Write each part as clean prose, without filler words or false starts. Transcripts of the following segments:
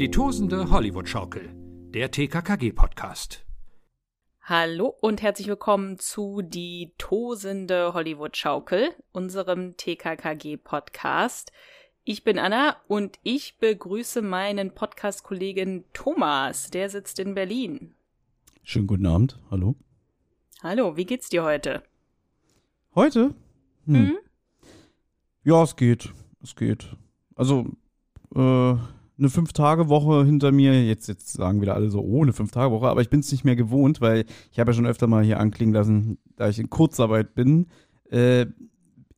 Die tosende Hollywood-Schaukel, der TKKG-Podcast. Hallo und herzlich willkommen zu Die tosende Hollywood-Schaukel, unserem TKKG-Podcast. Ich bin Anna und ich begrüße meinen Podcast-Kollegen Thomas, der sitzt in Berlin. Schönen guten Abend, hallo. Hallo, wie geht's dir heute? Heute? Ja, es geht. Also, eine 5-Tage-Woche hinter mir, jetzt sagen wieder alle so, oh, eine 5-Tage-Woche, aber ich bin es nicht mehr gewohnt, weil ich habe ja schon öfter mal hier anklingen lassen, da ich in Kurzarbeit bin,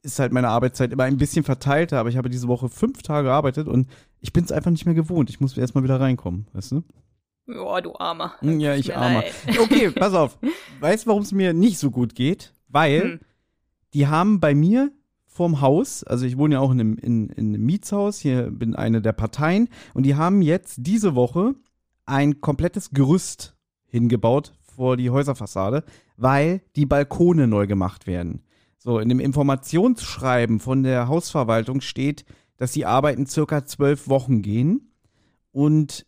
ist halt meine Arbeitszeit immer ein bisschen verteilter, aber ich habe diese Woche 5 Tage gearbeitet und ich bin es einfach nicht mehr gewohnt. Ich muss erstmal wieder reinkommen, weißt du? Ja, du Armer. Ja, ich Armer. Okay, pass auf. Weißt du, warum es mir nicht so gut geht? Weil die haben bei mir vorm Haus, also ich wohne ja auch in einem Mietshaus, hier bin eine der Parteien, und die haben jetzt diese Woche ein komplettes Gerüst hingebaut vor die Häuserfassade, weil die Balkone neu gemacht werden. So, in dem Informationsschreiben von der Hausverwaltung steht, dass die Arbeiten circa 12 Wochen gehen, und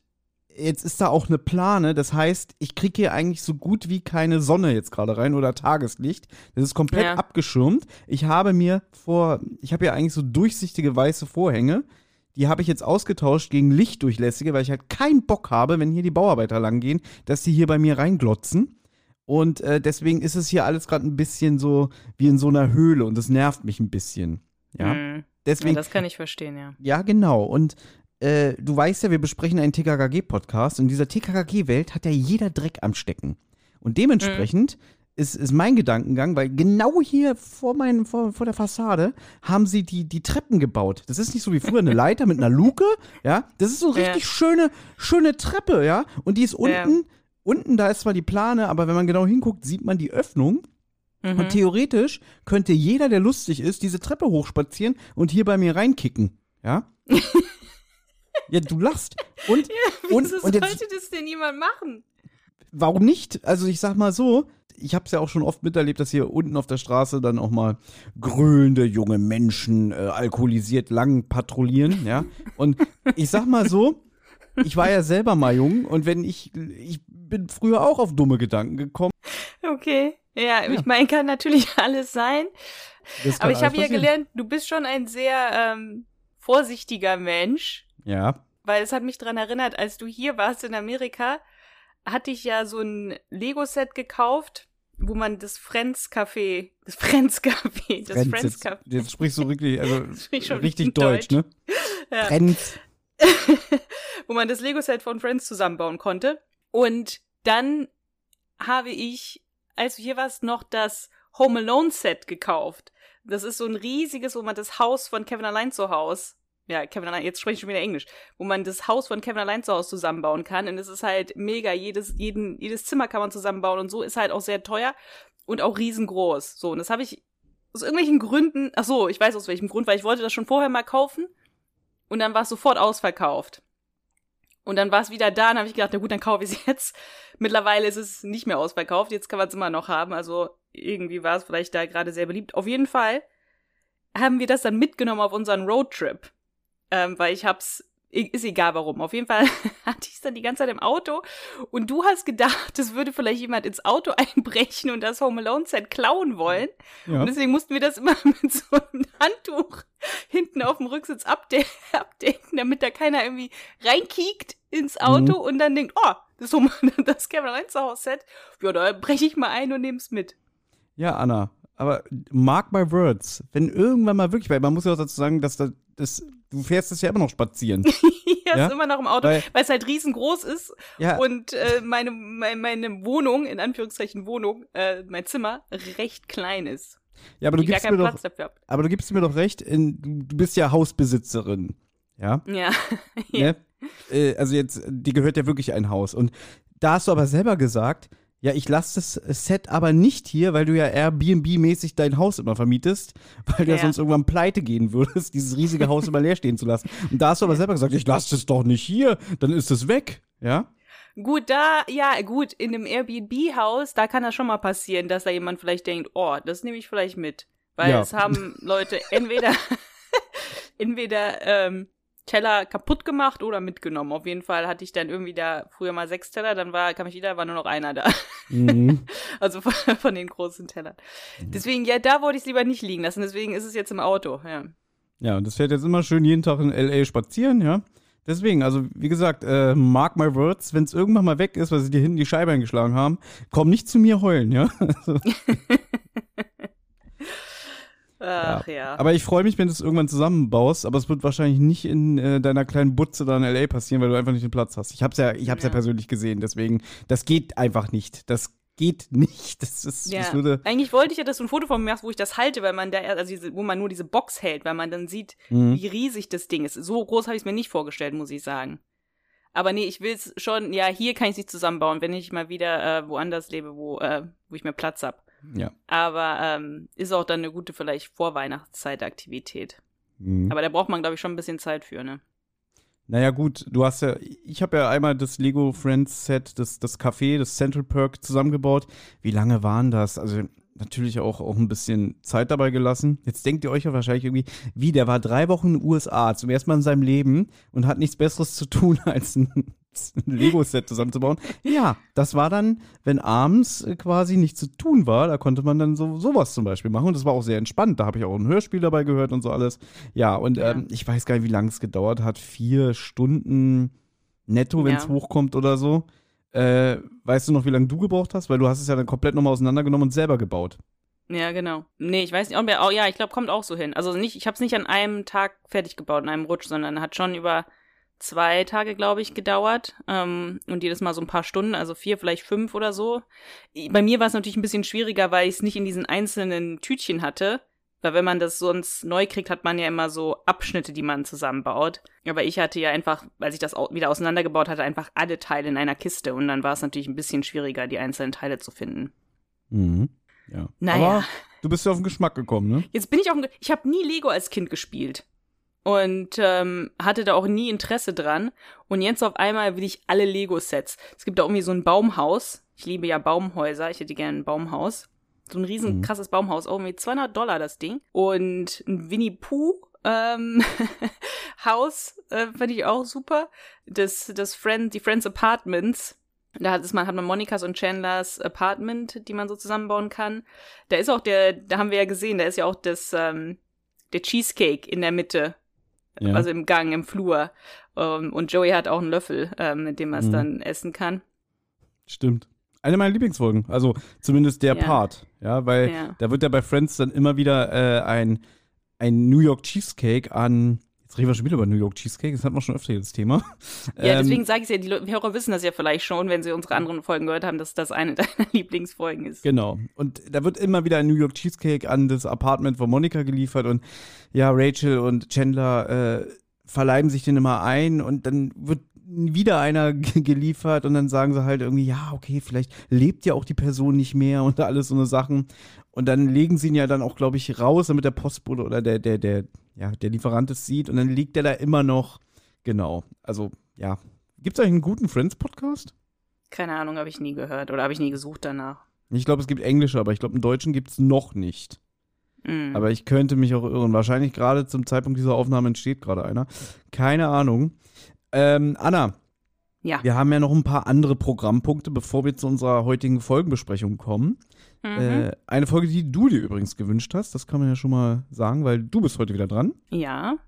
jetzt ist da auch eine Plane, das heißt, ich kriege hier eigentlich so gut wie keine Sonne jetzt gerade rein oder Tageslicht. Das ist komplett abgeschirmt. Ich habe ja eigentlich so durchsichtige weiße Vorhänge. Die habe ich jetzt ausgetauscht gegen lichtdurchlässige, weil ich halt keinen Bock habe, wenn hier die Bauarbeiter langgehen, dass die hier bei mir reinglotzen. Und deswegen ist es hier alles gerade ein bisschen so wie in so einer Höhle und das nervt mich ein bisschen. Ja, deswegen, ja, das kann ich verstehen, ja. Ja, genau. Und du weißt ja, wir besprechen einen TKKG-Podcast und in dieser TKKG-Welt hat ja jeder Dreck am Stecken. Und dementsprechend ist mein Gedankengang, weil genau hier vor der Fassade haben sie die Treppen gebaut. Das ist nicht so wie früher eine Leiter mit einer Luke, ja. Das ist so eine richtig schöne Treppe, ja. Und die ist unten da ist zwar die Plane, aber wenn man genau hinguckt, sieht man die Öffnung. Und theoretisch könnte jeder, der lustig ist, diese Treppe hochspazieren und hier bei mir reinkicken, ja. Ja, du lachst. Und, ja, wieso sollte das denn jemand machen? Warum nicht? Also ich sag mal so, ich hab's ja auch schon oft miterlebt, dass hier unten auf der Straße dann auch mal grölende junge Menschen alkoholisiert lang patrouillieren, ja. Und ich sag mal so, ich war ja selber mal jung und wenn ich bin früher auch auf dumme Gedanken gekommen. Okay, ja. Ich meine, kann natürlich alles sein. Aber ich habe ja gelernt, du bist schon ein sehr vorsichtiger Mensch. Ja. Weil es hat mich daran erinnert, als du hier warst in Amerika, hatte ich ja so ein Lego-Set gekauft, wo man das Friends-Café. Jetzt sprichst du wirklich, richtig deutsch, ne? Ja. Friends. Wo man das Lego-Set von Friends zusammenbauen konnte. Und dann habe ich, als du hier warst, noch das Home-Alone-Set gekauft. Das ist so ein riesiges, wo man das Haus von Kevin allein zu Hause. Ja, Kevin allein, jetzt spreche ich schon wieder Englisch, wo man das Haus von Kevin allein zu Hause zusammenbauen kann. Und es ist halt mega, jedes Zimmer kann man zusammenbauen und so, ist halt auch sehr teuer und auch riesengroß. So, und das habe ich aus irgendwelchen Gründen, ich weiß aus welchem Grund, weil ich wollte das schon vorher mal kaufen und dann war es sofort ausverkauft. Und dann war es wieder da und habe ich gedacht, na gut, dann kaufe ich es jetzt. Mittlerweile ist es nicht mehr ausverkauft, jetzt kann man es immer noch haben, also irgendwie war es vielleicht da gerade sehr beliebt. Auf jeden Fall haben wir das dann mitgenommen auf unseren Roadtrip. Weil ist egal warum. Auf jeden Fall hatte ich es dann die ganze Zeit im Auto und du hast gedacht, es würde vielleicht jemand ins Auto einbrechen und das Home Alone Set klauen wollen. Ja. Und deswegen mussten wir das immer mit so einem Handtuch hinten auf dem Rücksitz abdecken, damit da keiner irgendwie reinkiekt ins Auto und dann denkt, oh, das Kevin allein zu Hause Set, ja, da breche ich mal ein und nehme es mit. Ja, Anna, aber mark my words, wenn irgendwann mal wirklich, weil man muss ja auch dazu sagen, dass du fährst es ja immer noch spazieren. Ja, ist immer noch im Auto, weil es halt riesengroß ist. Ja. Und meine Wohnung, in Anführungszeichen Wohnung, mein Zimmer, recht klein ist. Ja, aber du gibst mir doch recht, du bist ja Hausbesitzerin. Ja? Ja. Ne? Also jetzt, die gehört ja wirklich ein Haus. Und da hast du aber selber gesagt, ja, ich lasse das Set aber nicht hier, weil du ja Airbnb-mäßig dein Haus immer vermietest, weil du ja sonst irgendwann pleite gehen würdest, dieses riesige Haus immer leer stehen zu lassen. Und da hast du aber selber gesagt, ich lasse das doch nicht hier, dann ist es weg, ja? Gut, in einem Airbnb-Haus, da kann das schon mal passieren, dass da jemand vielleicht denkt, oh, das nehme ich vielleicht mit. Weil es haben Leute entweder Teller kaputt gemacht oder mitgenommen. Auf jeden Fall hatte ich dann irgendwie da früher mal 6 Teller, dann war nur noch einer da. Mhm. Also von den großen Tellern. Deswegen, ja, da wollte ich es lieber nicht liegen lassen, deswegen ist es jetzt im Auto, ja. Ja, und das fährt jetzt immer schön jeden Tag in L.A. spazieren, ja. Deswegen, also wie gesagt, mark my words, wenn es irgendwann mal weg ist, weil sie dir hinten die Scheibe eingeschlagen haben, komm nicht zu mir heulen, ja. Ach ja. Aber ich freue mich, wenn du es irgendwann zusammenbaust, aber es wird wahrscheinlich nicht in deiner kleinen Butze da in L.A. passieren, weil du einfach nicht den Platz hast. Ich hab's ja persönlich gesehen, deswegen, das geht einfach nicht. Eigentlich wollte ich ja, dass du ein Foto von mir machst, wo ich das halte, weil man da, wo man nur diese Box hält, weil man dann sieht, wie riesig das Ding ist. So groß habe ich es mir nicht vorgestellt, muss ich sagen. Aber nee, ich will es schon, ja, hier kann ich es nicht zusammenbauen, wenn ich mal wieder woanders lebe, wo ich mehr Platz habe. Ja. Aber ist auch dann eine gute, vielleicht Vorweihnachtszeitaktivität. Mhm. Aber da braucht man, glaube ich, schon ein bisschen Zeit für, ne? Naja gut, ich habe ja einmal das Lego Friends Set, das Café, das Central Perk zusammengebaut. Wie lange waren das? Also natürlich auch ein bisschen Zeit dabei gelassen. Jetzt denkt ihr euch ja wahrscheinlich irgendwie, der war 3 Wochen in den USA, zum ersten Mal in seinem Leben und hat nichts Besseres zu tun, als ein Lego-Set zusammenzubauen. Ja, das war dann, wenn abends quasi nichts zu tun war, da konnte man dann sowas zum Beispiel machen und das war auch sehr entspannt. Da habe ich auch ein Hörspiel dabei gehört und so alles. Ja, und ich weiß gar nicht, wie lange es gedauert hat. 4 Stunden netto, wenn es hochkommt oder so. Weißt du noch, wie lange du gebraucht hast? Weil du hast es ja dann komplett nochmal auseinandergenommen und selber gebaut. Ja, genau. Nee, ich weiß nicht. Ja, ich glaube, kommt auch so hin. Also nicht, ich habe es nicht an einem Tag fertig gebaut, in einem Rutsch, sondern hat schon über 2 Tage, glaube ich, gedauert. Und jedes Mal so ein paar Stunden, also 4, vielleicht 5 oder so. Bei mir war es natürlich ein bisschen schwieriger, weil ich es nicht in diesen einzelnen Tütchen hatte. Weil wenn man das sonst neu kriegt, hat man ja immer so Abschnitte, die man zusammenbaut. Aber ich hatte ja einfach, als ich das wieder auseinandergebaut hatte, einfach alle Teile in einer Kiste. Und dann war es natürlich ein bisschen schwieriger, die einzelnen Teile zu finden. Mhm, ja. Naja. Aber du bist ja auf den Geschmack gekommen, ne? Jetzt bin ich ich habe nie Lego als Kind gespielt. Und hatte da auch nie Interesse dran. Und jetzt auf einmal will ich alle Lego-Sets. Es gibt da irgendwie so ein Baumhaus. Ich liebe ja Baumhäuser. Ich hätte gerne ein Baumhaus. So ein riesen krasses Baumhaus, auch mit $200 das Ding. Und ein Winnie-Pooh Haus fand ich auch super. Die Friends Apartments. Da hat man Monikas und Chandlers Apartment, die man so zusammenbauen kann. Da ist auch da haben wir ja gesehen, da ist ja auch der Cheesecake in der Mitte. Ja. Also im Gang, im Flur. Und Joey hat auch einen Löffel, mit dem man es dann essen kann. Stimmt. Eine meiner Lieblingsfolgen, also zumindest der Part, ja, weil da wird ja bei Friends dann immer wieder ein New York Cheesecake an, jetzt reden wir schon wieder über New York Cheesecake, das hatten wir schon öfter das Thema. Ja, deswegen sage ich es ja, die Hörer wissen das ja vielleicht schon, wenn sie unsere anderen Folgen gehört haben, dass das eine deiner Lieblingsfolgen ist. Genau, und da wird immer wieder ein New York Cheesecake an das Apartment von Monika geliefert und ja, Rachel und Chandler verleiben sich den immer ein und dann wird wieder einer geliefert und dann sagen sie halt irgendwie, ja, okay, vielleicht lebt ja auch die Person nicht mehr und alles so eine Sachen. Und dann legen sie ihn ja dann auch, glaube ich, raus, damit der Postbote oder der Lieferant es sieht und dann liegt der da immer noch. Genau, also ja. Gibt es eigentlich einen guten Friends-Podcast? Keine Ahnung, habe ich nie gehört oder habe ich nie gesucht danach. Ich glaube, es gibt englische, aber ich glaube, im Deutschen gibt es noch nicht. Mm. Aber ich könnte mich auch irren. Wahrscheinlich gerade zum Zeitpunkt dieser Aufnahme entsteht gerade einer. Keine Ahnung. Anna, wir haben ja noch ein paar andere Programmpunkte, bevor wir zu unserer heutigen Folgenbesprechung kommen. Mhm. Eine Folge, die du dir übrigens gewünscht hast, das kann man ja schon mal sagen, weil du bist heute wieder dran. Ja.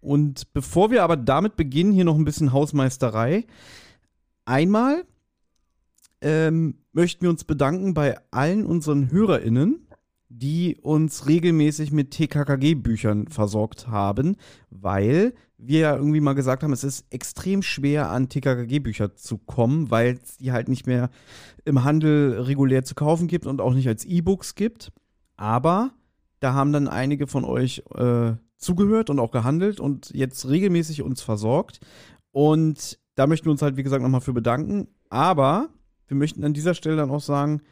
Und bevor wir aber damit beginnen, hier noch ein bisschen Hausmeisterei. Einmal möchten wir uns bedanken bei allen unseren HörerInnen, die uns regelmäßig mit TKKG-Büchern versorgt haben, weil wir ja irgendwie mal gesagt haben, es ist extrem schwer, an TKKG-Bücher zu kommen, weil es die halt nicht mehr im Handel regulär zu kaufen gibt und auch nicht als E-Books gibt. Aber da haben dann einige von euch zugehört und auch gehandelt und jetzt regelmäßig uns versorgt. Und da möchten wir uns halt, wie gesagt, nochmal für bedanken. Aber wir möchten an dieser Stelle dann auch sagen,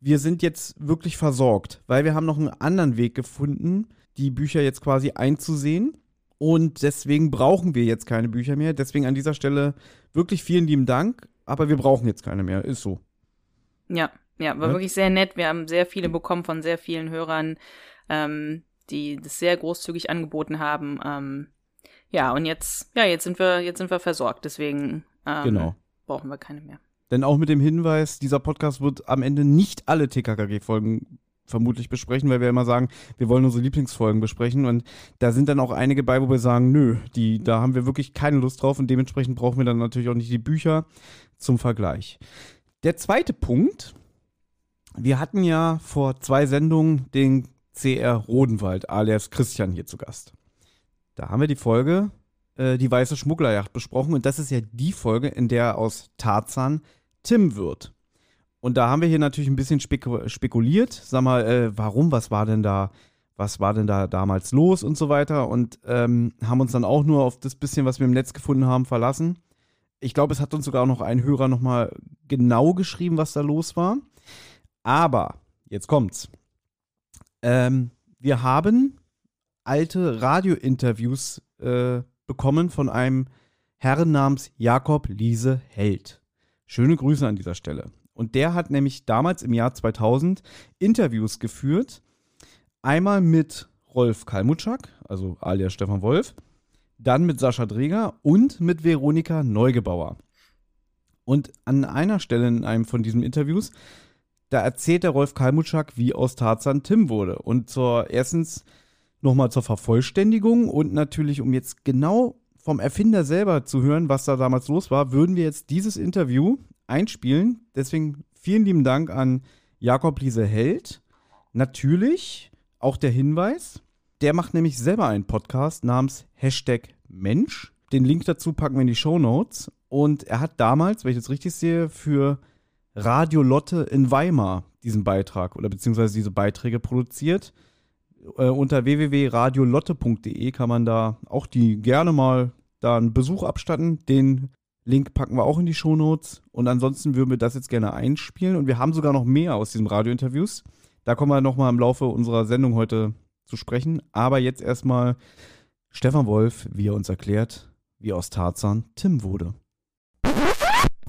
wir sind jetzt wirklich versorgt, weil wir haben noch einen anderen Weg gefunden, die Bücher jetzt quasi einzusehen. Und deswegen brauchen wir jetzt keine Bücher mehr. Deswegen an dieser Stelle wirklich vielen lieben Dank. Aber wir brauchen jetzt keine mehr. Ist so. Ja, war wirklich sehr nett. Wir haben sehr viele bekommen von sehr vielen Hörern, die das sehr großzügig angeboten haben. Jetzt sind wir versorgt. Deswegen brauchen wir keine mehr. Denn auch mit dem Hinweis, dieser Podcast wird am Ende nicht alle TKKG-Folgen vermutlich besprechen, weil wir immer sagen, wir wollen unsere Lieblingsfolgen besprechen und da sind dann auch einige bei, wo wir sagen, da haben wir wirklich keine Lust drauf und dementsprechend brauchen wir dann natürlich auch nicht die Bücher zum Vergleich. Der zweite Punkt, wir hatten ja vor 2 Sendungen den CR Rodenwald alias Christian hier zu Gast. Da haben wir die Folge Die weiße Schmugglerjacht besprochen und das ist ja die Folge, in der aus Tarzan Tim wird. Und da haben wir hier natürlich ein bisschen spekuliert. Sag mal, warum, was war denn da damals los und so weiter. Und haben uns dann auch nur auf das bisschen, was wir im Netz gefunden haben, verlassen. Ich glaube, es hat uns sogar noch ein Hörer nochmal genau geschrieben, was da los war. Aber, jetzt kommt's. Wir haben alte Radiointerviews bekommen von einem Herrn namens Jakob Lieseheld. Schöne Grüße an dieser Stelle. Und der hat nämlich damals im Jahr 2000 Interviews geführt. Einmal mit Rolf Kalmuczak, also alias Stefan Wolf, dann mit Sascha Draeger und mit Veronika Neugebauer. Und an einer Stelle in einem von diesen Interviews, da erzählt der Rolf Kalmuczak, wie aus Tarzan Tim wurde. Und erstens nochmal zur Vervollständigung und natürlich, um jetzt genau vom Erfinder selber zu hören, was da damals los war, würden wir jetzt dieses Interview einspielen. Deswegen vielen lieben Dank an Jakob Lieseheld. Natürlich auch der Hinweis, der macht nämlich selber einen Podcast namens #Mensch. Den Link dazu packen wir in die Shownotes. Und er hat damals, wenn ich das richtig sehe, für Radio Lotte in Weimar diesen Beitrag oder beziehungsweise diese Beiträge produziert. Unter www.radiolotte.de kann man da auch die gerne mal da einen Besuch abstatten. Den Link packen wir auch in die Shownotes. Und ansonsten würden wir das jetzt gerne einspielen. Und wir haben sogar noch mehr aus diesen Radiointerviews. Da kommen wir nochmal im Laufe unserer Sendung heute zu sprechen. Aber jetzt erstmal Stefan Wolf, wie er uns erklärt, wie aus Tarzan Tim wurde.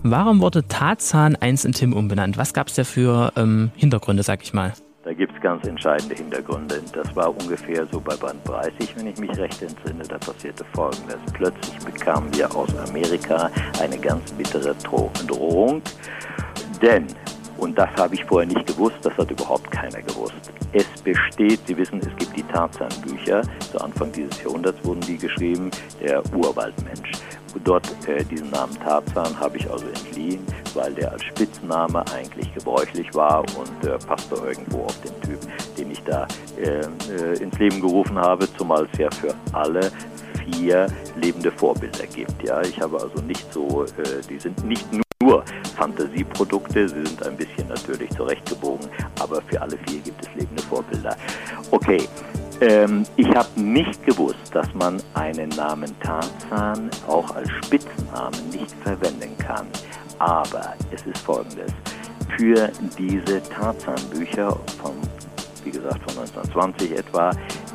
Warum wurde Tarzan 1 in Tim umbenannt? Was gab es da für Hintergründe, sag ich mal? Da gibt es ganz entscheidende Hintergründe. Das war ungefähr so bei Band 30, wenn ich mich recht entsinne, da passierte Folgendes. Plötzlich bekamen wir aus Amerika eine ganz bittere Drohung, denn, und das habe ich vorher nicht gewusst, das hat überhaupt keiner gewusst, es besteht, Sie wissen, es gibt die Tarzan-Bücher, zu Anfang dieses Jahrhunderts wurden die geschrieben, der Urwaldmensch. Diesen Namen Tarzan habe ich also entliehen, weil der als Spitzname eigentlich gebräuchlich war und passte irgendwo auf den Typ, den ich da ins Leben gerufen habe, zumal es ja für alle 4 lebende Vorbilder gibt. Ja? Ich habe also nicht so, die sind nicht nur Fantasieprodukte, sie sind ein bisschen natürlich zurechtgebogen, aber für alle 4 gibt es lebende Vorbilder. Okay. Ich habe nicht gewusst, dass man einen Namen Tarzan auch als Spitznamen nicht verwenden kann. Aber es ist Folgendes. Für diese Tarzan-Bücher, wie gesagt von 1920 etwa,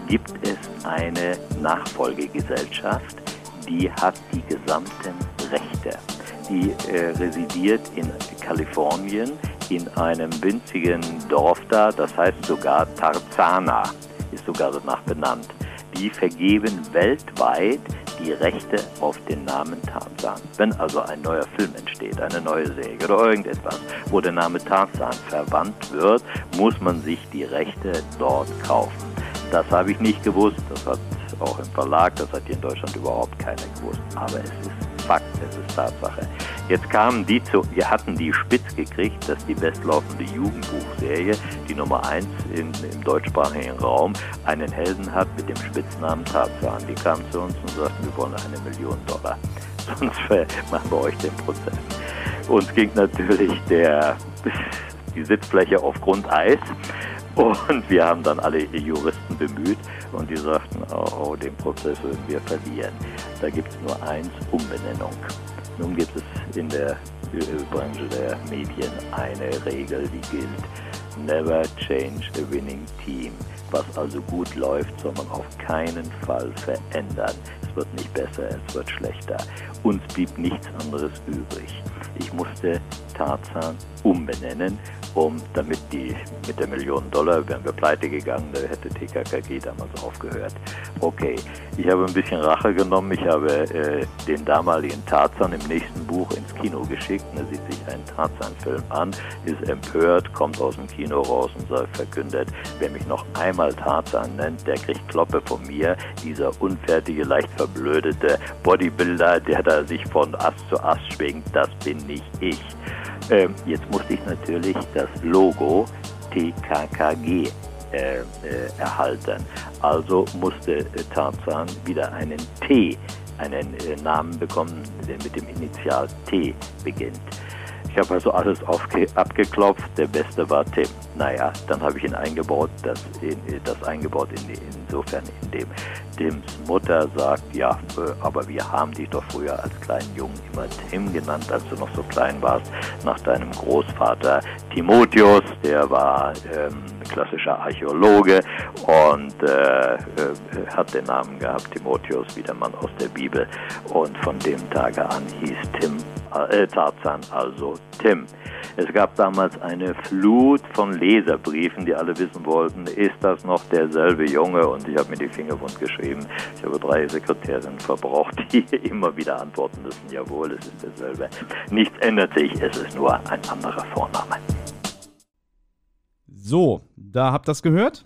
gibt es eine Nachfolgegesellschaft, die hat die gesamten Rechte. Die residiert in Kalifornien in einem winzigen Dorf da, das heißt sogar Tarzana. Ist sogar danach benannt. Die vergeben weltweit die Rechte auf den Namen Tarzan. Wenn also ein neuer Film entsteht, eine neue Serie oder irgendetwas, wo der Name Tarzan verwandt wird, muss man sich die Rechte dort kaufen. Das habe ich nicht gewusst, das hat auch im Verlag, das hat hier in Deutschland überhaupt keiner gewusst. Aber es ist Fakt, es ist Tatsache. Jetzt kamen die wir hatten die spitz gekriegt, dass die bestlaufende Jugendbuchserie, die Nummer 1 im deutschsprachigen Raum, einen Helden hat mit dem Spitznamen Tarzan. Die kamen zu uns und sagten, wir wollen $1 Million. Sonst machen wir euch den Prozess. Uns ging natürlich die Sitzfläche auf Grundeis. Und wir haben dann alle Juristen bemüht und die sagten, oh, den Prozess würden wir verlieren. Da gibt es nur eins, Umbenennung. Nun gibt es in der Branche der Medien eine Regel, die gilt, never change a winning team. Was also gut läuft, soll man auf keinen Fall verändern. Es wird nicht besser, es wird schlechter. Uns blieb nichts anderes übrig. Ich musste Tarzan umbenennen, damit die mit der $1 Million, wären wir pleite gegangen, da hätte TKKG damals aufgehört. Okay, ich habe ein bisschen Rache genommen, ich habe den damaligen Tarzan im nächsten Buch ins Kino geschickt, und er sieht sich einen Tarzan-Film an, ist empört, kommt aus dem Kino raus und sagt, verkündet, wer mich noch einmal Tarzan nennt, der kriegt Kloppe von mir, dieser unfertige, leicht verblödete Bodybuilder, der da sich von Ast zu Ast schwingt, das bin nicht ich. Jetzt musste ich natürlich das Logo TKKG erhalten. Also musste Tarzan wieder einen T, einen Namen bekommen, der mit dem Initial T beginnt. Ich habe also alles abgeklopft, der Beste war Tim. Naja, dann habe ich ihn eingebaut, insofern, indem Tims Mutter sagt, ja, aber wir haben dich doch früher als kleinen Jungen immer Tim genannt, als du noch so klein warst, nach deinem Großvater Timotheus, der war klassischer Archäologe und hat den Namen gehabt, Timotheus, wie der Mann aus der Bibel. Und von dem Tage an hieß Tarzan also Tim. Es gab damals eine Flut von Leserbriefen, die alle wissen wollten, ist das noch derselbe Junge? Und ich habe mir die Finger wund geschrieben. Ich habe 3 Sekretärinnen verbraucht, die immer wieder antworten müssen, jawohl, es ist derselbe. Nichts ändert sich, es ist nur ein anderer Vorname. So, da habt ihr das gehört.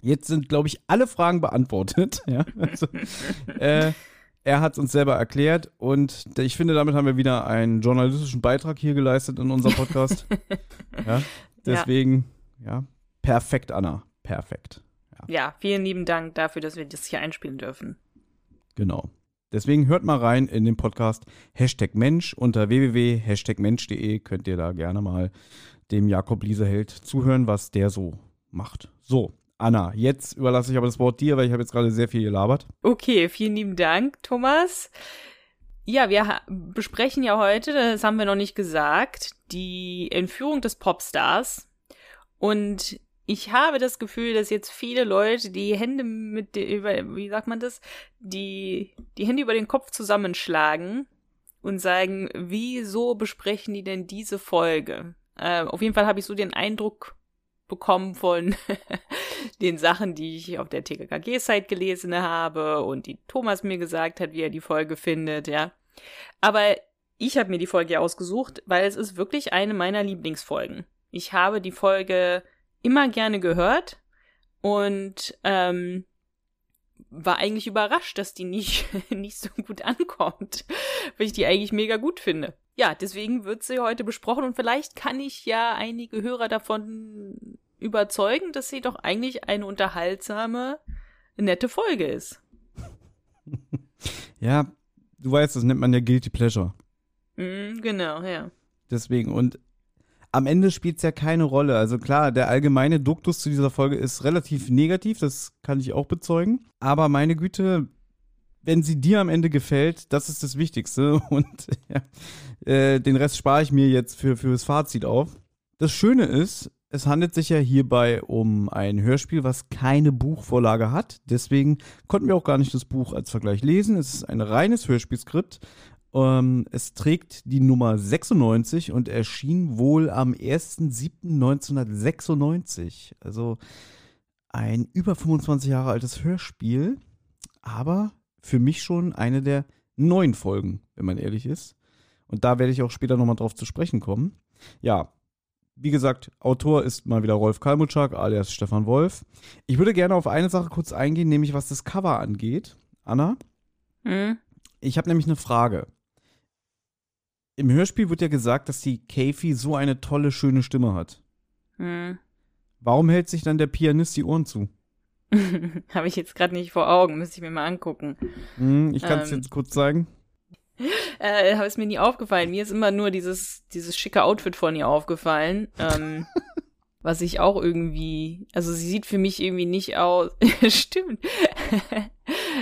Jetzt sind, glaube ich, alle Fragen beantwortet. Ja, also, er hat es uns selber erklärt und ich finde, damit haben wir wieder einen journalistischen Beitrag hier geleistet in unserem Podcast. Ja, deswegen, ja, perfekt, Anna, perfekt. Ja, vielen lieben Dank dafür, dass wir das hier einspielen dürfen. Genau. Deswegen hört mal rein in den Podcast #Mensch unter www.mensch.de könnt ihr da gerne mal dem Jakob Lieseheld zuhören, was der so macht. So, Anna, jetzt überlasse ich aber das Wort dir, weil ich habe jetzt gerade sehr viel gelabert. Okay, vielen lieben Dank, Thomas. Ja, wir besprechen ja heute, das haben wir noch nicht gesagt, die Entführung des Popstars. Und ich habe das Gefühl, dass jetzt viele Leute die Hände die Hände über den Kopf zusammenschlagen und sagen, wieso besprechen die denn diese Folge? Auf jeden Fall habe ich so den Eindruck bekommen von den Sachen, die ich auf der TKKG-Site gelesen habe und die Thomas mir gesagt hat, wie er die Folge findet, ja. Aber ich habe mir die Folge ausgesucht, weil es ist wirklich eine meiner Lieblingsfolgen. Ich habe die Folge immer gerne gehört und war eigentlich überrascht, dass die nicht so gut ankommt, weil ich die eigentlich mega gut finde. Ja, deswegen wird sie heute besprochen und vielleicht kann ich ja einige Hörer davon überzeugen, dass sie doch eigentlich eine unterhaltsame, nette Folge ist. Ja, du weißt, das nennt man ja Guilty Pleasure. Genau, ja. Deswegen und am Ende spielt es ja keine Rolle. Also klar, der allgemeine Duktus zu dieser Folge ist relativ negativ, das kann ich auch bezeugen. Aber meine Güte, wenn sie dir am Ende gefällt, das ist das Wichtigste. Und ja, den Rest spare ich mir jetzt für das Fazit auf. Das Schöne ist, es handelt sich ja hierbei um ein Hörspiel, was keine Buchvorlage hat. Deswegen konnten wir auch gar nicht das Buch als Vergleich lesen. Es ist ein reines Hörspielskript. Es trägt die Nummer 96 und erschien wohl am 1.7.1996. Also ein über 25 Jahre altes Hörspiel, aber für mich schon eine der neuen Folgen, wenn man ehrlich ist. Und da werde ich auch später nochmal drauf zu sprechen kommen. Ja, wie gesagt, Autor ist mal wieder Rolf Kalmuczak, alias Stefan Wolf. Ich würde gerne auf eine Sache kurz eingehen, nämlich was das Cover angeht. Anna, ich habe nämlich eine Frage. Im Hörspiel wird ja gesagt, dass die Kefi so eine tolle, schöne Stimme hat. Warum hält sich dann der Pianist die Ohren zu? Habe ich jetzt gerade nicht vor Augen, müsste ich mir mal angucken. Ich kann es jetzt kurz zeigen. Habe es mir nie aufgefallen. Mir ist immer nur dieses schicke Outfit von ihr aufgefallen. was ich auch irgendwie, also sie sieht für mich irgendwie nicht aus, stimmt,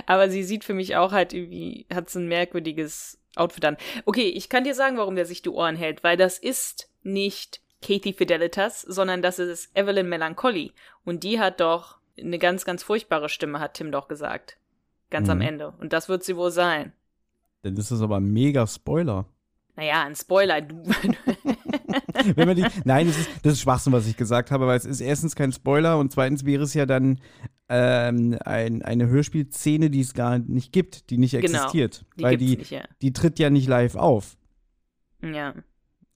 aber sie sieht für mich auch halt irgendwie, hat so ein merkwürdiges Outfit an. Okay, ich kann dir sagen, warum der sich die Ohren hält, weil das ist nicht Kefi Fidelitas, sondern das ist Evelyn Melancholy und die hat doch eine ganz, ganz furchtbare Stimme, hat Tim doch gesagt, ganz am Ende und das wird sie wohl sein. Dann ist das aber ein mega Spoiler. Naja, ein Spoiler, du. Wenn man die, nein, das ist Schwachsinn, was ich gesagt habe, weil es ist erstens kein Spoiler und zweitens wäre es ja dann eine Hörspielszene, die es gar nicht gibt, die nicht existiert. Genau, die tritt ja nicht live auf. Ja.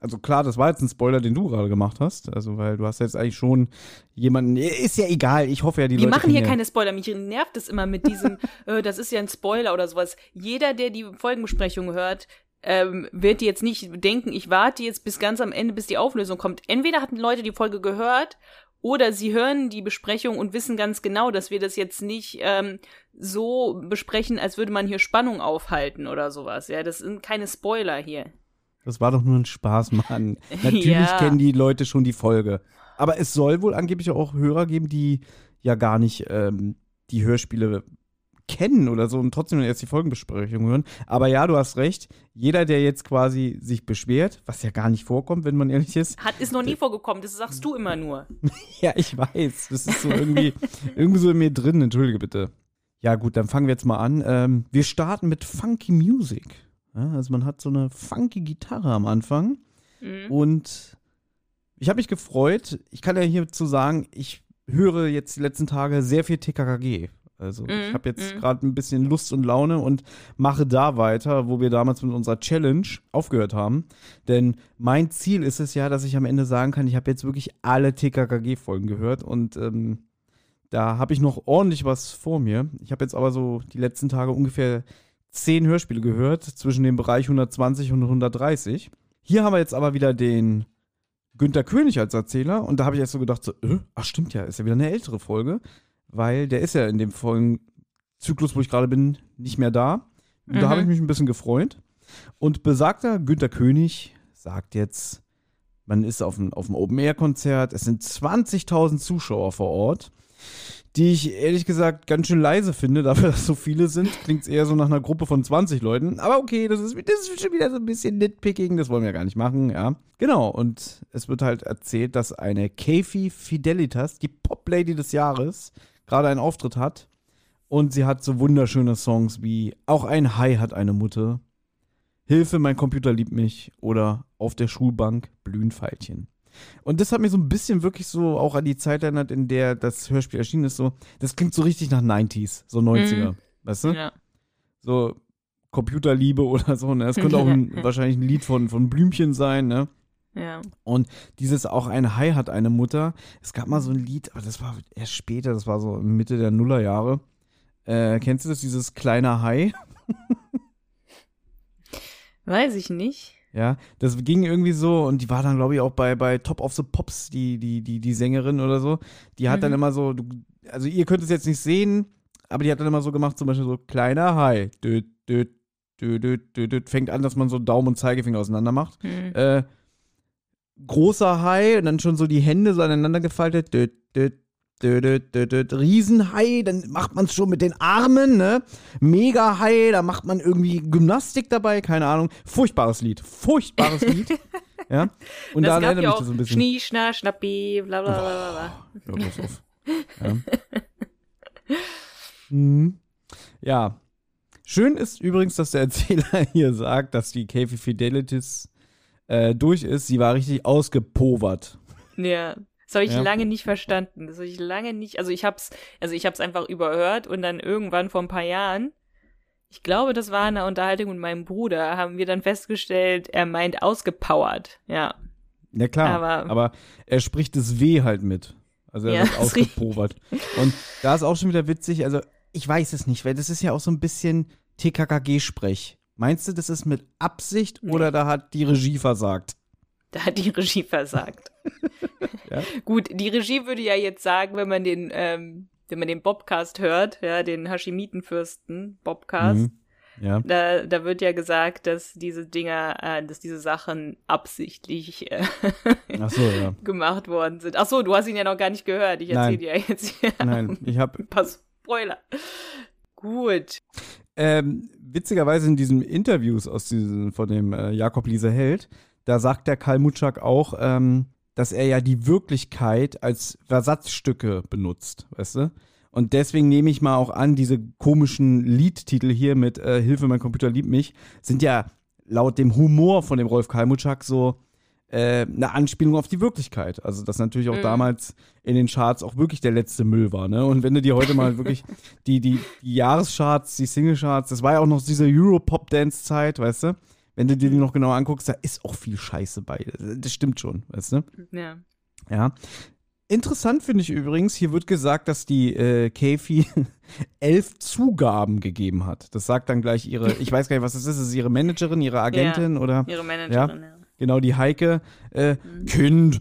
Also klar, das war jetzt ein Spoiler, den du gerade gemacht hast, also weil du hast jetzt eigentlich schon jemanden, ist ja egal, ich hoffe ja, die Leute... Wir machen hier keine Spoiler, mich nervt es immer mit diesem, das ist ja ein Spoiler oder sowas. Jeder, der die Folgenbesprechung hört, wird die jetzt nicht denken, ich warte jetzt bis ganz am Ende, bis die Auflösung kommt. Entweder hatten Leute die Folge gehört oder sie hören die Besprechung und wissen ganz genau, dass wir das jetzt nicht so besprechen, als würde man hier Spannung aufhalten oder sowas. Ja, das sind keine Spoiler hier. Das war doch nur ein Spaß, Mann. Natürlich kennen die Leute schon die Folge. Aber es soll wohl angeblich auch Hörer geben, die ja gar nicht die Hörspiele kennen oder so und trotzdem erst die Folgenbesprechung hören. Aber ja, du hast recht. Jeder, der jetzt quasi sich beschwert, was ja gar nicht vorkommt, wenn man ehrlich ist. Ist noch nie vorgekommen, das sagst du immer nur. Ja, ich weiß. Das ist so irgendwie so in mir drin. Entschuldige bitte. Ja gut, dann fangen wir jetzt mal an. Wir starten mit Funky Music. Ja, also man hat so eine funky Gitarre am Anfang. Mhm. Und ich habe mich gefreut. Ich kann ja hierzu sagen, ich höre jetzt die letzten Tage sehr viel TKKG. Also ich habe jetzt gerade ein bisschen Lust und Laune und mache da weiter, wo wir damals mit unserer Challenge aufgehört haben. Denn mein Ziel ist es ja, dass ich am Ende sagen kann, ich habe jetzt wirklich alle TKKG-Folgen gehört und da habe ich noch ordentlich was vor mir. Ich habe jetzt aber so die letzten Tage ungefähr 10 Hörspiele gehört, zwischen dem Bereich 120 und 130. Hier haben wir jetzt aber wieder den Günther König als Erzähler und da habe ich erst so gedacht, so, ach stimmt ja, ist ja wieder eine ältere Folge. Weil der ist ja in dem Folgenzyklus, wo ich gerade bin, nicht mehr da. Und da habe ich mich ein bisschen gefreut. Und besagter Günther König sagt jetzt, man ist auf dem Open-Air-Konzert, es sind 20.000 Zuschauer vor Ort, die ich ehrlich gesagt ganz schön leise finde, dafür, dass so viele sind. Klingt es eher so nach einer Gruppe von 20 Leuten. Aber okay, das ist schon wieder so ein bisschen nitpicking, das wollen wir gar nicht machen, ja. Genau, und es wird halt erzählt, dass eine Kefi Fidelitas, die Pop-Lady des Jahres, gerade einen Auftritt hat und sie hat so wunderschöne Songs wie Auch ein Hai hat eine Mutter, Hilfe, mein Computer liebt mich oder Auf der Schulbank blühen Veilchen. Und das hat mich so ein bisschen wirklich so auch an die Zeit erinnert, in der das Hörspiel erschienen ist, so, das klingt so richtig nach 90s, so 90er, weißt du? Ja. So Computerliebe oder so, ne? Es könnte auch wahrscheinlich ein Lied von Blümchen sein, ne? Ja. Und dieses Auch ein Hai hat eine Mutter. Es gab mal so ein Lied, aber das war erst später, das war so Mitte der Nullerjahre. Kennst du das, dieses kleine Hai? Weiß ich nicht. Ja, das ging irgendwie so und die war dann, glaube ich, auch bei Top of the Pops, die Sängerin oder so. Die hat dann immer so, also ihr könnt es jetzt nicht sehen, aber die hat dann immer so gemacht, zum Beispiel so kleiner Hai, död, död, död, död, död, död. Fängt an, dass man so Daumen und Zeigefinger auseinander macht. Großer Hai und dann schon so die Hände so aneinander gefaltet, död, död, död, död, död. Riesenhai, dann macht man es schon mit den Armen, ne? Mega-Hai, da macht man irgendwie Gymnastik dabei, keine Ahnung. Furchtbares Lied. Ja? Und da erinnert mich das so ein bisschen. Schnie, schna, schnappi, bla bla bla bla. Ja, pass auf. Ja. Ja. Schön ist übrigens, dass der Erzähler hier sagt, dass die Kefi Fidelitas durch ist. Sie war richtig ausgepowert. Ja. Das habe ich lange nicht verstanden. Also ich hab's einfach überhört und dann irgendwann vor ein paar Jahren, ich glaube, das war eine Unterhaltung mit meinem Bruder, haben wir dann festgestellt, er meint ausgepowert. Ja. Ja klar, aber er spricht das W halt mit. Also er wird ausgepowert. Und da ist auch schon wieder witzig, also ich weiß es nicht, weil das ist ja auch so ein bisschen TKKG-Sprech. Meinst du, das ist mit Absicht oder da hat die Regie versagt? Da hat die Regie versagt. Ja. Gut, die Regie würde ja jetzt sagen, wenn man den Bobcast hört, ja, den Hashimitenfürsten Bobcast, Ja. Da wird ja gesagt, dass diese Dinger, dass diese Sachen absichtlich ach so, ja, gemacht worden sind. Ach so, du hast ihn ja noch gar nicht gehört. Ich erzähle dir ja jetzt hier ich hab ein paar Spoiler. Gut. Witzigerweise in diesen Interviews von dem Jakob Lieseheld, da sagt der Kalmuczak auch, dass er ja die Wirklichkeit als Versatzstücke benutzt, weißt du? Und deswegen nehme ich mal auch an, diese komischen Liedtitel hier mit Hilfe, mein Computer liebt mich, sind ja laut dem Humor von dem Rolf Kalmuczak so eine Anspielung auf die Wirklichkeit. Also, dass natürlich auch damals in den Charts auch wirklich der letzte Müll war, ne? Und wenn du dir heute mal wirklich die Jahrescharts, die Singlecharts, das war ja auch noch diese Euro-Pop-Dance-Zeit, weißt du? Wenn du dir die noch genau anguckst, da ist auch viel Scheiße bei. Das stimmt schon, weißt du? Ja. Ja. Interessant finde ich übrigens, hier wird gesagt, dass die Kefi 11 Zugaben gegeben hat. Das sagt dann gleich ihre, ich weiß gar nicht, was das ist ihre Managerin, ihre Agentin oder? Ihre Managerin, ja. Genau, die Heike. Kind,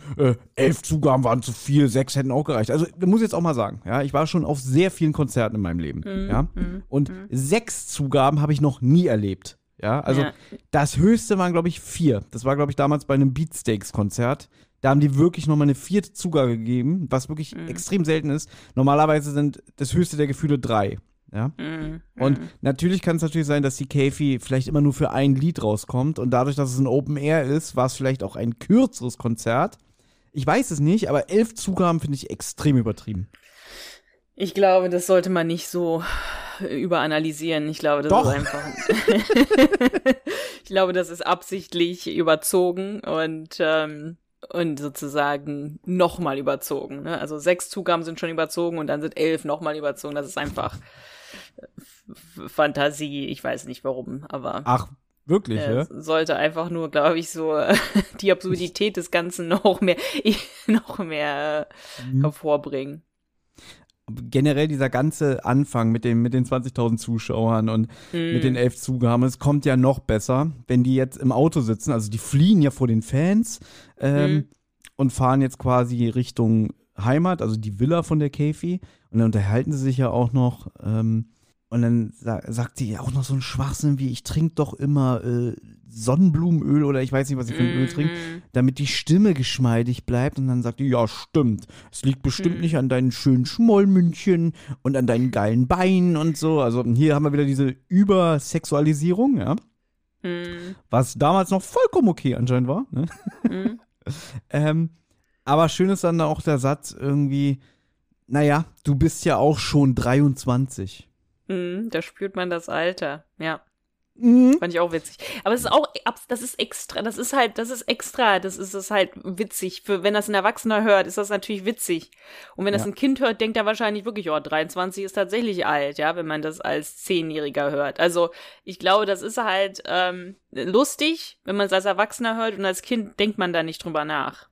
11 Zugaben waren zu viel, 6 hätten auch gereicht. Also, ich muss jetzt auch mal sagen, ja, ich war schon auf sehr vielen Konzerten in meinem Leben, ja. Und 6 Zugaben habe ich noch nie erlebt, ja. Also, das Höchste waren, glaube ich, 4. Das war, glaube ich, damals bei einem Beatsteaks-Konzert. Da haben die wirklich nochmal eine 4. Zugabe gegeben, was wirklich extrem selten ist. Normalerweise sind das höchste der Gefühle 3. Ja? Und natürlich kann es natürlich sein, dass die Kefi vielleicht immer nur für ein Lied rauskommt. Und dadurch, dass es ein Open Air ist, war es vielleicht auch ein kürzeres Konzert. Ich weiß es nicht, aber 11 Zugaben finde ich extrem übertrieben. Ich glaube, das sollte man nicht so überanalysieren. Ich glaube, das Doch. ist einfach. Ich glaube, das ist absichtlich überzogen und sozusagen nochmal überzogen. Ne? Also 6 Zugaben sind schon überzogen und dann sind 11 nochmal überzogen. Das ist einfach Fantasie. Ich weiß nicht warum, aber ach, wirklich, ja? Sollte einfach nur, glaube ich, so die Absurdität des Ganzen noch mehr hervorbringen. Generell dieser ganze Anfang mit den 20.000 Zuschauern und mit den 11 Zugaben, es kommt ja noch besser, wenn die jetzt im Auto sitzen, also die fliehen ja vor den Fans und fahren jetzt quasi Richtung Heimat, also die Villa von der Kefi, und dann unterhalten sie sich ja auch noch und dann sagt sie auch noch so einen Schwachsinn wie, ich trinke doch immer Sonnenblumenöl oder ich weiß nicht, was ich für ein Öl trinke, damit die Stimme geschmeidig bleibt. Und dann sagt die, ja, stimmt. Es liegt bestimmt nicht an deinen schönen Schmollmündchen und an deinen geilen Beinen und so. Also hier haben wir wieder diese Übersexualisierung, ja. Was damals noch vollkommen okay anscheinend war. Ne? Aber schön ist dann auch der Satz irgendwie, naja, du bist ja auch schon 23. Da spürt man das Alter, ja. Fand ich auch witzig. Aber es ist auch, das ist halt witzig. Wenn das ein Erwachsener hört, ist das natürlich witzig. Und wenn das ein Kind hört, denkt er wahrscheinlich wirklich, 23 ist tatsächlich alt, ja, wenn man das als 10-Jähriger hört. Also, ich glaube, das ist halt lustig, wenn man es als Erwachsener hört, und als Kind denkt man da nicht drüber nach.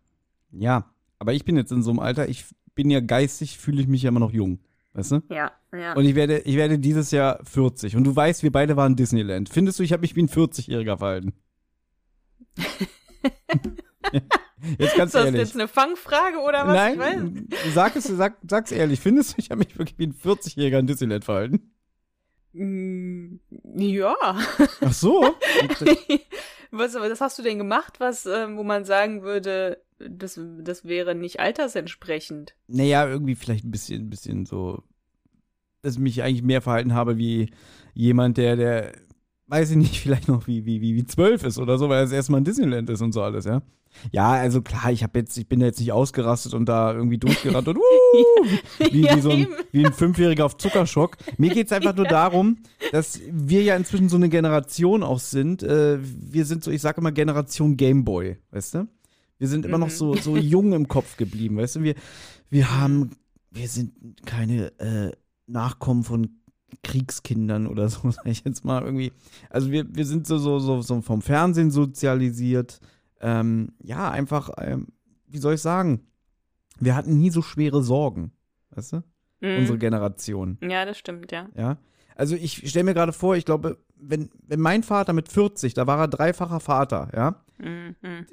Ja, aber ich bin jetzt in so einem Alter, ich bin ja geistig, fühle ich mich ja immer noch jung. Weißt du? Ja. Und ich werde dieses Jahr 40. Und du weißt, wir beide waren in Disneyland. Findest du, ich habe mich wie ein 40-Jähriger verhalten? Jetzt ganz ehrlich. Ist das jetzt eine Fangfrage oder was? Nein, ich weiß. Sag's ehrlich. Findest du, ich habe mich wirklich wie ein 40-Jähriger in Disneyland verhalten? Ja. Ach so? Was hast du denn gemacht, wo man sagen würde, das wäre nicht altersentsprechend? Naja, irgendwie vielleicht ein bisschen so, dass ich mich eigentlich mehr verhalten habe wie jemand, der weiß ich nicht, vielleicht noch wie 12 ist oder so, weil er das erste Mal in Disneyland ist und so alles, ja. Ja, also klar, ich bin jetzt nicht ausgerastet und da irgendwie durchgerannt und wie ein 5-Jähriger auf Zuckerschock. Mir geht's einfach nur darum, dass wir ja inzwischen so eine Generation auch sind. Wir sind so, ich sag immer Generation Gameboy, weißt du? Wir sind immer noch so jung im Kopf geblieben, weißt du? Wir sind keine Nachkommen von Kriegskindern oder so, sag ich jetzt mal irgendwie. Also wir sind so vom Fernsehen sozialisiert. Ja, einfach, wie soll ich sagen? Wir hatten nie so schwere Sorgen, weißt du? Unsere Generation. Ja, das stimmt, ja. Ja. Also ich stelle mir gerade vor, ich glaube, wenn mein Vater mit 40, da war er 3-facher Vater, ja?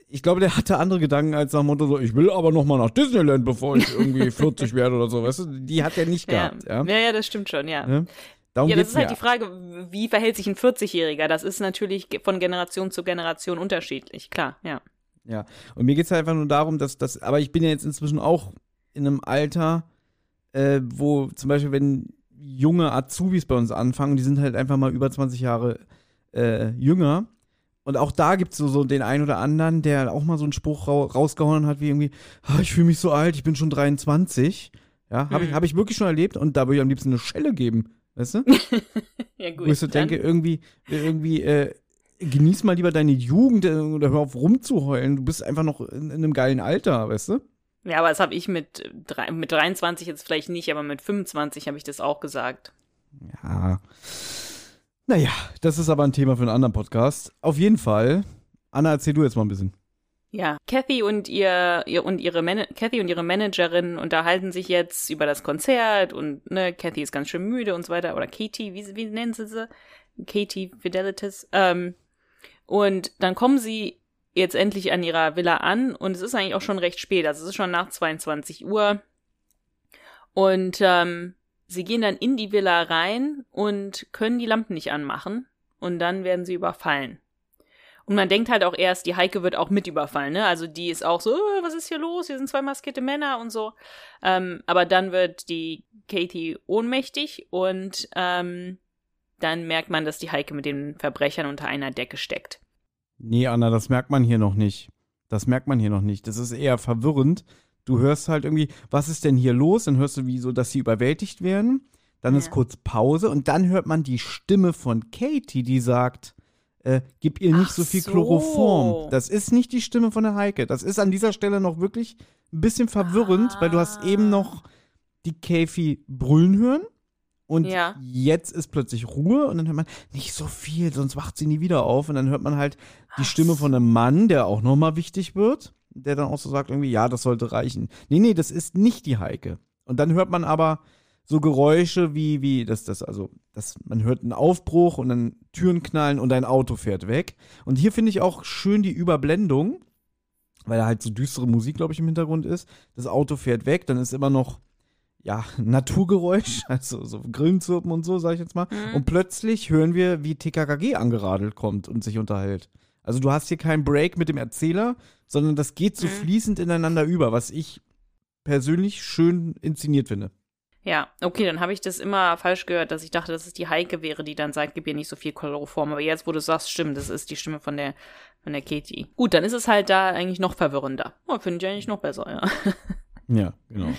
Ich glaube, der hatte andere Gedanken als nach dem Motto so, ich will aber nochmal nach Disneyland, bevor ich irgendwie 40 werde oder so, weißt du? Die hat er nicht gehabt, ja. Ja, das stimmt schon, ja. Darum geht's ja. Das ist halt die Frage, wie verhält sich ein 40-Jähriger? Das ist natürlich von Generation zu Generation unterschiedlich, klar, ja. Ja, und mir geht's halt einfach nur darum, dass das, aber ich bin ja jetzt inzwischen auch in einem Alter, wo zum Beispiel, wenn junge Azubis bei uns anfangen, die sind halt einfach mal über 20 Jahre jünger. Und auch da gibt es so den einen oder anderen, der auch mal so einen Spruch rausgehauen hat, wie irgendwie, ich fühle mich so alt, ich bin schon 23. Ja, hab ich wirklich schon erlebt und da würde ich am liebsten eine Schelle geben, weißt du? Ja, gut. Wo ich so denke, irgendwie, genieß mal lieber deine Jugend oder hör auf rumzuheulen, du bist einfach noch in einem geilen Alter, weißt du? Ja, aber das habe ich mit 23 jetzt vielleicht nicht, aber mit 25 habe ich das auch gesagt. Ja. Naja, das ist aber ein Thema für einen anderen Podcast. Auf jeden Fall. Anna, erzähl du jetzt mal ein bisschen. Ja, Kefi und ihre Managerin unterhalten sich jetzt über das Konzert und ne, Kefi ist ganz schön müde und so weiter. Oder Katie, wie nennen sie? Kefi Fidelitas. Und dann kommen sie jetzt endlich an ihrer Villa an und es ist eigentlich auch schon recht spät. Also es ist schon nach 22 Uhr. Und sie gehen dann in die Villa rein und können die Lampen nicht anmachen und dann werden sie überfallen. Und man denkt halt auch erst, die Heike wird auch mit überfallen, ne? Also die ist auch so, was ist hier los? Hier sind zwei maskierte Männer und so. Aber dann wird die Katie ohnmächtig und dann merkt man, dass die Heike mit den Verbrechern unter einer Decke steckt. Nee, Anna, das merkt man hier noch nicht. Das ist eher verwirrend. Du hörst halt irgendwie, was ist denn hier los? Dann hörst du, wie so, dass sie überwältigt werden. Dann ist kurz Pause und dann hört man die Stimme von Katie, die sagt, gib ihr nicht so viel Chloroform. Das ist nicht die Stimme von der Heike. Das ist an dieser Stelle noch wirklich ein bisschen verwirrend, weil du hast eben noch die Kefi brüllen hören und jetzt ist plötzlich Ruhe und dann hört man, nicht so viel, sonst wacht sie nie wieder auf. Und dann hört man halt die Stimme von einem Mann, der auch nochmal wichtig wird. Der dann auch so sagt irgendwie, ja, das sollte reichen. Nee, das ist nicht die Heike. Und dann hört man aber so Geräusche wie man hört einen Aufbruch und dann Türen knallen und ein Auto fährt weg. Und hier finde ich auch schön die Überblendung, weil da halt so düstere Musik, glaube ich, im Hintergrund ist. Das Auto fährt weg, dann ist immer noch, ja, Naturgeräusch, also so Grillenzirpen und so, sage ich jetzt mal. Mhm. Und plötzlich hören wir, wie TKKG angeradelt kommt und sich unterhält. Also du hast hier keinen Break mit dem Erzähler, sondern das geht so fließend ineinander über, was ich persönlich schön inszeniert finde. Ja, okay, dann habe ich das immer falsch gehört, dass ich dachte, dass es die Heike wäre, die dann sagt, gib ihr nicht so viel Chloroform. Aber jetzt, wo du sagst, stimmt, das ist die Stimme von der Katie. Gut, dann ist es halt da eigentlich noch verwirrender. Oh, finde ich eigentlich noch besser, ja. Ja, genau.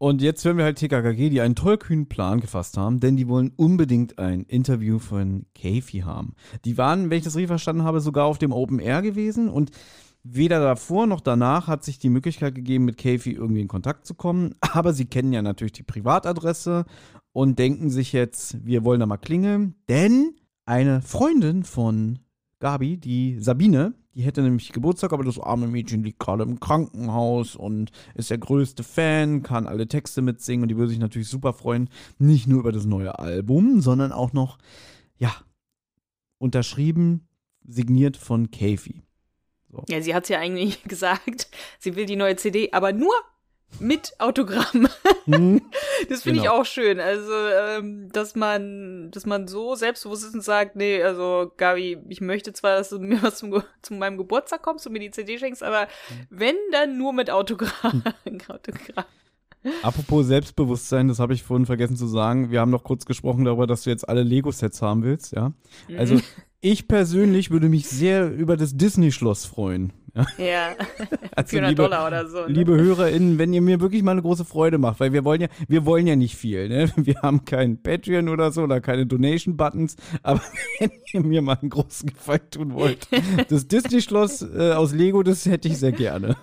Und jetzt hören wir halt TKKG, die einen tollkühnen Plan gefasst haben, denn die wollen unbedingt ein Interview von Kefi haben. Die waren, wenn ich das richtig verstanden habe, sogar auf dem Open Air gewesen und weder davor noch danach hat sich die Möglichkeit gegeben, mit Kefi irgendwie in Kontakt zu kommen, aber sie kennen ja natürlich die Privatadresse und denken sich jetzt, wir wollen da mal klingeln, denn eine Freundin von Gabi, die Sabine, die hätte nämlich Geburtstag, aber das arme Mädchen liegt gerade im Krankenhaus und ist der größte Fan, kann alle Texte mitsingen und die würde sich natürlich super freuen, nicht nur über das neue Album, sondern auch noch, ja, unterschrieben, signiert von Kefi. So. Ja, sie hat es ja eigentlich gesagt, sie will die neue CD, aber nur mit Autogramm. Das finde ich auch schön, also dass man so selbstbewusst sagt, nee, also Gabi, ich möchte zwar, dass du mir was zu meinem Geburtstag kommst und mir die CD schenkst, aber wenn, dann nur mit Autogramm. Apropos Selbstbewusstsein, das habe ich vorhin vergessen zu sagen, wir haben noch kurz gesprochen darüber, dass du jetzt alle Lego-Sets haben willst, ja, also ich persönlich würde mich sehr über das Disney-Schloss freuen. Ja, also $400 oder so. Ne? Liebe HörerInnen, wenn ihr mir wirklich mal eine große Freude macht, weil wir wollen ja nicht viel, ne? Wir haben keinen Patreon oder so oder keine Donation-Buttons, aber wenn ihr mir mal einen großen Gefallen tun wollt, das Disney-Schloss aus Lego, das hätte ich sehr gerne.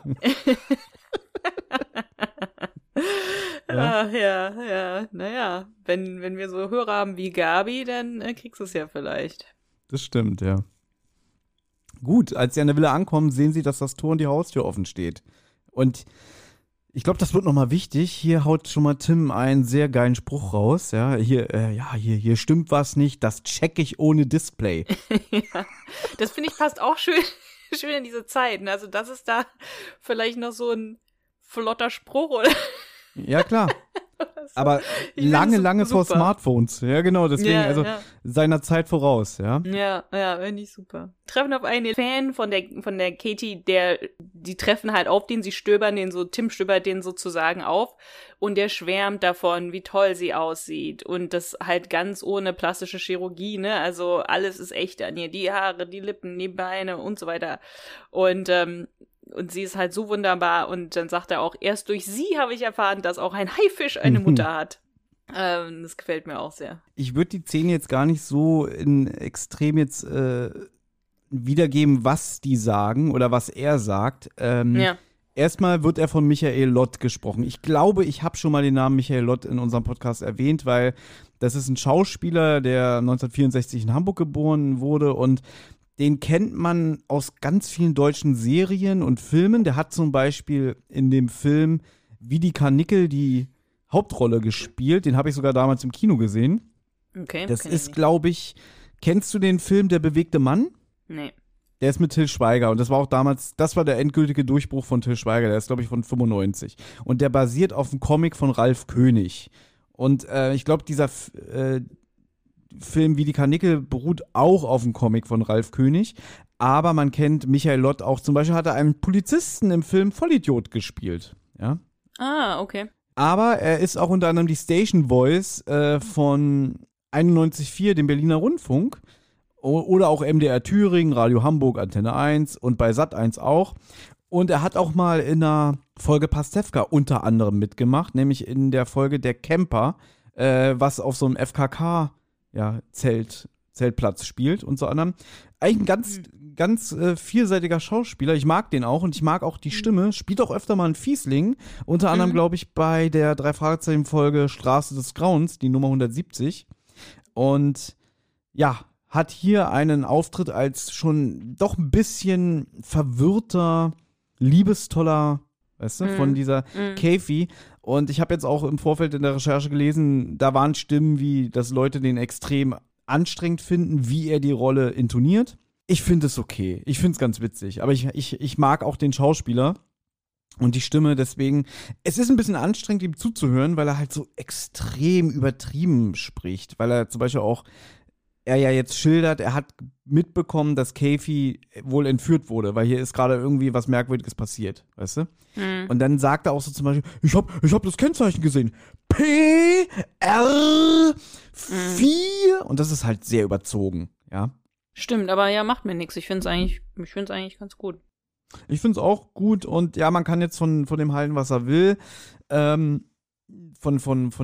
Ja. Ach ja, naja, wenn wir so Hörer haben wie Gabi, dann kriegst du es ja vielleicht. Das stimmt, ja. Gut, als sie an der Villa ankommen, sehen sie, dass das Tor und die Haustür offen steht. Und ich glaube, das wird nochmal wichtig. Hier haut schon mal Tim einen sehr geilen Spruch raus. Ja, hier stimmt was nicht, das check ich ohne Display. Ja, das finde ich passt auch schön in diese Zeiten. Also das ist da vielleicht noch so ein flotter Spruch, oder? Ja, klar. Aber lange vor Smartphones. Ja, genau, deswegen, ja, also ja. Seiner Zeit voraus, ja. Ja, finde ich super. Treffen auf einen Fan von der Katie, die treffen halt auf den, sie stöbern den so, Tim stöbert den sozusagen auf und der schwärmt davon, wie toll sie aussieht und das halt ganz ohne plastische Chirurgie, ne, also alles ist echt an ihr, die Haare, die Lippen, die Beine und so weiter und sie ist halt so wunderbar und dann sagt er auch, erst durch sie habe ich erfahren, dass auch ein Haifisch eine Mutter hat. Das gefällt mir auch sehr. Ich würde die Szene jetzt gar nicht so in extrem jetzt wiedergeben, was die sagen oder was er sagt. Ja. Erstmal wird er von Michael Lott gesprochen. Ich glaube, ich habe schon mal den Namen Michael Lott in unserem Podcast erwähnt, weil das ist ein Schauspieler, der 1964 in Hamburg geboren wurde und den kennt man aus ganz vielen deutschen Serien und Filmen. Der hat zum Beispiel in dem Film Wie die Karnickel die Hauptrolle gespielt. Den habe ich sogar damals im Kino gesehen. Okay. Das ist, glaube ich, kennst du den Film Der bewegte Mann? Nee. Der ist mit Til Schweiger und das war auch damals, das war der endgültige Durchbruch von Til Schweiger. Der ist, glaube ich, von 95. Und der basiert auf einem Comic von Ralf König. Und ich glaube, dieser Film Wie die Karnickel beruht auch auf dem Comic von Ralf König, aber man kennt Michael Lott auch, zum Beispiel hat er einen Polizisten im Film Vollidiot gespielt, ja. Ah, okay. Aber er ist auch unter anderem die Station Voice von 91,4, dem Berliner Rundfunk oder auch MDR Thüringen, Radio Hamburg, Antenne 1 und bei Sat1 auch. Und er hat auch mal in einer Folge Pastewka unter anderem mitgemacht, nämlich in der Folge Der Camper, was auf so einem FKK Zeltplatz spielt und so anderem. Eigentlich ein ganz vielseitiger Schauspieler. Ich mag den auch und ich mag auch die Stimme. Spielt auch öfter mal einen Fiesling. Unter anderem, glaube ich, bei der Drei-Fragezeichen-Folge Straße des Grauens, die Nummer 170. Und ja, hat hier einen Auftritt als schon doch ein bisschen verwirrter, liebestoller, weißt du, von dieser Kefi. Und ich habe jetzt auch im Vorfeld in der Recherche gelesen, da waren Stimmen wie, dass Leute den extrem anstrengend finden, wie er die Rolle intoniert. Ich finde es okay. Ich finde es ganz witzig. Aber ich mag auch den Schauspieler und die Stimme. Deswegen, es ist ein bisschen anstrengend, ihm zuzuhören, weil er halt so extrem übertrieben spricht. Weil er zum Beispiel auch, er ja jetzt schildert, er hat mitbekommen, dass Kefi wohl entführt wurde, weil hier ist gerade irgendwie was Merkwürdiges passiert, weißt du? Und dann sagt er auch so zum Beispiel, ich hab das Kennzeichen gesehen. PR4. Und das ist halt sehr überzogen, ja. Stimmt, aber ja, macht mir nichts. Ich find's eigentlich ganz gut. Ich find's auch gut und ja, man kann jetzt von dem halten, was er will. Von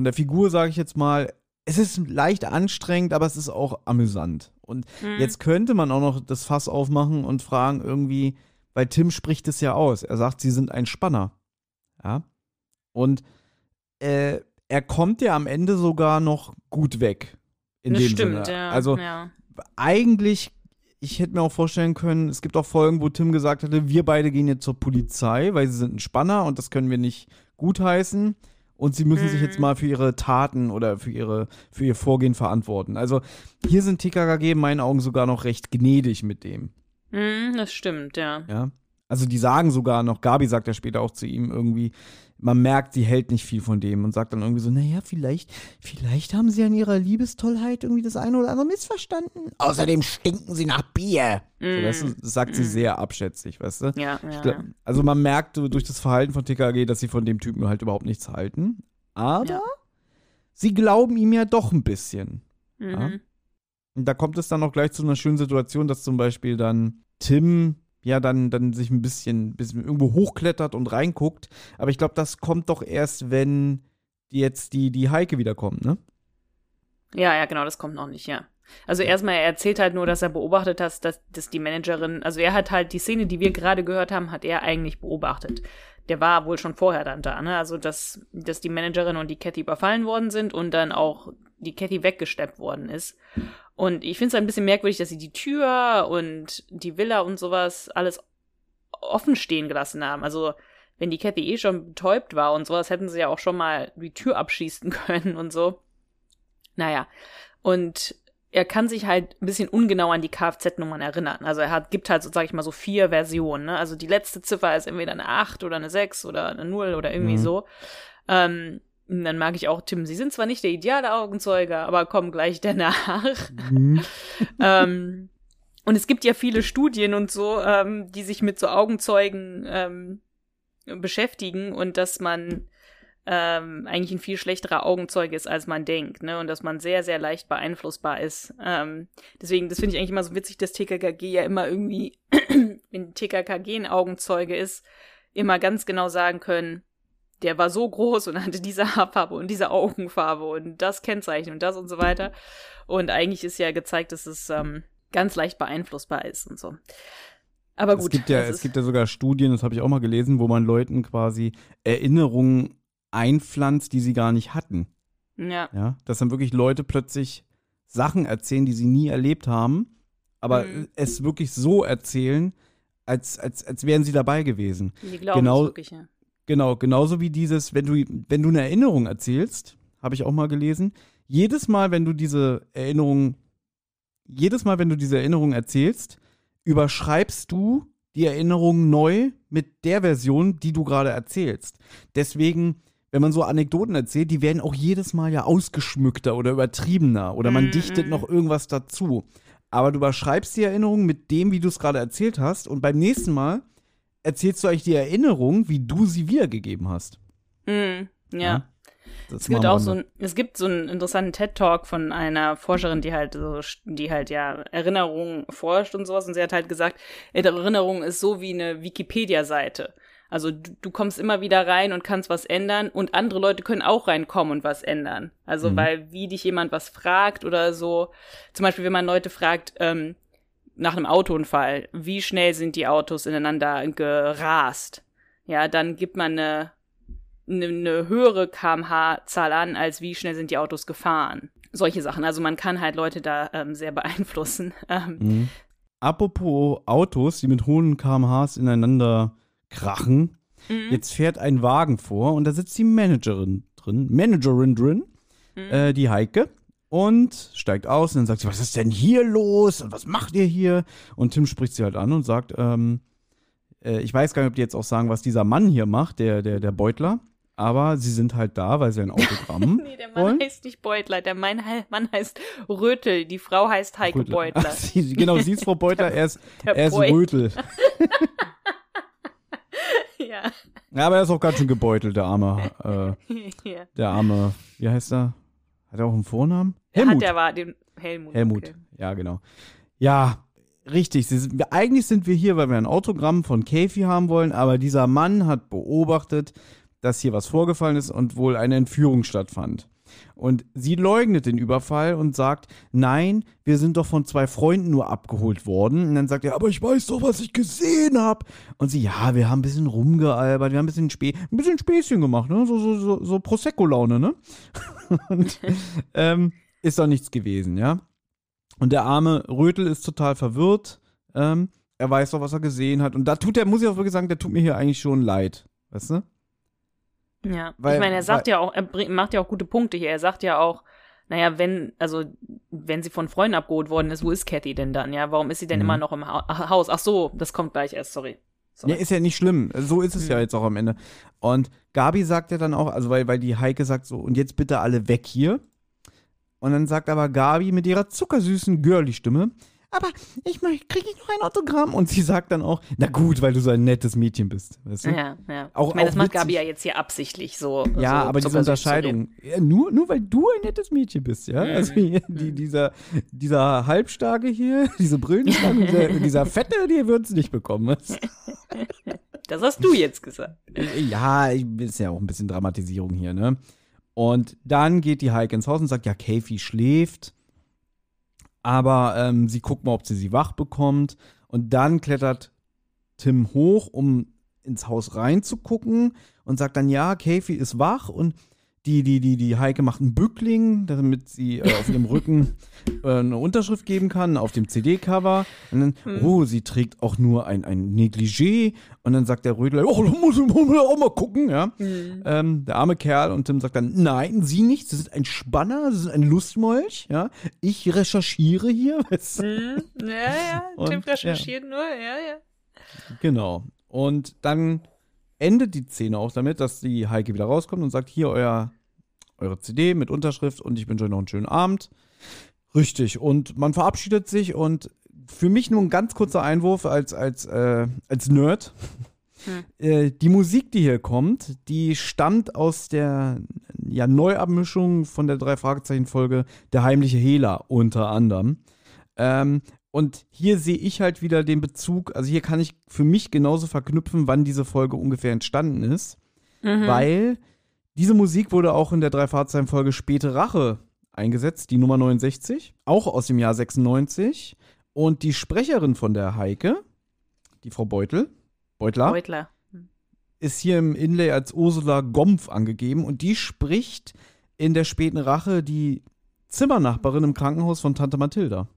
der Figur, sage ich jetzt mal, es ist leicht anstrengend, aber es ist auch amüsant. Und jetzt könnte man auch noch das Fass aufmachen und fragen irgendwie, weil Tim spricht es ja aus. Er sagt, sie sind ein Spanner. Ja. Und er kommt ja am Ende sogar noch gut weg. Das stimmt, Sinne. Ja. Also eigentlich, ich hätte mir auch vorstellen können, es gibt auch Folgen, wo Tim gesagt hatte, wir beide gehen jetzt zur Polizei, weil sie sind ein Spanner und das können wir nicht gutheißen. Und sie müssen sich jetzt mal für ihre Taten oder für ihr Vorgehen verantworten. Also hier sind TKKG in meinen Augen sogar noch recht gnädig mit dem. Das stimmt, ja. Also die sagen sogar noch, Gabi sagt ja später auch zu ihm irgendwie, man merkt, sie hält nicht viel von dem und sagt dann irgendwie so, naja, vielleicht haben sie an ihrer Liebestollheit irgendwie das eine oder andere missverstanden. Außerdem stinken sie nach Bier. So, weißt du, das sagt sie sehr abschätzig, weißt du? Ja. Also man merkt durch das Verhalten von TKKG, dass sie von dem Typen halt überhaupt nichts halten. Aber sie glauben ihm ja doch ein bisschen. Ja? Und da kommt es dann auch gleich zu einer schönen Situation, dass zum Beispiel dann Tim dann sich ein bisschen irgendwo hochklettert und reinguckt. Aber ich glaube, das kommt doch erst, wenn jetzt die Heike wiederkommt, ne? Ja, genau, das kommt noch nicht, ja. Also erstmal, er erzählt halt nur, dass er beobachtet hat, dass die Managerin, also er hat halt die Szene, die wir gerade gehört haben, hat er eigentlich beobachtet. Der war wohl schon vorher dann da, ne? Also, dass die Managerin und die Kathy überfallen worden sind und dann auch die Kathy weggeschleppt worden ist. Und ich finde es ein bisschen merkwürdig, dass sie die Tür und die Villa und sowas alles offen stehen gelassen haben. Also, wenn die Kathy eh schon betäubt war und sowas, hätten sie ja auch schon mal die Tür abschießen können und so. Naja. Und er kann sich halt ein bisschen ungenau an die Kfz-Nummern erinnern. Also gibt halt, sag ich mal, so 4 Versionen. Ne? Also die letzte Ziffer ist entweder eine 8 oder eine 6 oder eine 0 oder irgendwie so. Und dann mag ich auch Tim. Sie sind zwar nicht der ideale Augenzeuge, aber kommen gleich danach. Mhm. Und es gibt ja viele Studien und so, die sich mit so Augenzeugen beschäftigen und dass man eigentlich ein viel schlechterer Augenzeuge ist, als man denkt, ne? Und dass man sehr, sehr leicht beeinflussbar ist. Deswegen, das finde ich eigentlich immer so witzig, dass TKKG ja immer irgendwie, wenn TKKG ein Augenzeuge ist, immer ganz genau sagen können, der war so groß und hatte diese Haarfarbe und diese Augenfarbe und das Kennzeichen und das und so weiter. Und eigentlich ist ja gezeigt, dass es ganz leicht beeinflussbar ist und so. Aber gut. Es gibt ja sogar Studien, das habe ich auch mal gelesen, wo man Leuten quasi Erinnerungen einpflanzt, die sie gar nicht hatten. Ja. Dass dann wirklich Leute plötzlich Sachen erzählen, die sie nie erlebt haben, aber es wirklich so erzählen, als wären sie dabei gewesen. Die glauben es wirklich, ja. Genau, genauso wie dieses, wenn du eine Erinnerung erzählst, habe ich auch mal gelesen, jedes Mal, wenn du diese Erinnerung erzählst, überschreibst du die Erinnerung neu mit der Version, die du gerade erzählst. Deswegen, wenn man so Anekdoten erzählt, die werden auch jedes Mal ja ausgeschmückter oder übertriebener oder man dichtet noch irgendwas dazu. Aber du überschreibst die Erinnerung mit dem, wie du es gerade erzählt hast und beim nächsten Mal erzählst du euch die Erinnerung, wie du sie wiedergegeben hast. Ja. Es gibt so einen interessanten TED-Talk von einer Forscherin, die Erinnerungen forscht und sowas. Und sie hat halt gesagt, Erinnerung ist so wie eine Wikipedia-Seite. Also du kommst immer wieder rein und kannst was ändern und andere Leute können auch reinkommen und was ändern. Also weil wie dich jemand was fragt oder so. Zum Beispiel, wenn man Leute fragt, nach einem Autounfall, wie schnell sind die Autos ineinander gerast? Ja, dann gibt man eine höhere kmh-Zahl an, als wie schnell sind die Autos gefahren. Solche Sachen. Also man kann halt Leute da sehr beeinflussen. Apropos Autos, die mit hohen kmhs ineinander krachen. Jetzt fährt ein Wagen vor und da sitzt die Managerin drin, die Heike. Und steigt aus und dann sagt sie, was ist denn hier los und was macht ihr hier? Und Tim spricht sie halt an und sagt, ich weiß gar nicht, ob die jetzt auch sagen, was dieser Mann hier macht, der Beutler. Aber sie sind halt da, weil sie ein Autogramm wollen. Nee, der Mann heißt nicht Beutler, der Mann heißt Rötel, die Frau heißt Heike Beutler. Ach, sie ist Frau Beutler, er ist Rötel. Ja. Ja, aber er ist auch ganz schön gebeutelt, der arme, wie heißt er? Hat er auch einen Vornamen? Helmut. Den Helmut. Helmut, okay. Ja, genau. Ja, richtig. Eigentlich sind wir hier, weil wir ein Autogramm von Kefi haben wollen, aber dieser Mann hat beobachtet, dass hier was vorgefallen ist und wohl eine Entführung stattfand. Und sie leugnet den Überfall und sagt, nein, wir sind doch von zwei Freunden nur abgeholt worden. Und dann sagt er, aber ich weiß doch, was ich gesehen habe. Und sie, ja, wir haben ein bisschen rumgealbert, wir haben ein bisschen Späßchen gemacht, ne? So Prosecco-Laune, ne? Und ist doch nichts gewesen, ja. Und der arme Rötel ist total verwirrt. Er weiß doch, was er gesehen hat. Und da muss ich auch wirklich sagen, der tut mir hier eigentlich schon leid, weißt du? Ja, weil, ich meine, er macht ja auch gute Punkte hier. Er sagt ja auch, naja, wenn sie von Freunden abgeholt worden ist, wo ist Kathy denn dann? Ja, warum ist sie denn immer noch im Haus? Ach so, das kommt gleich erst, sorry. Ja, ist ja nicht schlimm. So ist es ja jetzt auch am Ende. Und Gabi sagt ja dann auch, also weil die Heike sagt so, und jetzt bitte alle weg hier. Und dann sagt aber Gabi mit ihrer zuckersüßen Girly-Stimme, aber kriege ich noch ein Autogramm? Und sie sagt dann auch, na gut, weil du so ein nettes Mädchen bist. Weißt du? Ja. Auch, ich meine, das macht Gabi ja jetzt hier absichtlich so. Ja, so aber diese Unterscheidung, ja, nur weil du ein nettes Mädchen bist, ja? Mhm. Also dieser Halbstarke hier, diese Brillenstarke, dieser Fette, die wird es nicht bekommen. Weißt du? Das hast du jetzt gesagt. Ja, ist ja auch ein bisschen Dramatisierung hier, ne? Und dann geht die Heike ins Haus und sagt, ja, Kefi schläft. Aber sie guckt mal, ob sie wach bekommt. Und dann klettert Tim hoch, um ins Haus reinzugucken und sagt dann, ja, Kefi ist wach. Und die Heike macht einen Bückling, damit sie auf ihrem Rücken eine Unterschrift geben kann, auf dem CD-Cover. Und dann, sie trägt auch nur ein Negligé. Und dann sagt der Rödler, oh, da muss man auch mal gucken. Ja? Der arme Kerl. Und Tim sagt dann, nein, sie nicht, sie sind ein Spanner, sie sind ein Lustmolch. Ja? Ich recherchiere hier. Weißt du? Ja, Tim recherchiert nur, ja. Genau. Und dann endet die Szene auch damit, dass die Heike wieder rauskommt und sagt, hier, euer eure CD mit Unterschrift und ich wünsche euch noch einen schönen Abend. Richtig, und man verabschiedet sich und für mich nur ein ganz kurzer Einwurf als Nerd. Die Musik, die hier kommt, die stammt aus der Neuabmischung von der Drei-Fragezeichen-Folge Der heimliche Hehler unter anderem. Und hier sehe ich halt wieder den Bezug, also hier kann ich für mich genauso verknüpfen, wann diese Folge ungefähr entstanden ist, weil diese Musik wurde auch in der Drei-Fragezeichen-Folge Späte Rache eingesetzt, die Nummer 69, auch aus dem Jahr 96. Und die Sprecherin von der Heike, die Frau Beutler, ist hier im Inlay als Ursula Gompf angegeben und die spricht in der Späten Rache die Zimmernachbarin im Krankenhaus von Tante Mathilda.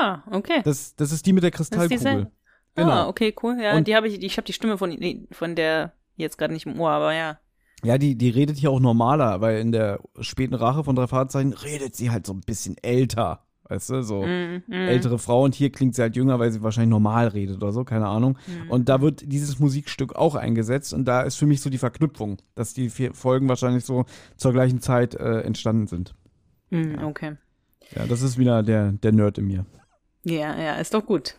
Ah, okay. Das ist die mit der Kristallkugel. Genau. Ah, okay, cool. Ja, und ich habe die Stimme von der jetzt gerade nicht im Ohr, aber ja. Ja, die redet hier auch normaler, weil in der Späten Rache von Drei Fahrzeichen redet sie halt so ein bisschen älter. Weißt du, so ältere Frau und hier klingt sie halt jünger, weil sie wahrscheinlich normal redet oder so, keine Ahnung. Und da wird dieses Musikstück auch eingesetzt und da ist für mich so die Verknüpfung, dass die Folgen wahrscheinlich so zur gleichen Zeit entstanden sind. Ja. Okay. Ja, das ist wieder der Nerd in mir. Ja, ist doch gut.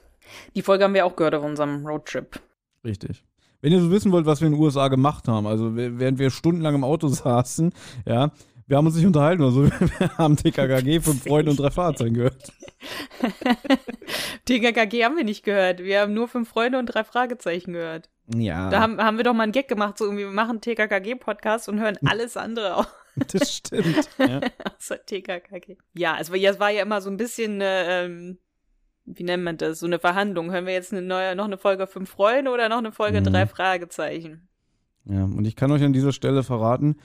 Die Folge haben wir auch gehört auf unserem Roadtrip. Richtig. Wenn ihr so wissen wollt, was wir in den USA gemacht haben, also während wir stundenlang im Auto saßen, ja, wir haben uns nicht unterhalten oder so. Wir haben TKKG von Freunde und 3 Fahrzeugen gehört. TKKG haben wir nicht gehört. Wir haben nur 5 Freunde und 3 Fragezeichen gehört. Ja. Da haben wir doch mal einen Gag gemacht, so irgendwie, wir machen TKKG-Podcast und hören alles andere auf. Das stimmt. Ja. Außer TKKG. Ja, also es war ja immer so ein bisschen, wie nennt man das, so eine Verhandlung. Hören wir jetzt noch eine Folge 5 Freunde oder noch eine Folge 3 Fragezeichen? Ja, und ich kann euch an dieser Stelle verraten,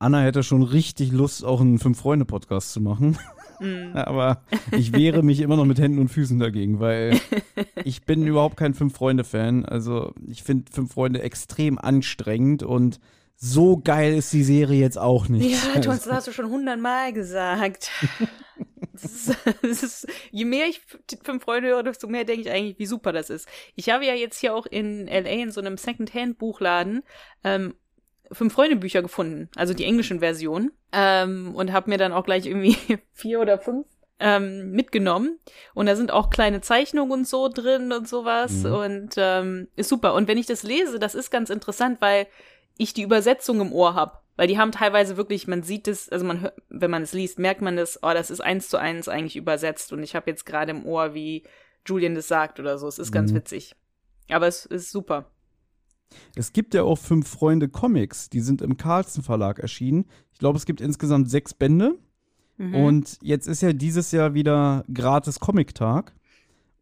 Anna hätte schon richtig Lust, auch einen 5-Freunde-Podcast zu machen. Aber ich wehre mich immer noch mit Händen und Füßen dagegen, weil ich bin überhaupt kein 5-Freunde-Fan. Also ich finde 5 Freunde extrem anstrengend und so geil ist die Serie jetzt auch nicht. Ja, Tom, das hast du schon 100-mal gesagt. Je mehr ich 5 Freunde höre, desto mehr denke ich eigentlich, wie super das ist. Ich habe ja jetzt hier auch in L.A. in so einem Second-Hand-Buchladen 5-Freunde-Bücher gefunden, also die englischen Versionen, und habe mir dann auch gleich irgendwie 4 oder 5 mitgenommen. Und da sind auch kleine Zeichnungen und so drin und sowas und ist super. Und wenn ich das lese, das ist ganz interessant, weil ich die Übersetzung im Ohr habe, weil die haben teilweise wirklich, man sieht es, also man hört, wenn man es liest, merkt man das, oh, das ist 1:1 eigentlich übersetzt und ich habe jetzt gerade im Ohr, wie Julian das sagt oder so. Es ist ganz witzig, aber es ist super. Es gibt ja auch 5-Freunde-Comics, die sind im Carlsen-Verlag erschienen. Ich glaube, es gibt insgesamt 6 Bände. Und jetzt ist ja dieses Jahr wieder gratis Comic-Tag.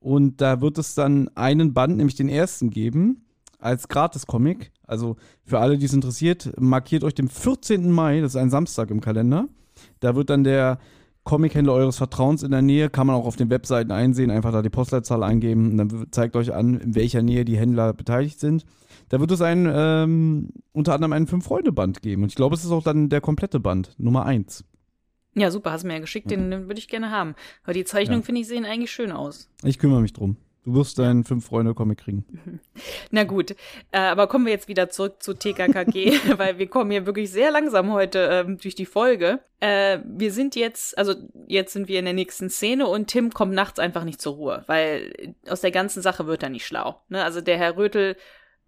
Und da wird es dann einen Band, nämlich den ersten, geben, als Gratis-Comic. Also für alle, die es interessiert, markiert euch den 14. Mai, das ist ein Samstag im Kalender. Da wird dann der Comic-Händler eures Vertrauens in der Nähe, kann man auch auf den Webseiten einsehen, einfach da die Postleitzahl eingeben und dann zeigt euch an, in welcher Nähe die Händler beteiligt sind. Da wird es einen, unter anderem einen 5-Freunde-Band geben und ich glaube, es ist auch dann der komplette Band, Nummer 1. Ja, super, hast du mir ja geschickt, den würde ich gerne haben. Aber die Zeichnungen, finde ich, sehen eigentlich schön aus. Ich kümmere mich drum. Du wirst deinen 5-Freunde-Comic kriegen. Na gut, aber kommen wir jetzt wieder zurück zu TKKG, weil wir kommen hier wirklich sehr langsam heute durch die Folge. Wir sind jetzt sind wir in der nächsten Szene und Tim kommt nachts einfach nicht zur Ruhe, weil aus der ganzen Sache wird er nicht schlau. Ne? Also der Herr Rötel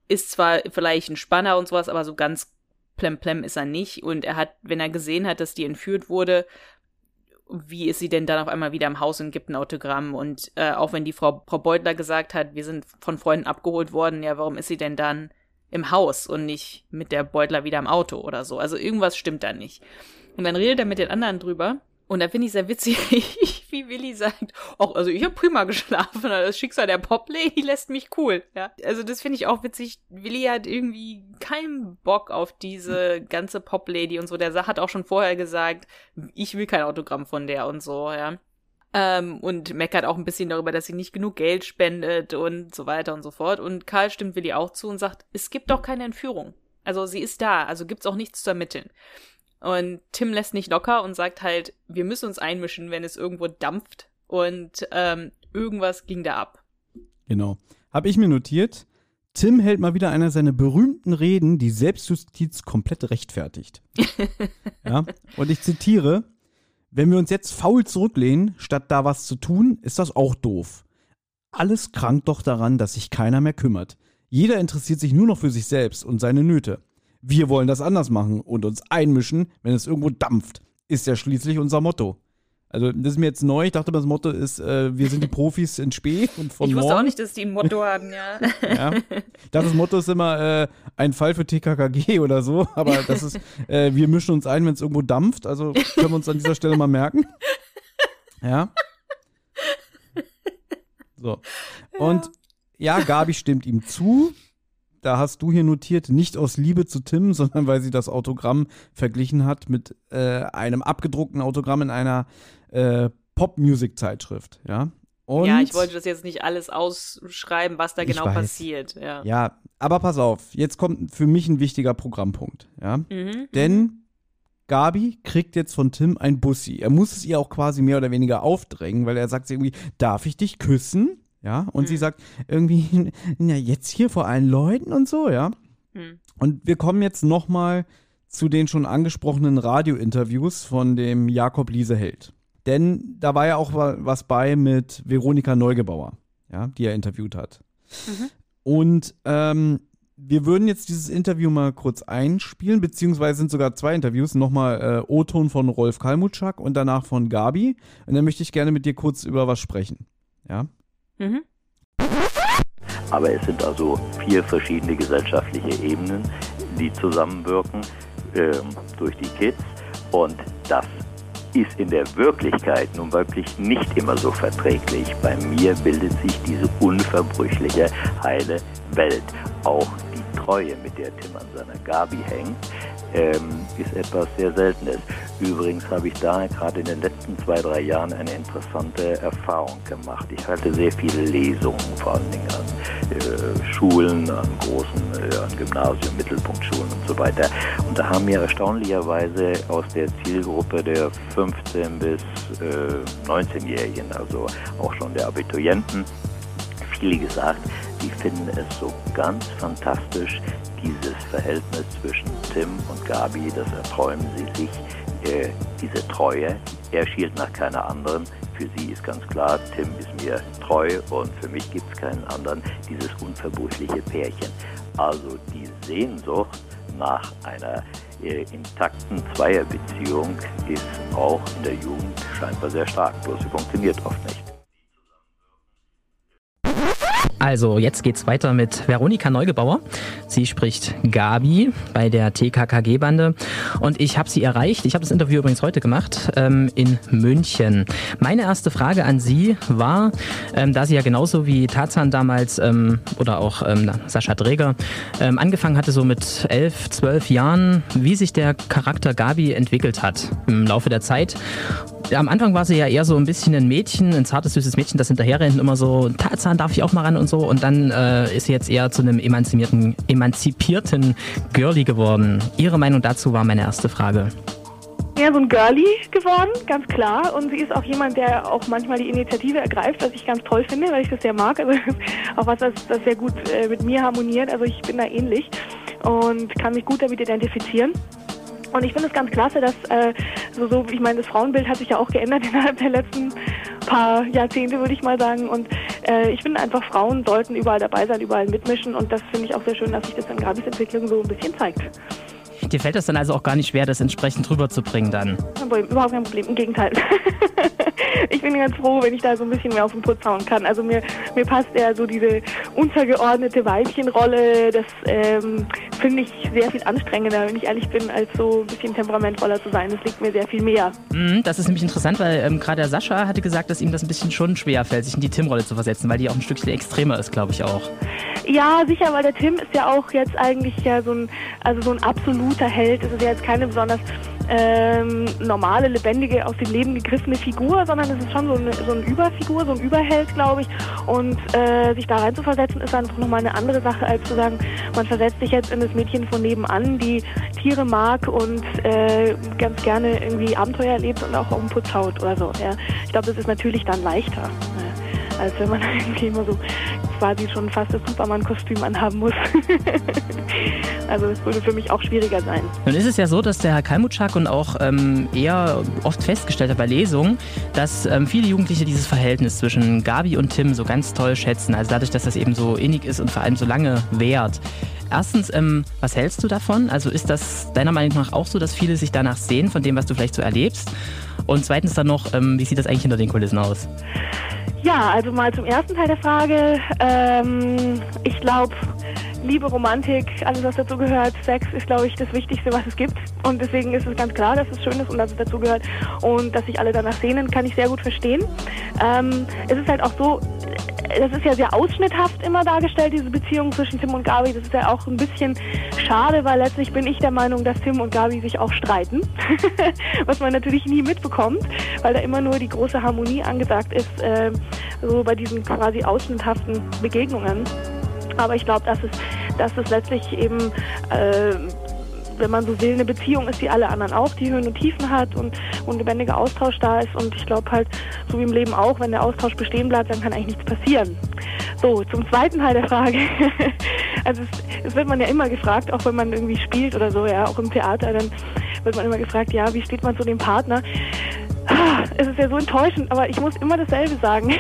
ist zwar vielleicht ein Spanner und sowas, aber so ganz plemplem ist er nicht. Und er hat, wenn er gesehen hat, dass die entführt wurde, wie ist sie denn dann auf einmal wieder im Haus und gibt ein Autogramm? Und auch wenn die Frau Beutler gesagt hat, wir sind von Freunden abgeholt worden, ja, warum ist sie denn dann im Haus und nicht mit der Beutler wieder im Auto oder so? Also irgendwas stimmt da nicht. Und dann redet er mit den anderen drüber. Und da finde ich sehr witzig, wie Willi sagt, ach, also ich habe prima geschlafen, das Schicksal der Poplady lässt mich cool. Ja? Also das finde ich auch witzig, Willi hat irgendwie keinen Bock auf diese ganze Poplady und so, der hat auch schon vorher gesagt, ich will kein Autogramm von der und so, ja. Und meckert auch ein bisschen darüber, dass sie nicht genug Geld spendet und so weiter und so fort. Und Karl stimmt Willi auch zu und sagt, es gibt doch keine Entführung, also sie ist da, also gibt's auch nichts zu ermitteln. Und Tim lässt nicht locker und sagt halt, wir müssen uns einmischen, wenn es irgendwo dampft. Und irgendwas ging da ab. Genau. Habe ich mir notiert, Tim hält mal wieder einer seiner berühmten Reden, die Selbstjustiz komplett rechtfertigt. Ja? Und ich zitiere: Wenn wir uns jetzt faul zurücklehnen, statt da was zu tun, ist das auch doof. Alles krankt doch daran, dass sich keiner mehr kümmert. Jeder interessiert sich nur noch für sich selbst und seine Nöte. Wir wollen das anders machen und uns einmischen, wenn es irgendwo dampft. Ist ja schließlich unser Motto. Also das ist mir jetzt neu. Ich dachte, das Motto ist, wir sind die Profis in Spee. Und von ich wusste morgen auch nicht, dass die ein Motto haben, ja. Ja. Ich dachte, das Motto ist immer ein Fall für TKKG oder so. Aber das ist, wir mischen uns ein, wenn es irgendwo dampft. Also können wir uns an dieser Stelle mal merken. Ja. So. Und ja, Gabi stimmt ihm zu. Da hast du hier notiert, nicht aus Liebe zu Tim, sondern weil sie das Autogramm verglichen hat mit einem abgedruckten Autogramm in einer Pop-Music-Zeitschrift. Ja? Und ja, ich wollte das jetzt nicht alles ausschreiben, was da genau passiert. Ja. Ja, aber pass auf, jetzt kommt für mich ein wichtiger Programmpunkt. Ja? Mhm. Denn Gabi kriegt jetzt von Tim ein Bussi. Er muss es ihr auch quasi mehr oder weniger aufdrängen, weil er sagt irgendwie, darf ich dich küssen? Ja, und sie sagt irgendwie, ja, jetzt hier vor allen Leuten und so, ja. Und wir kommen jetzt nochmal zu den schon angesprochenen Radiointerviews von dem Jakob Lieseheld. Denn da war ja auch was bei mit Veronika Neugebauer, ja, die er interviewt hat. Mhm. Und wir würden jetzt dieses Interview mal kurz einspielen, beziehungsweise sind sogar zwei Interviews, nochmal O-Ton von Rolf Kalmuczak und danach von Gabi. Und dann möchte ich gerne mit dir kurz über was sprechen, ja. Mhm. Aber es sind also 4 verschiedene gesellschaftliche Ebenen, die zusammenwirken durch die Kids. Und das ist in der Wirklichkeit nun wirklich nicht immer so verträglich. Bei mir bildet sich diese unverbrüchliche, heile Welt. Auch die Treue, mit der Tim an seiner Gabi hängt, ist etwas sehr Seltenes. Übrigens habe ich da gerade in den letzten 2-3 Jahren eine interessante Erfahrung gemacht. Ich halte sehr viele Lesungen, vor allen Dingen an Schulen, an großen an Gymnasien, Mittelpunktschulen und so weiter. Und da haben mir erstaunlicherweise aus der Zielgruppe der 15- bis 19-Jährigen, also auch schon der Abiturienten, viele gesagt, die finden es so ganz fantastisch, dieses Verhältnis zwischen Tim und Gabi, das erträumen sie sich, diese Treue. Er schielt nach keiner anderen. Für sie ist ganz klar, Tim ist mir treu und für mich gibt es keinen anderen. Dieses unverbrüchliche Pärchen. Also die Sehnsucht nach einer intakten Zweierbeziehung ist auch in der Jugend scheinbar sehr stark. Bloß sie funktioniert oft nicht. Also jetzt geht's weiter mit Veronika Neugebauer. Sie spricht Gabi bei der TKKG-Bande und ich habe sie erreicht. Ich habe das Interview übrigens heute gemacht in München. Meine erste Frage an Sie war, da sie ja genauso wie Tarzan damals oder auch Sascha Draeger angefangen hatte, so mit 11, 12 Jahren, wie sich der Charakter Gabi entwickelt hat im Laufe der Zeit. Am Anfang war sie ja eher so ein bisschen ein Mädchen, ein zartes, süßes Mädchen, das hinterherrennt immer so, Tarzan, darf ich auch mal ran und so. Und dann ist sie jetzt eher zu einem emanzipierten Girlie geworden. Ihre Meinung dazu war meine erste Frage. Ja, so ein Girlie geworden, ganz klar. Und sie ist auch jemand, der auch manchmal die Initiative ergreift, was ich ganz toll finde, weil ich das sehr mag. Also auch was, das sehr gut mit mir harmoniert. Also ich bin da ähnlich und kann mich gut damit identifizieren. Und ich finde es ganz klasse, dass, ich meine, das Frauenbild hat sich ja auch geändert innerhalb der letzten paar Jahrzehnte, würde ich mal sagen. Und ich finde einfach, Frauen sollten überall dabei sein, überall mitmischen. Und das finde ich auch sehr schön, dass sich das in Gabis Entwicklung so ein bisschen zeigt. Dir fällt das dann also auch gar nicht schwer, das entsprechend rüberzubringen dann? Kein Problem, überhaupt kein Problem, im Gegenteil. Ich bin ganz froh, wenn ich da so ein bisschen mehr auf den Putz hauen kann. Also mir passt eher so diese untergeordnete Weibchenrolle. Das finde ich sehr viel anstrengender, wenn ich ehrlich bin, als so ein bisschen temperamentvoller zu sein. Das liegt mir sehr viel mehr. Das ist nämlich interessant, weil gerade der Sascha hatte gesagt, dass ihm das ein bisschen schon schwer fällt, sich in die Tim-Rolle zu versetzen, weil die auch ein Stückchen extremer ist, glaube ich auch. Ja, sicher, weil der Tim ist ja auch jetzt eigentlich ja so ein absoluter Held. Es ist ja jetzt keine besonders normale, lebendige, aus dem Leben gegriffene Figur, sondern es ist schon so eine Überfigur, so ein Überheld, glaube ich. Und sich da rein zu versetzen, ist einfach nochmal eine andere Sache, als zu sagen, man versetzt sich jetzt in das Mädchen von nebenan, die Tiere mag und ganz gerne irgendwie Abenteuer erlebt und auch auf den Putz haut oder so. Ja. Ich glaube, das ist natürlich dann leichter, als wenn man irgendwie immer so quasi schon fast das Superman-Kostüm anhaben muss. Also es würde für mich auch schwieriger sein. Nun ist es ja so, dass der Herr Kalmuczak und auch er oft festgestellt hat bei Lesungen, dass viele Jugendliche dieses Verhältnis zwischen Gabi und Tim so ganz toll schätzen. Also dadurch, dass das eben so innig ist und vor allem so lange währt. Erstens, was hältst du davon? Also ist das deiner Meinung nach auch so, dass viele sich danach sehen von dem, was du vielleicht so erlebst? Und zweitens dann noch, wie sieht das eigentlich hinter den Kulissen aus? Ja, also mal zum ersten Teil der Frage. Ich glaube, Liebe, Romantik, alles was dazu gehört, Sex ist, glaube ich, das Wichtigste, was es gibt. Und deswegen ist es ganz klar, dass es schön ist und dass es dazu gehört. Und dass sich alle danach sehnen, kann ich sehr gut verstehen. Es ist halt auch so, das ist ja sehr ausschnitthaft immer dargestellt, diese Beziehung zwischen Tim und Gabi. Das ist ja auch ein bisschen schade, weil letztlich bin ich der Meinung, dass Tim und Gabi sich auch streiten. Was man natürlich nie mitbekommt, weil da immer nur die große Harmonie angesagt ist. So bei diesen quasi ausschnitthaften Begegnungen. Aber ich glaube, dass es letztlich eben, wenn man so will, eine Beziehung ist, die alle anderen auch, die Höhen und Tiefen hat und lebendiger Austausch da ist. Und ich glaube halt, so wie im Leben auch, wenn der Austausch bestehen bleibt, dann kann eigentlich nichts passieren. So, zum zweiten Teil der Frage. Also es wird man ja immer gefragt, auch wenn man irgendwie spielt oder so, ja, auch im Theater, dann wird man immer gefragt, ja, wie steht man zu dem Partner? Es ist ja so enttäuschend, aber ich muss immer dasselbe sagen,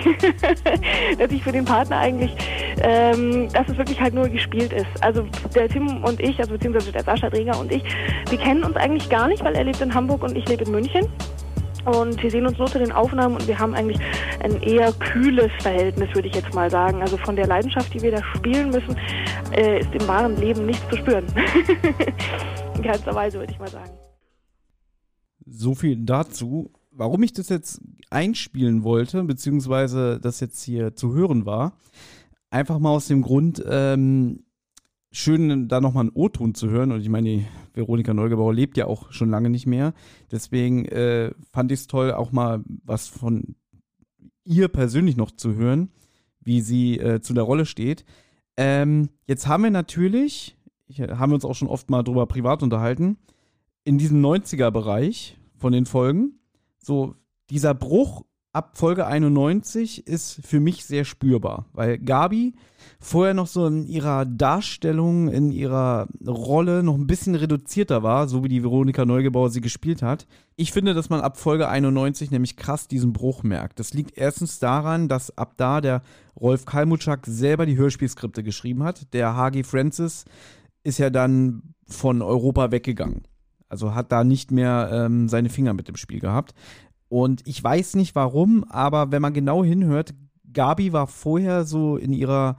dass ich für den Partner eigentlich, dass es wirklich halt nur gespielt ist. Also der Tim und ich, also beziehungsweise der Sascha Draeger und ich, wir kennen uns eigentlich gar nicht, weil er lebt in Hamburg und ich lebe in München. Und wir sehen uns nur zu den Aufnahmen und wir haben eigentlich ein eher kühles Verhältnis, würde ich jetzt mal sagen. Also von der Leidenschaft, die wir da spielen müssen, ist im wahren Leben nichts zu spüren. In ganzer Weise, würde ich mal sagen. So viel dazu. Warum ich das jetzt einspielen wollte, beziehungsweise das jetzt hier zu hören war, einfach mal aus dem Grund, schön da nochmal einen O-Ton zu hören. Und ich meine, die Veronika Neugebauer lebt ja auch schon lange nicht mehr. Deswegen fand ich es toll, auch mal was von ihr persönlich noch zu hören, wie sie zu der Rolle steht. Jetzt haben wir natürlich, haben wir uns auch schon oft mal drüber privat unterhalten, in diesem 90er-Bereich von den Folgen, so, dieser Bruch ab Folge 91 ist für mich sehr spürbar, weil Gabi vorher noch so in ihrer Darstellung, in ihrer Rolle noch ein bisschen reduzierter war, so wie die Veronika Neugebauer sie gespielt hat. Ich finde, dass man ab Folge 91 nämlich krass diesen Bruch merkt. Das liegt erstens daran, dass ab da der Rolf Kalmuczak selber die Hörspielskripte geschrieben hat. Der HG Francis ist ja dann von Europa weggegangen. Also hat da nicht mehr seine Finger mit im Spiel gehabt. Und ich weiß nicht warum, aber wenn man genau hinhört, Gabi war vorher so in ihrer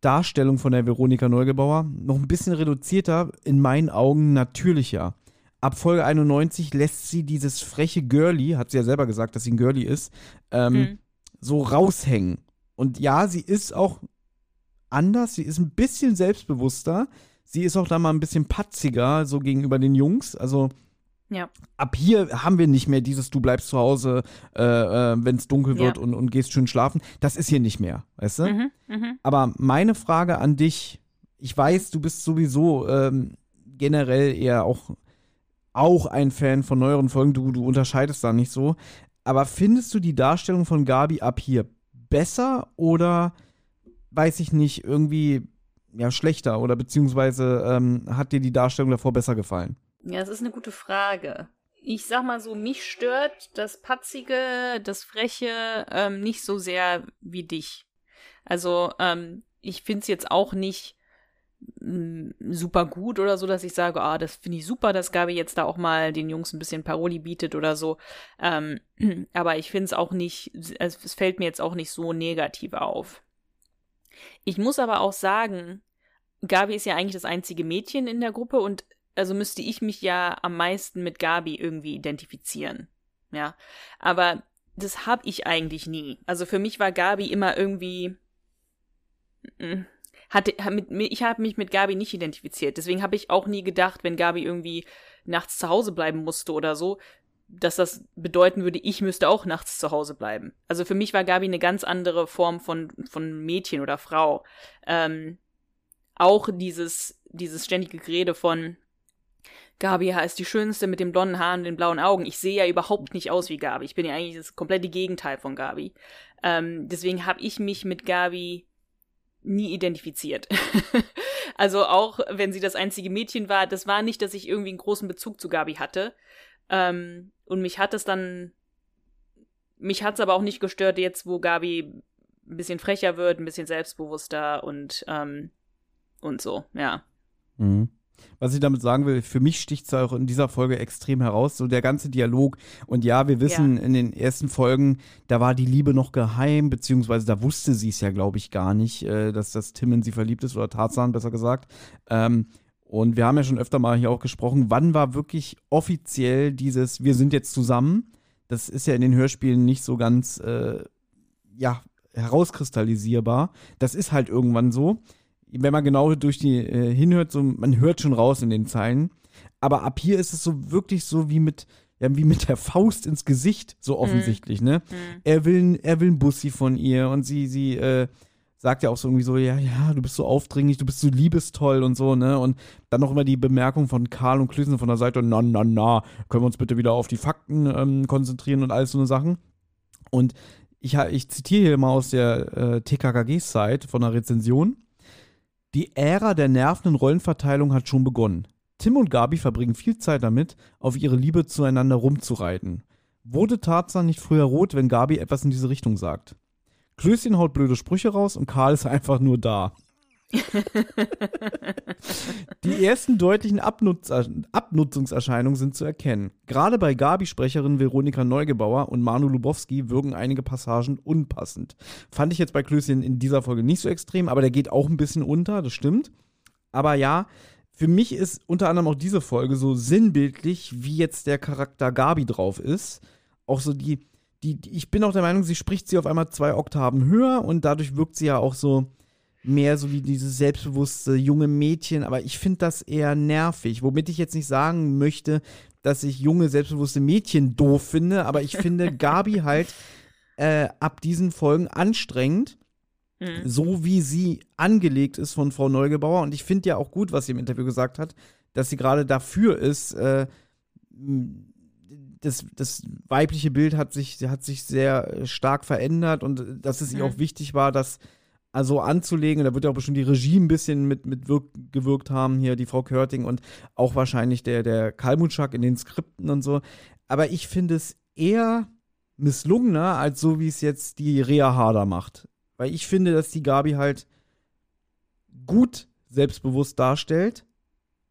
Darstellung von der Veronika Neugebauer noch ein bisschen reduzierter, in meinen Augen natürlicher. Ab Folge 91 lässt sie dieses freche Girlie, hat sie ja selber gesagt, dass sie ein Girlie ist, so raushängen. Und ja, sie ist auch anders, sie ist ein bisschen selbstbewusster. Sie ist auch da mal ein bisschen patziger, so gegenüber den Jungs. Also ja. Ab hier haben wir nicht mehr dieses, du bleibst zu Hause, wenn es dunkel wird und gehst schön schlafen. Das ist hier nicht mehr, weißt du? Mhm, aber meine Frage an dich, ich weiß, du bist sowieso generell eher auch ein Fan von neueren Folgen, du unterscheidest da nicht so. Aber findest du die Darstellung von Gabi ab hier besser oder, weiß ich nicht, irgendwie ja, schlechter oder beziehungsweise hat dir die Darstellung davor besser gefallen? Ja, das ist eine gute Frage. Ich sag mal so, mich stört das Patzige, das Freche nicht so sehr wie dich. Also ich find's jetzt auch nicht super gut oder so, dass ich sage, das finde ich super, dass Gabi jetzt da auch mal den Jungs ein bisschen Paroli bietet oder so. Aber ich find's auch nicht, es fällt mir jetzt auch nicht so negativ auf. Ich muss aber auch sagen, Gabi ist ja eigentlich das einzige Mädchen in der Gruppe und also müsste ich mich ja am meisten mit Gabi irgendwie identifizieren. Ja, aber das habe ich eigentlich nie. Also für mich war Gabi immer irgendwie, ich habe mich mit Gabi nicht identifiziert. Deswegen habe ich auch nie gedacht, wenn Gabi irgendwie nachts zu Hause bleiben musste oder so, dass das bedeuten würde, ich müsste auch nachts zu Hause bleiben. Also für mich war Gabi eine ganz andere Form von Mädchen oder Frau. Auch dieses ständige Gerede von Gabi ist die Schönste mit den blonden Haaren und den blauen Augen. Ich sehe ja überhaupt nicht aus wie Gabi. Ich bin ja eigentlich das komplette Gegenteil von Gabi. Deswegen habe ich mich mit Gabi nie identifiziert. Also auch, wenn sie das einzige Mädchen war, das war nicht, dass ich irgendwie einen großen Bezug zu Gabi hatte. Und mich hat's aber auch nicht gestört jetzt, wo Gabi ein bisschen frecher wird, ein bisschen selbstbewusster und so, ja. Mhm. Was ich damit sagen will, für mich sticht es auch in dieser Folge extrem heraus, so der ganze Dialog. Und ja, wir wissen, in den ersten Folgen, da war die Liebe noch geheim, beziehungsweise da wusste sie es ja, glaube ich, gar nicht, dass das Tim in sie verliebt ist, oder Tarzan, besser gesagt. Und wir haben ja schon öfter mal hier auch gesprochen, wann war wirklich offiziell dieses "Wir sind jetzt zusammen"? Das ist ja in den Hörspielen nicht so ganz, herauskristallisierbar. Das ist halt irgendwann so. Wenn man genau durch die hinhört, so, man hört schon raus in den Zeilen. Aber ab hier ist es so wirklich so wie mit der Faust ins Gesicht, so offensichtlich, ne? Mhm. Er will ein Bussi von ihr, und sie sagt ja auch so irgendwie so, ja, du bist so aufdringlich, du bist so liebestoll und so, ne? Und dann noch immer die Bemerkung von Karl und Klüsen von der Seite, na, können wir uns bitte wieder auf die Fakten konzentrieren und alles so eine Sachen. Und ich zitiere hier mal aus der TKKG-Site von der Rezension. Die Ära der nervenden Rollenverteilung hat schon begonnen. Tim und Gabi verbringen viel Zeit damit, auf ihre Liebe zueinander rumzureiten. Wurde Tarzan nicht früher rot, wenn Gabi etwas in diese Richtung sagt? Klößchen haut blöde Sprüche raus und Karl ist einfach nur da. Die ersten deutlichen Abnutzungserscheinungen sind zu erkennen. Gerade bei Gabi-Sprecherin Veronika Neugebauer und Manu Lubowski wirken einige Passagen unpassend. Fand ich jetzt bei Klößchen in dieser Folge nicht so extrem, aber der geht auch ein bisschen unter, das stimmt. Aber ja, für mich ist unter anderem auch diese Folge so sinnbildlich, wie jetzt der Charakter Gabi drauf ist. Auch so ich bin auch der Meinung, sie spricht auf einmal 2 Oktaven höher, und dadurch wirkt sie ja auch so mehr so wie dieses selbstbewusste junge Mädchen, aber ich finde das eher nervig, womit ich jetzt nicht sagen möchte, dass ich junge, selbstbewusste Mädchen doof finde, aber ich finde Gabi halt ab diesen Folgen anstrengend, so wie sie angelegt ist von Frau Neugebauer, und ich finde ja auch gut, was sie im Interview gesagt hat, dass sie gerade dafür ist, das weibliche Bild hat sich sehr stark verändert, und dass es ihr auch wichtig war, dass also anzulegen, und da wird ja auch bestimmt die Regie ein bisschen gewirkt haben, hier die Frau Körting und auch wahrscheinlich der Kalmuczak in den Skripten und so. Aber ich finde es eher misslungener, als so, wie es jetzt die Rea Harder macht. Weil ich finde, dass die Gabi halt gut selbstbewusst darstellt,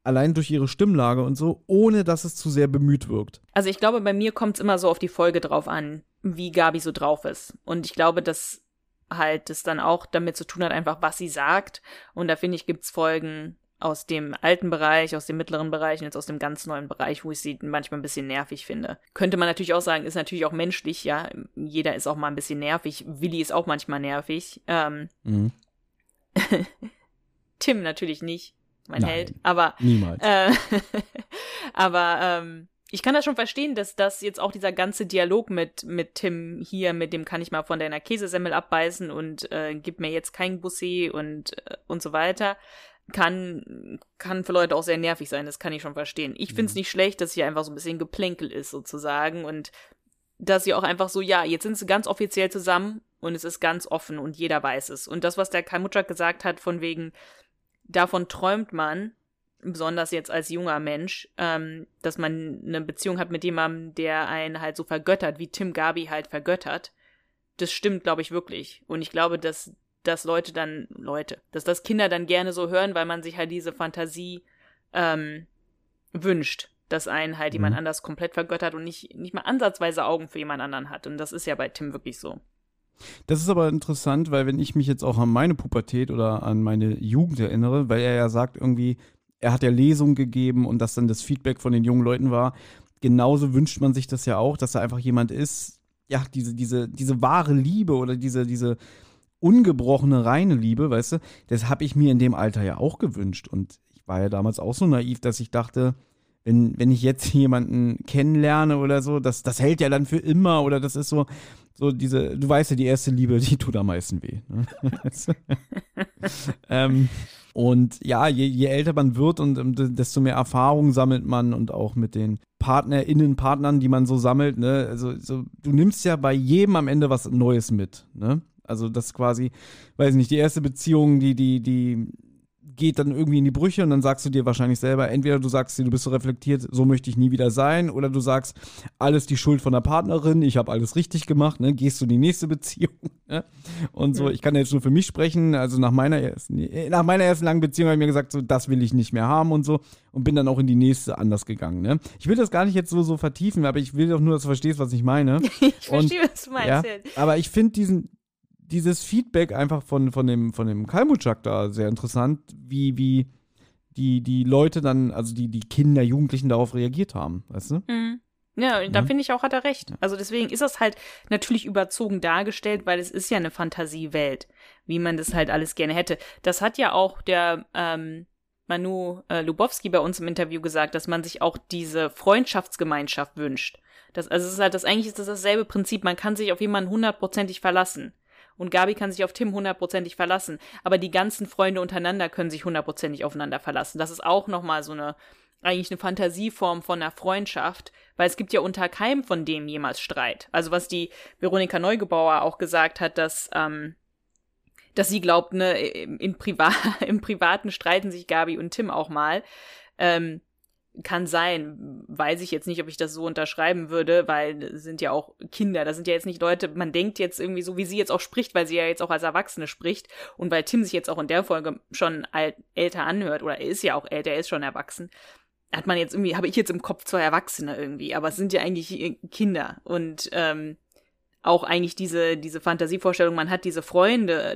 allein durch ihre Stimmlage und so, ohne dass es zu sehr bemüht wirkt. Also ich glaube, bei mir kommt es immer so auf die Folge drauf an, wie Gabi so drauf ist. Und ich glaube, dass halt das dann auch damit zu tun hat, einfach was sie sagt. Und da finde ich, gibt es Folgen aus dem alten Bereich, aus dem mittleren Bereich und jetzt aus dem ganz neuen Bereich, wo ich sie manchmal ein bisschen nervig finde. Könnte man natürlich auch sagen, ist natürlich auch menschlich, ja. Jeder ist auch mal ein bisschen nervig. Willi ist auch manchmal nervig. Tim natürlich nicht, mein Held. Aber niemals. Ich kann das schon verstehen, dass das jetzt auch dieser ganze Dialog mit Tim hier, mit dem kann ich mal von deiner Käsesemmel abbeißen und gib mir jetzt kein Bussi und so weiter, kann für Leute auch sehr nervig sein, das kann ich schon verstehen. Ich find's nicht schlecht, dass hier einfach so ein bisschen Geplänkel ist sozusagen, und dass sie auch einfach so, ja, jetzt sind sie ganz offiziell zusammen und es ist ganz offen und jeder weiß es. Und das, was der Kalmuczak gesagt hat, von wegen, davon träumt man, besonders jetzt als junger Mensch, dass man eine Beziehung hat mit jemandem, der einen halt so vergöttert, wie Tim Gabi halt vergöttert, das stimmt, glaube ich, wirklich. Und ich glaube, dass das Kinder dann gerne so hören, weil man sich halt diese Fantasie wünscht, dass einen halt jemand anders komplett vergöttert und nicht mal ansatzweise Augen für jemand anderen hat. Und das ist ja bei Tim wirklich so. Das ist aber interessant, weil wenn ich mich jetzt auch an meine Pubertät oder an meine Jugend erinnere, weil er ja sagt irgendwie, er hat ja Lesungen gegeben und dass dann das Feedback von den jungen Leuten war. Genauso wünscht man sich das ja auch, dass da einfach jemand ist, ja, diese wahre Liebe oder diese ungebrochene, reine Liebe, weißt du, das habe ich mir in dem Alter ja auch gewünscht. Und ich war ja damals auch so naiv, dass ich dachte, wenn ich jetzt jemanden kennenlerne oder so, das hält ja dann für immer, oder das ist so diese, du weißt ja, die erste Liebe, die tut am meisten weh. Ne? Und ja, je älter man wird und desto mehr Erfahrung sammelt man, und auch mit den Partnern, die man so sammelt, ne, also du nimmst ja bei jedem am Ende was Neues mit, ne? Also das quasi, weiß nicht, die erste Beziehung, die geht dann irgendwie in die Brüche und dann sagst du dir wahrscheinlich selber, entweder du sagst dir, du bist so reflektiert, so möchte ich nie wieder sein, oder du sagst, alles die Schuld von der Partnerin, ich habe alles richtig gemacht, ne? Gehst du in die nächste Beziehung, ne? Und so, ich kann jetzt nur für mich sprechen, also nach meiner ersten langen Beziehung habe ich mir gesagt, so, das will ich nicht mehr haben und so, und bin dann auch in die nächste anders gegangen, ne? Ich will das gar nicht jetzt so vertiefen, aber ich will doch nur, dass du verstehst, was ich meine. Ich verstehe, was du meinst. Ja, aber ich finde dieses Feedback einfach von dem Kalmuczak da sehr interessant, wie die Leute dann, also die Kinder, Jugendlichen darauf reagiert haben, weißt du? Mhm. Ja, und da finde ich auch, hat er recht. Ja. Also deswegen ist das halt natürlich überzogen dargestellt, weil es ist ja eine Fantasiewelt, wie man das halt alles gerne hätte. Das hat ja auch der Manu Lubowski bei uns im Interview gesagt, dass man sich auch diese Freundschaftsgemeinschaft wünscht. Eigentlich ist das dasselbe Prinzip, man kann sich auf jemanden 100%ig verlassen. Und Gabi kann sich auf Tim 100%ig verlassen. Aber die ganzen Freunde untereinander können sich 100%ig aufeinander verlassen. Das ist auch nochmal so eigentlich eine Fantasieform von einer Freundschaft, weil es gibt ja unter keinem von denen jemals Streit. Also was die Veronika Neugebauer auch gesagt hat, dass sie glaubt, ne, im Privaten streiten sich Gabi und Tim auch mal. Kann sein, weiß ich jetzt nicht, ob ich das so unterschreiben würde, weil das sind ja auch Kinder, das sind ja jetzt nicht Leute, man denkt jetzt irgendwie so, wie sie jetzt auch spricht, weil sie ja jetzt auch als Erwachsene spricht und weil Tim sich jetzt auch in der Folge schon älter anhört, oder er ist ja auch älter, er ist schon erwachsen, hat man jetzt irgendwie, habe ich jetzt im Kopf zwei Erwachsene irgendwie, aber es sind ja eigentlich Kinder und auch eigentlich diese Fantasievorstellung, man hat diese Freunde,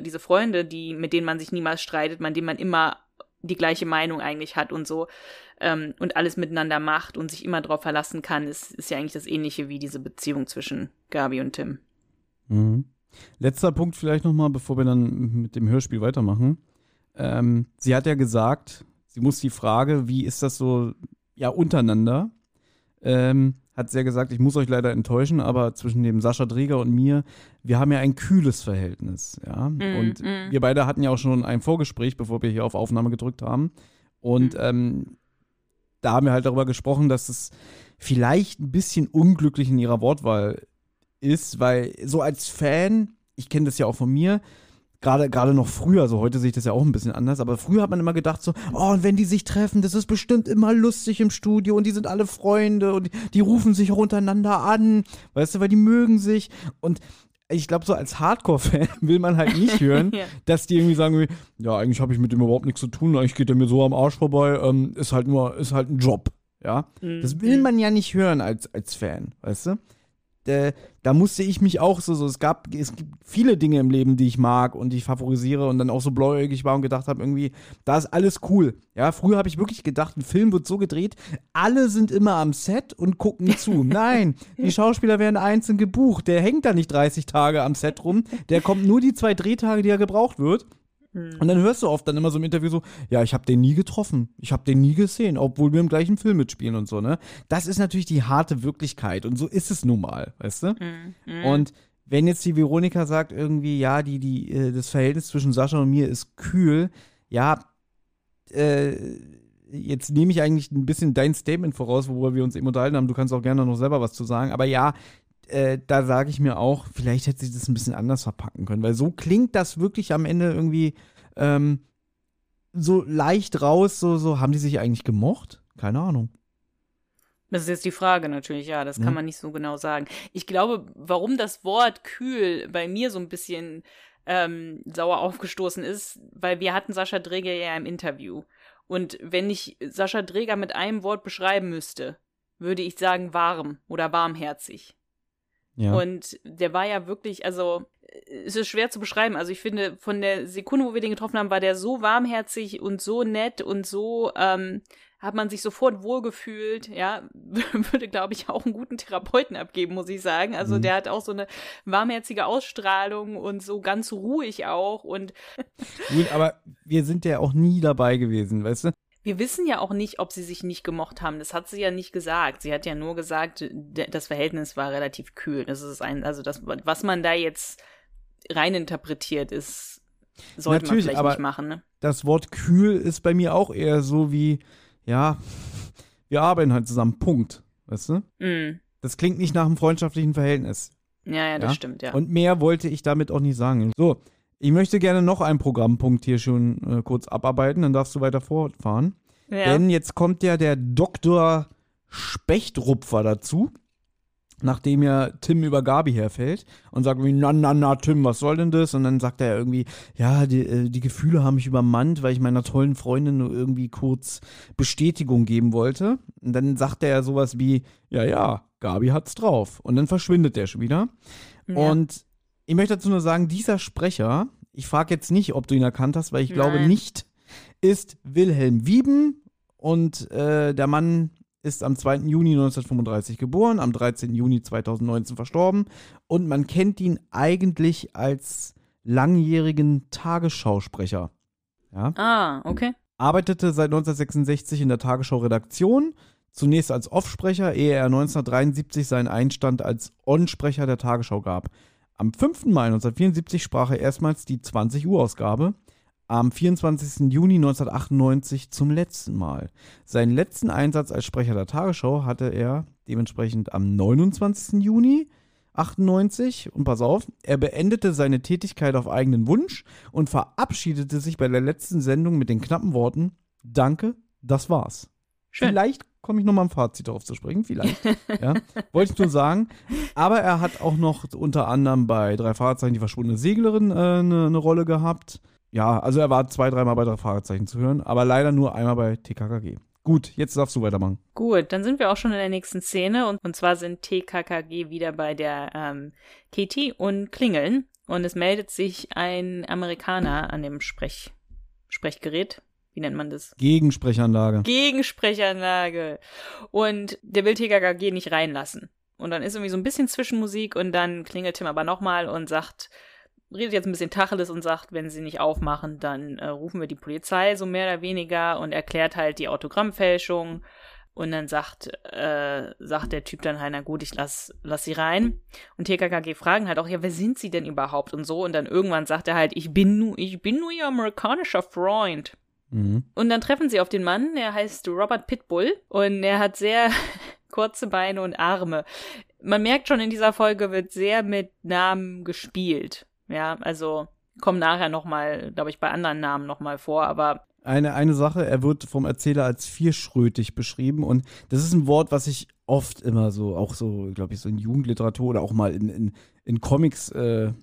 die, mit denen man sich niemals streitet, mit denen man immer die gleiche Meinung eigentlich hat und so, und alles miteinander macht und sich immer drauf verlassen kann, ist ja eigentlich das Ähnliche wie diese Beziehung zwischen Gabi und Tim. Mhm. Letzter Punkt vielleicht nochmal, bevor wir dann mit dem Hörspiel weitermachen. Sie hat ja gesagt, sie muss die Frage, wie ist das so, ja, untereinander, hat sie ja gesagt, ich muss euch leider enttäuschen, aber zwischen dem Sascha Draeger und mir, wir haben ja ein kühles Verhältnis, ja. Und wir beide hatten ja auch schon ein Vorgespräch, bevor wir hier auf Aufnahme gedrückt haben. Und da haben wir halt darüber gesprochen, dass es vielleicht ein bisschen unglücklich in ihrer Wortwahl ist, weil so als Fan, ich kenne das ja auch von mir, gerade noch früher, also heute sehe ich das ja auch ein bisschen anders, aber früher hat man immer gedacht so, oh, und wenn die sich treffen, das ist bestimmt immer lustig im Studio und die sind alle Freunde und die rufen sich auch untereinander an, weißt du, weil die mögen sich. Und ich glaube, so als Hardcore-Fan will man halt nicht hören, ja, dass die irgendwie sagen, ja, eigentlich habe ich mit dem überhaupt nichts zu tun, eigentlich geht der mir so am Arsch vorbei, ist halt ein Job, ja. Mhm. Das will man ja nicht hören als Fan, weißt du. Da musste ich mich auch so, es gibt viele Dinge im Leben, die ich mag und die ich favorisiere und dann auch so bläuäugig war und gedacht habe, irgendwie, da ist alles cool. Ja, früher habe ich wirklich gedacht, ein Film wird so gedreht, alle sind immer am Set und gucken zu. Nein, die Schauspieler werden einzeln gebucht, der hängt da nicht 30 Tage am Set rum, der kommt nur die 2 Drehtage, die er gebraucht wird. Und dann hörst du oft dann immer so im Interview so, ja, ich habe den nie getroffen, ich habe den nie gesehen, obwohl wir im gleichen Film mitspielen und so, ne? Das ist natürlich die harte Wirklichkeit und so ist es nun mal, weißt du? Mhm. Und wenn jetzt die Veronika sagt irgendwie, ja, das Verhältnis zwischen Sascha und mir ist kühl, ja, jetzt nehme ich eigentlich ein bisschen dein Statement voraus, worüber wir uns eben unterhalten haben, du kannst auch gerne noch selber was zu sagen, aber ja, da sage ich mir auch, vielleicht hätte sie das ein bisschen anders verpacken können, weil so klingt das wirklich am Ende irgendwie so leicht raus, so haben die sich eigentlich gemocht? Keine Ahnung. Das ist jetzt die Frage natürlich, ja, das kann man nicht so genau sagen. Ich glaube, warum das Wort kühl bei mir so ein bisschen sauer aufgestoßen ist, weil wir hatten Sascha Draeger ja im Interview. Und wenn ich Sascha Draeger mit einem Wort beschreiben müsste, würde ich sagen warm oder warmherzig. Ja. Und der war ja wirklich, also es ist schwer zu beschreiben, also ich finde, von der Sekunde, wo wir den getroffen haben, war der so warmherzig und so nett und so, hat man sich sofort wohlgefühlt, ja, würde, glaube ich, auch einen guten Therapeuten abgeben, muss ich sagen, also der hat auch so eine warmherzige Ausstrahlung und so ganz ruhig auch und gut, aber wir sind ja auch nie dabei gewesen, weißt du? Wir wissen ja auch nicht, ob sie sich nicht gemocht haben. Das hat sie ja nicht gesagt. Sie hat ja nur gesagt, das Verhältnis war relativ kühl. Das ist das, was man da jetzt reininterpretiert, ist, sollte natürlich, man vielleicht aber nicht machen. Ne? Das Wort kühl ist bei mir auch eher so wie, ja, wir arbeiten halt zusammen, Punkt. Weißt du? Das klingt nicht nach einem freundschaftlichen Verhältnis. Ja, das stimmt, ja. Und mehr wollte ich damit auch nicht sagen. So, ich möchte gerne noch einen Programmpunkt hier schon kurz abarbeiten, dann darfst du weiter fortfahren. Ja. Denn jetzt kommt ja der Dr. Spechtrupfer dazu, nachdem ja Tim über Gabi herfällt und sagt irgendwie, na, Tim, was soll denn das? Und dann sagt er irgendwie, ja, die Gefühle haben mich übermannt, weil ich meiner tollen Freundin nur irgendwie kurz Bestätigung geben wollte. Und dann sagt er ja sowas wie, ja, Gabi hat's drauf. Und dann verschwindet er schon wieder. Ja. Und ich möchte dazu nur sagen, dieser Sprecher, ich frage jetzt nicht, ob du ihn erkannt hast, weil ich glaube nicht, ist Wilhelm Wieben und der Mann ist am 2. Juni 1935 geboren, am 13. Juni 2019 verstorben und man kennt ihn eigentlich als langjährigen Tagesschausprecher. Ja? Ah, okay. Arbeitete seit 1966 in der Tagesschau-Redaktion, zunächst als Off-Sprecher, ehe er 1973 seinen Einstand als On-Sprecher der Tagesschau gab. Am 5. Mai 1974 sprach er erstmals die 20-Uhr-Ausgabe. Am 24. Juni 1998 zum letzten Mal. Seinen letzten Einsatz als Sprecher der Tagesschau hatte er dementsprechend am 29. Juni 1998. Und pass auf, er beendete seine Tätigkeit auf eigenen Wunsch und verabschiedete sich bei der letzten Sendung mit den knappen Worten, danke, das war's. Schön. Vielleicht komme ich nochmal am Fazit drauf zu sprechen, vielleicht. Ja, wollte ich nur sagen. Aber er hat auch noch unter anderem bei Drei-Fragezeichen die verschwundene Seglerin eine Rolle gehabt. Ja, also er war 2-3 Mal bei 3 Fragezeichen zu hören, aber leider nur einmal bei TKKG. Gut, jetzt darfst du weitermachen. Gut, dann sind wir auch schon in der nächsten Szene und zwar sind TKKG wieder bei der Katie und klingeln und es meldet sich ein Amerikaner an dem Sprechgerät. Wie nennt man das? Gegensprechanlage. Und der will TKKG nicht reinlassen. Und dann ist irgendwie so ein bisschen Zwischenmusik und dann klingelt Tim aber nochmal und redet jetzt ein bisschen Tacheles und sagt, wenn sie nicht aufmachen, dann rufen wir die Polizei, so mehr oder weniger, und erklärt halt die Autogrammfälschung. Und dann sagt der Typ dann halt, na gut, ich lass sie rein. Und TKKG fragen halt auch, ja, wer sind sie denn überhaupt und so. Und dann irgendwann sagt er halt, ich bin nur ihr amerikanischer Freund. Mhm. Und dann treffen sie auf den Mann, der heißt Robert Pitbull und er hat sehr kurze Beine und Arme. Man merkt schon, in dieser Folge wird sehr mit Namen gespielt. Ja, also kommen nachher nochmal, glaube ich, bei anderen Namen nochmal vor, aber... Eine Sache, er wird vom Erzähler als vierschrötig beschrieben und das ist ein Wort, was ich oft immer so, auch so, glaube ich, so in Jugendliteratur oder auch mal in Comics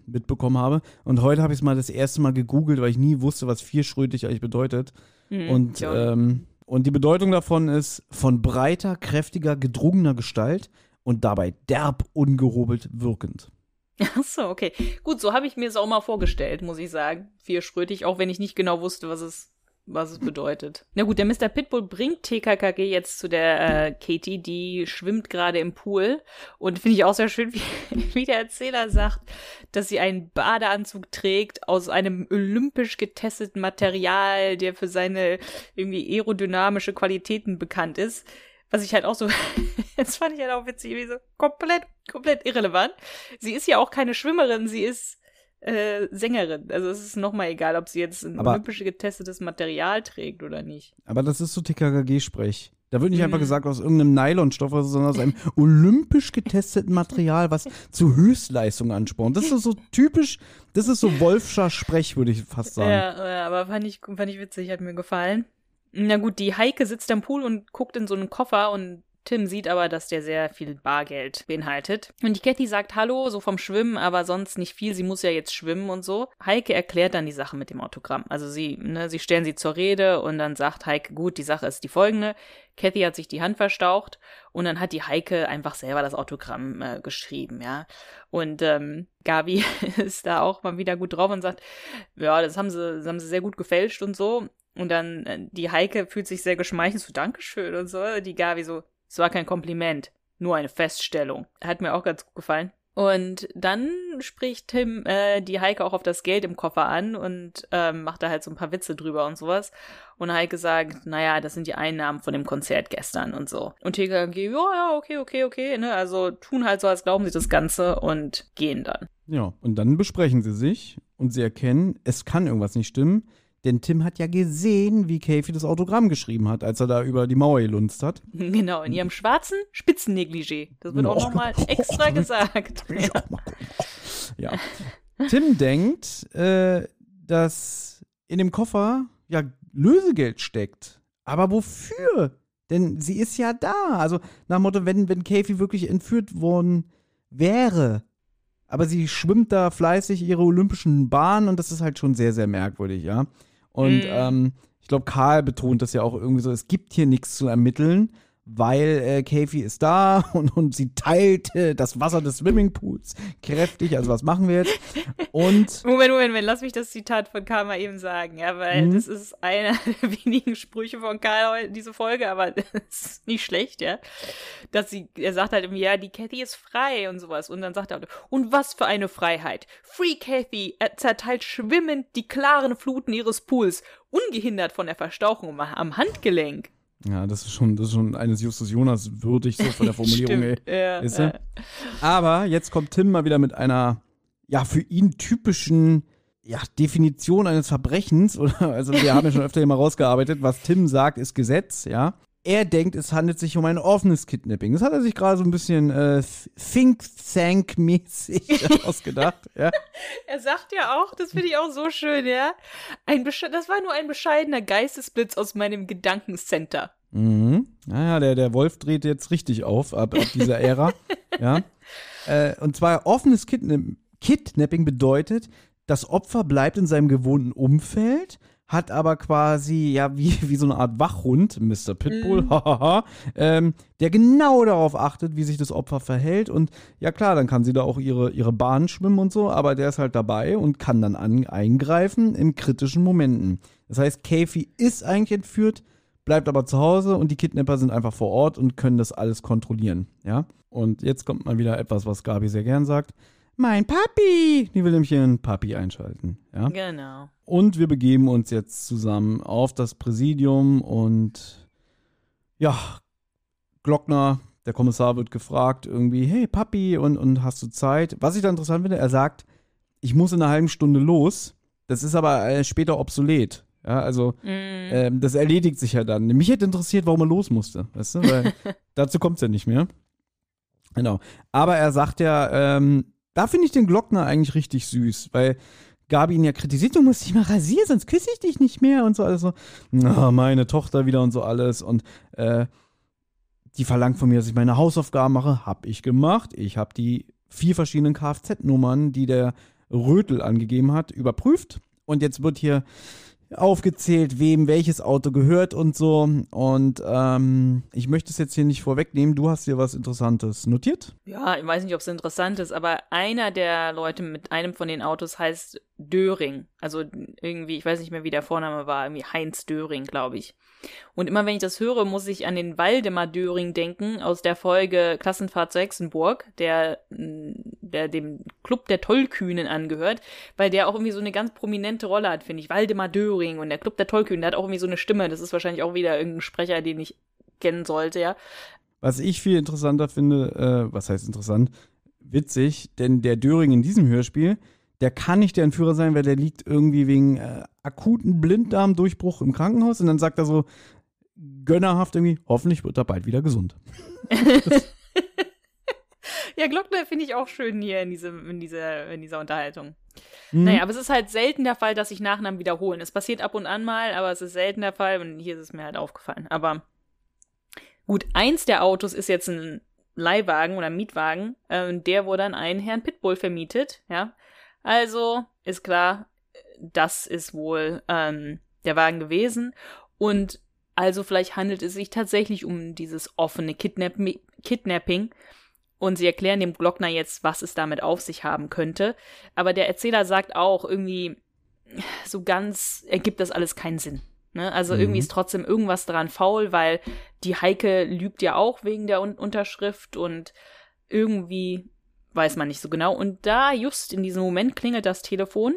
mitbekommen habe. Und heute habe ich es mal das erste Mal gegoogelt, weil ich nie wusste, was vierschrötig eigentlich bedeutet. Und die Bedeutung davon ist, von breiter, kräftiger, gedrungener Gestalt und dabei derb ungehobelt wirkend. Ach so, okay. Gut, so habe ich mir es auch mal vorgestellt, muss ich sagen. Vierschrötig, auch wenn ich nicht genau wusste, was es bedeutet. Na gut, der Mr. Pitbull bringt TKKG jetzt zu der Katie, die schwimmt gerade im Pool. Und finde ich auch sehr schön, wie der Erzähler sagt, dass sie einen Badeanzug trägt aus einem olympisch getesteten Material, der für seine irgendwie aerodynamische Qualitäten bekannt ist. Was ich halt auch so, das fand ich halt auch witzig, wie so komplett irrelevant. Sie ist ja auch keine Schwimmerin, sie ist Sängerin. Also es ist nochmal egal, ob sie jetzt ein olympisch getestetes Material trägt oder nicht. Aber das ist so TKKG-Sprech. Da wird nicht einfach gesagt, aus irgendeinem Nylonstoff, sondern aus einem olympisch getesteten Material, was zu Höchstleistung anspornt. Das ist so typisch, das ist so Wolfscher Sprech, würde ich fast sagen. Ja, aber fand ich witzig, hat mir gefallen. Na gut, die Heike sitzt am Pool und guckt in so einen Koffer und Tim sieht aber, dass der sehr viel Bargeld beinhaltet. Und die Katie sagt Hallo, so vom Schwimmen, aber sonst nicht viel. Sie muss ja jetzt schwimmen und so. Heike erklärt dann die Sache mit dem Autogramm. Also sie stellen sie zur Rede und dann sagt Heike, gut, die Sache ist die folgende. Katie hat sich die Hand verstaucht und dann hat die Heike einfach selber das Autogramm geschrieben, ja. Und Gabi ist da auch mal wieder gut drauf und sagt, ja, das haben sie sehr gut gefälscht und so. Und dann die Heike fühlt sich sehr geschmeichelt, so Dankeschön und so. Die Gabi so, es war kein Kompliment, nur eine Feststellung. Hat mir auch ganz gut gefallen. Und dann spricht Tim die Heike auch auf das Geld im Koffer an und macht da halt so ein paar Witze drüber und sowas. Und Heike sagt, naja, das sind die Einnahmen von dem Konzert gestern und so. Und TKG, ja, okay, ne? Also tun halt so, als glauben sie das Ganze und gehen dann. Ja, und dann besprechen sie sich und sie erkennen, es kann irgendwas nicht stimmen. Denn Tim hat ja gesehen, wie Kefi das Autogramm geschrieben hat, als er da über die Mauer gelunzt hat. Genau, in ihrem schwarzen Spitzennegligé. Das wird auch nochmal extra gesagt. Ja. Tim denkt, dass in dem Koffer ja Lösegeld steckt. Aber wofür? Denn sie ist ja da. Also nach dem Motto, wenn Kefi wirklich entführt worden wäre. Aber sie schwimmt da fleißig ihre olympischen Bahnen und das ist halt schon sehr, sehr merkwürdig, ja. Und ich glaube, Karl betont das ja auch irgendwie so, es gibt hier nichts zu ermitteln, weil Kefi ist da und sie teilt das Wasser des Swimmingpools kräftig, also was machen wir jetzt? Und Moment, lass mich das Zitat von Karl mal eben sagen, ja, weil das ist einer der wenigen Sprüche von Karl in dieser Folge, aber das ist nicht schlecht, ja, dass er sagt halt, ja, die Kathy ist frei und sowas und dann sagt er, und was für eine Freiheit, Free Kathy, er zerteilt schwimmend die klaren Fluten ihres Pools, ungehindert von der Verstauchung am Handgelenk. Ja, das ist schon eines Justus Jonas würdig, so von der Formulierung. Stimmt, ist er. Aber jetzt kommt Tim mal wieder mit einer, ja, für ihn typischen, ja, Definition eines Verbrechens. Also wir haben ja schon öfter mal rausgearbeitet, was Tim sagt, ist Gesetz, ja. Er denkt, es handelt sich um ein offenes Kidnapping. Das hat er sich gerade so ein bisschen Think-Tank-mäßig ausgedacht. Ja. Er sagt ja auch, das finde ich auch so schön, ja. Das war nur ein bescheidener Geistesblitz aus meinem Gedankencenter. Mhm. Naja, der Wolf dreht jetzt richtig auf ab dieser Ära. Ja. Und zwar offenes Kidnapping bedeutet, das Opfer bleibt in seinem gewohnten Umfeld, hat aber quasi, ja, wie so eine Art Wachhund, Mr. Pitbull, der genau darauf achtet, wie sich das Opfer verhält. Und ja klar, dann kann sie da auch ihre Bahn schwimmen und so, aber der ist halt dabei und kann dann eingreifen in kritischen Momenten. Das heißt, Kefi ist eigentlich entführt, bleibt aber zu Hause und die Kidnapper sind einfach vor Ort und können das alles kontrollieren, ja. Und jetzt kommt mal wieder etwas, was Gabi sehr gern sagt. Mein Papi! Die will nämlich ihren Papi einschalten. Ja? Genau. Und wir begeben uns jetzt zusammen auf das Präsidium und ja, Glockner, der Kommissar, wird gefragt irgendwie, hey Papi, und hast du Zeit? Was ich da interessant finde, er sagt, ich muss in einer halben Stunde los. Das ist aber später obsolet. Ja, also das erledigt sich ja dann. Mich hätte interessiert, warum er los musste. Weißt du? Weil dazu kommt es ja nicht mehr. Genau. Aber er sagt ja, da finde ich den Glockner eigentlich richtig süß, weil Gabi ihn ja kritisiert, du musst dich mal rasieren, sonst küsse ich dich nicht mehr und so alles so. Na, meine Tochter wieder und so alles. Und die verlangt von mir, dass ich meine Hausaufgaben mache. Hab ich gemacht. Ich habe die 4 verschiedenen Kfz-Nummern, die der Rötel angegeben hat, überprüft. Und jetzt wird hier aufgezählt, wem welches Auto gehört und so. Und ich möchte es jetzt hier nicht vorwegnehmen. Du hast dir was Interessantes notiert? Ja, ich weiß nicht, ob es interessant ist, aber einer der Leute mit einem von den Autos heißt Döring. Also irgendwie, ich weiß nicht mehr, wie der Vorname war, irgendwie Heinz Döring, glaube ich. Und immer wenn ich das höre, muss ich an den Waldemar Döring denken, aus der Folge Klassenfahrt zu Hexenburg, der dem Club der Tollkühnen angehört, weil der auch irgendwie so eine ganz prominente Rolle hat, finde ich. Waldemar Döring und der Club der Tollkühnen, der hat auch irgendwie so eine Stimme. Das ist wahrscheinlich auch wieder irgendein Sprecher, den ich kennen sollte, ja. Was ich viel interessanter finde, was heißt interessant? Witzig, denn der Döring in diesem Hörspiel, der kann nicht der Entführer sein, weil der liegt irgendwie wegen akuten Blinddarmdurchbruch im Krankenhaus und dann sagt er so gönnerhaft irgendwie, hoffentlich wird er bald wieder gesund. Ja, Glockner finde ich auch schön hier in dieser Unterhaltung. Mhm. Naja, aber es ist halt selten der Fall, dass sich Nachnamen wiederholen. Es passiert ab und an mal, aber es ist selten der Fall und hier ist es mir halt aufgefallen. Aber gut, eins der Autos ist jetzt ein Leihwagen oder ein Mietwagen. Der wurde an einen Herrn Pitbull vermietet, ja. Also ist klar, das ist wohl der Wagen gewesen und also vielleicht handelt es sich tatsächlich um dieses offene Kidnapping. Und sie erklären dem Glockner jetzt, was es damit auf sich haben könnte. Aber der Erzähler sagt auch irgendwie, so ganz ergibt das alles keinen Sinn. Ne? Also irgendwie ist trotzdem irgendwas daran faul, weil die Heike lügt ja auch wegen der Unterschrift und irgendwie weiß man nicht so genau. Und da just in diesem Moment klingelt das Telefon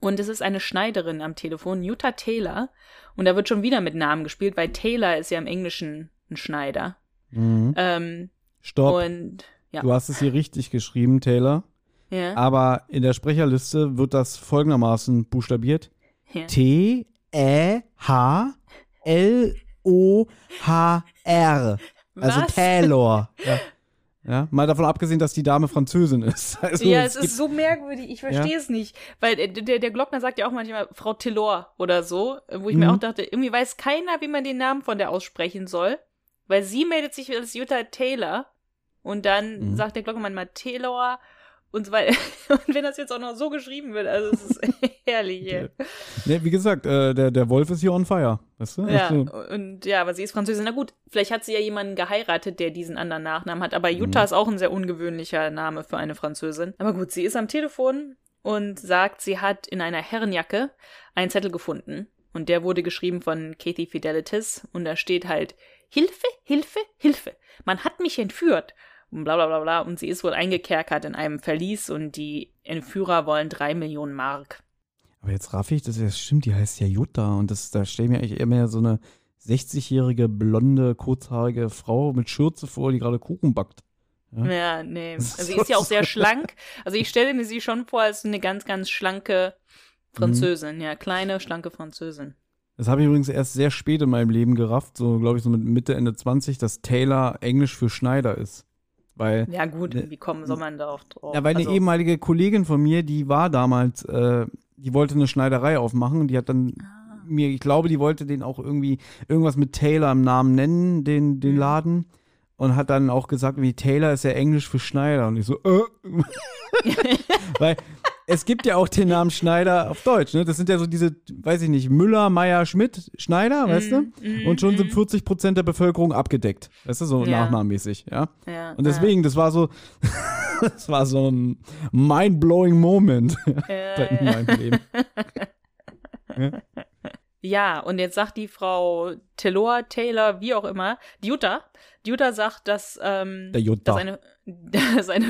und es ist eine Schneiderin am Telefon, Jutta Taylor. Und da wird schon wieder mit Namen gespielt, weil Taylor ist ja im Englischen ein Schneider. Mhm. Stopp. Und, ja. Du hast es hier richtig geschrieben, Taylor. Ja. Aber in der Sprecherliste wird das folgendermaßen buchstabiert. Ja. T-E-H-L-O-H-R. Also Taylor. Ja. Ja, mal davon abgesehen, dass die Dame Französin ist. Also, ja, es ist so merkwürdig, ich verstehe es nicht. Weil der Glockner sagt ja auch manchmal Frau Taylor oder so, wo ich mir auch dachte, irgendwie weiß keiner, wie man den Namen von der aussprechen soll. Weil sie meldet sich als Jutta Taylor und dann sagt der Glockenmann mal Taylor und so weiter. Und wenn das jetzt auch noch so geschrieben wird, also es ist herrlich. Ja. Ne, wie gesagt, der Wolf ist hier on fire, weißt du? Ja, und, ja, aber sie ist Französin. Na gut, vielleicht hat sie ja jemanden geheiratet, der diesen anderen Nachnamen hat. Aber Jutta ist auch ein sehr ungewöhnlicher Name für eine Französin. Aber gut, sie ist am Telefon und sagt, sie hat in einer Herrenjacke einen Zettel gefunden. Und der wurde geschrieben von Kefi Fidelitas. Und da steht halt Hilfe, Hilfe, Hilfe. Man hat mich entführt. Und bla bla bla bla. Und sie ist wohl eingekerkert in einem Verlies und die Entführer wollen 3 Millionen Mark. Aber jetzt raff ich, das stimmt, die heißt ja Jutta. Und da stelle ich mir eigentlich immer so eine 60-jährige, blonde, kurzhaarige Frau mit Schürze vor, die gerade Kuchen backt. Ja, ja, nee. Also sie ist ja auch sehr schlank. Also ich stelle mir sie schon vor als eine ganz, ganz schlanke Französin, ja, kleine, schlanke Französin. Das habe ich übrigens erst sehr spät in meinem Leben gerafft, so glaube ich so mit Mitte, Ende 20, dass Taylor Englisch für Schneider ist. Weil, ja gut, wie soll man da auch drauf? Ja, weil also, eine ehemalige Kollegin von mir, die war damals, die wollte eine Schneiderei aufmachen und die hat dann mir, ich glaube, die wollte den auch irgendwie irgendwas mit Taylor im Namen nennen, den Laden. Und hat dann auch gesagt, wie Taylor ist ja Englisch für Schneider. Und ich so, Weil es gibt ja auch den Namen Schneider auf Deutsch, ne? Das sind ja so diese, weiß ich nicht, Müller, Meier, Schmidt, Schneider, weißt du? Und schon sind 40% der Bevölkerung abgedeckt. Weißt du, so nachnamenmäßig, ja. Und deswegen, das war so ein mind-blowing Moment in meinem Leben. Ja, und jetzt sagt die Frau Taylor, wie auch immer, die Jutta sagt, dass eine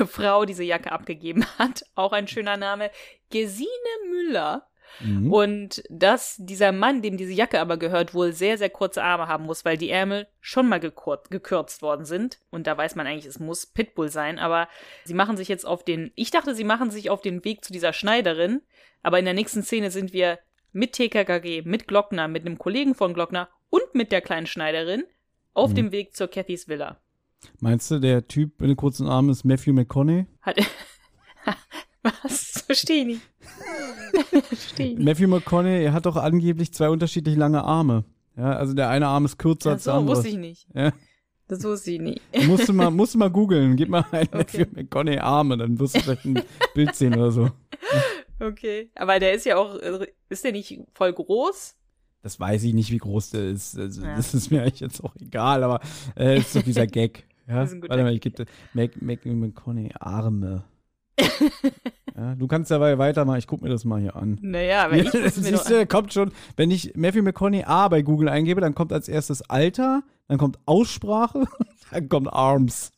Frau diese Jacke abgegeben hat, auch ein schöner Name, Gesine Müller. Und dass dieser Mann, dem diese Jacke aber gehört, wohl sehr, sehr kurze Arme haben muss, weil die Ärmel schon mal gekürzt worden sind. Und da weiß man eigentlich, es muss Pitbull sein, aber ich dachte, sie machen sich auf den Weg zu dieser Schneiderin, aber in der nächsten Szene sind wir mit TKKG, mit Glockner, mit einem Kollegen von Glockner und mit der kleinen Schneiderin auf dem Weg zur Cathys Villa. Meinst du, der Typ mit den kurzen Armen ist Matthew McConaughey? Was? Verstehe ich nicht. Matthew McConaughey, er hat doch angeblich 2 unterschiedlich lange Arme. Ja, also der eine Arm ist kürzer als der andere. Das wusste ich nicht. Ja. Das wusste ich nicht. Musst du mal googeln. Gib mal ein Matthew McConaughey Arme, dann wirst du vielleicht ein Bild sehen oder so. Okay, aber der ist ja auch, ist der nicht voll groß? Das weiß ich nicht, wie groß der ist. Also, das ist mir eigentlich jetzt auch egal, aber ist so dieser Gag. Ja? Das ist ein guter Gag. Warte mal, ich gebe Matthew McConaughey Arme. Ja, du kannst dabei weitermachen, ich gucke mir das mal hier an. Naja, aber ich muss mir siehst du, kommt schon, wenn ich Matthew McConaughey A bei Google eingebe, dann kommt als erstes Alter, dann kommt Aussprache, dann kommt Arms.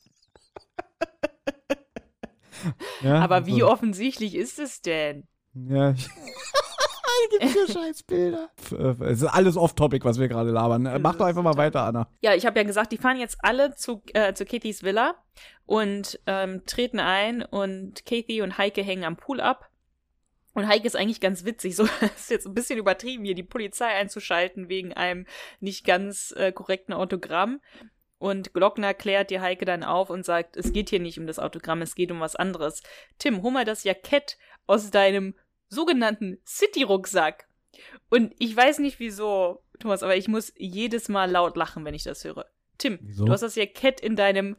Ja, aber wie offensichtlich ist es denn? Ja. Es gibt so scheiß Bilder. Es ist alles off-topic, was wir gerade labern. Mach doch einfach mal weiter, Anna. Ja, ich habe ja gesagt, die fahren jetzt alle zu Cathys Villa und treten ein und Kefi und Heike hängen am Pool ab. Und Heike ist eigentlich ganz witzig. So, es ist jetzt ein bisschen übertrieben, hier die Polizei einzuschalten wegen einem nicht ganz korrekten Autogramm. Und Glockner klärt die Heike dann auf und sagt, es geht hier nicht um das Autogramm, es geht um was anderes. Tim, hol mal das Jackett aus deinem sogenannten City-Rucksack. Und ich weiß nicht wieso, Thomas, aber ich muss jedes Mal laut lachen, wenn ich das höre. Tim, wieso? Du hast das Jackett in deinem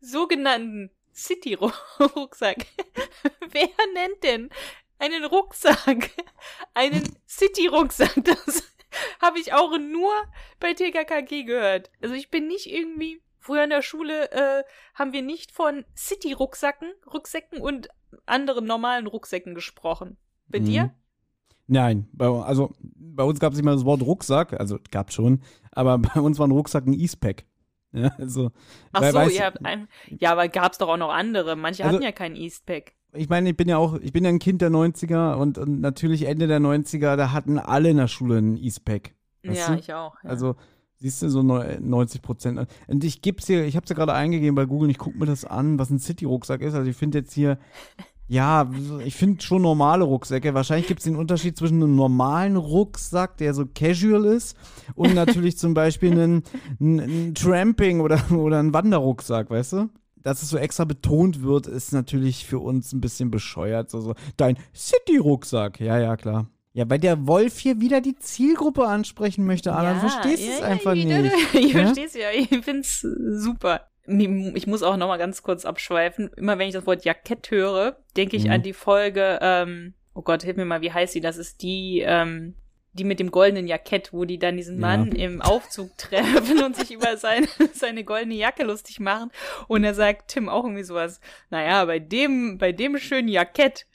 sogenannten City-Rucksack. Wer nennt denn einen Rucksack, einen City-Rucksack? Das habe ich auch nur bei TKKG gehört. Also ich bin nicht irgendwie. Früher in der Schule haben wir nicht von City-Rucksäcken und anderen normalen Rucksäcken gesprochen. Bei dir? Nein, also bei uns gab es nicht mal das Wort Rucksack, also gab es schon, aber bei uns war ein Rucksack ein Eastpack. Ja, also, aber gab es doch auch noch andere. Manche hatten ja kein Eastpack. Ich meine, ich bin ja ein Kind der 90er und natürlich Ende der 90er, da hatten alle in der Schule ein Eastpack. Ja, du? Ich auch. Ja. Also siehst du, so 90%. Und ich habe es ja gerade eingegeben bei Google, ich gucke mir das an, was ein City-Rucksack ist. Also ich finde jetzt hier Ja, ich finde schon normale Rucksäcke. Wahrscheinlich gibt es den Unterschied zwischen einem normalen Rucksack, der so casual ist, und natürlich zum Beispiel einen Tramping oder einen Wanderrucksack, weißt du? Dass es so extra betont wird, ist natürlich für uns ein bisschen bescheuert. So. Dein City-Rucksack. Ja, ja, klar. Ja, weil der Wolf hier wieder die Zielgruppe ansprechen möchte, aber ja, du verstehst es einfach nicht. Ich verstehe es ja, ich finde es super. Ich muss auch nochmal ganz kurz abschweifen. Immer wenn ich das Wort Jackett höre, denke ich an die Folge, oh Gott, hilf mir mal, wie heißt sie? Das ist die, die mit dem goldenen Jackett, wo die dann diesen Mann im Aufzug treffen und sich über seine goldene Jacke lustig machen. Und er sagt Tim auch irgendwie sowas, naja, bei dem schönen Jackett.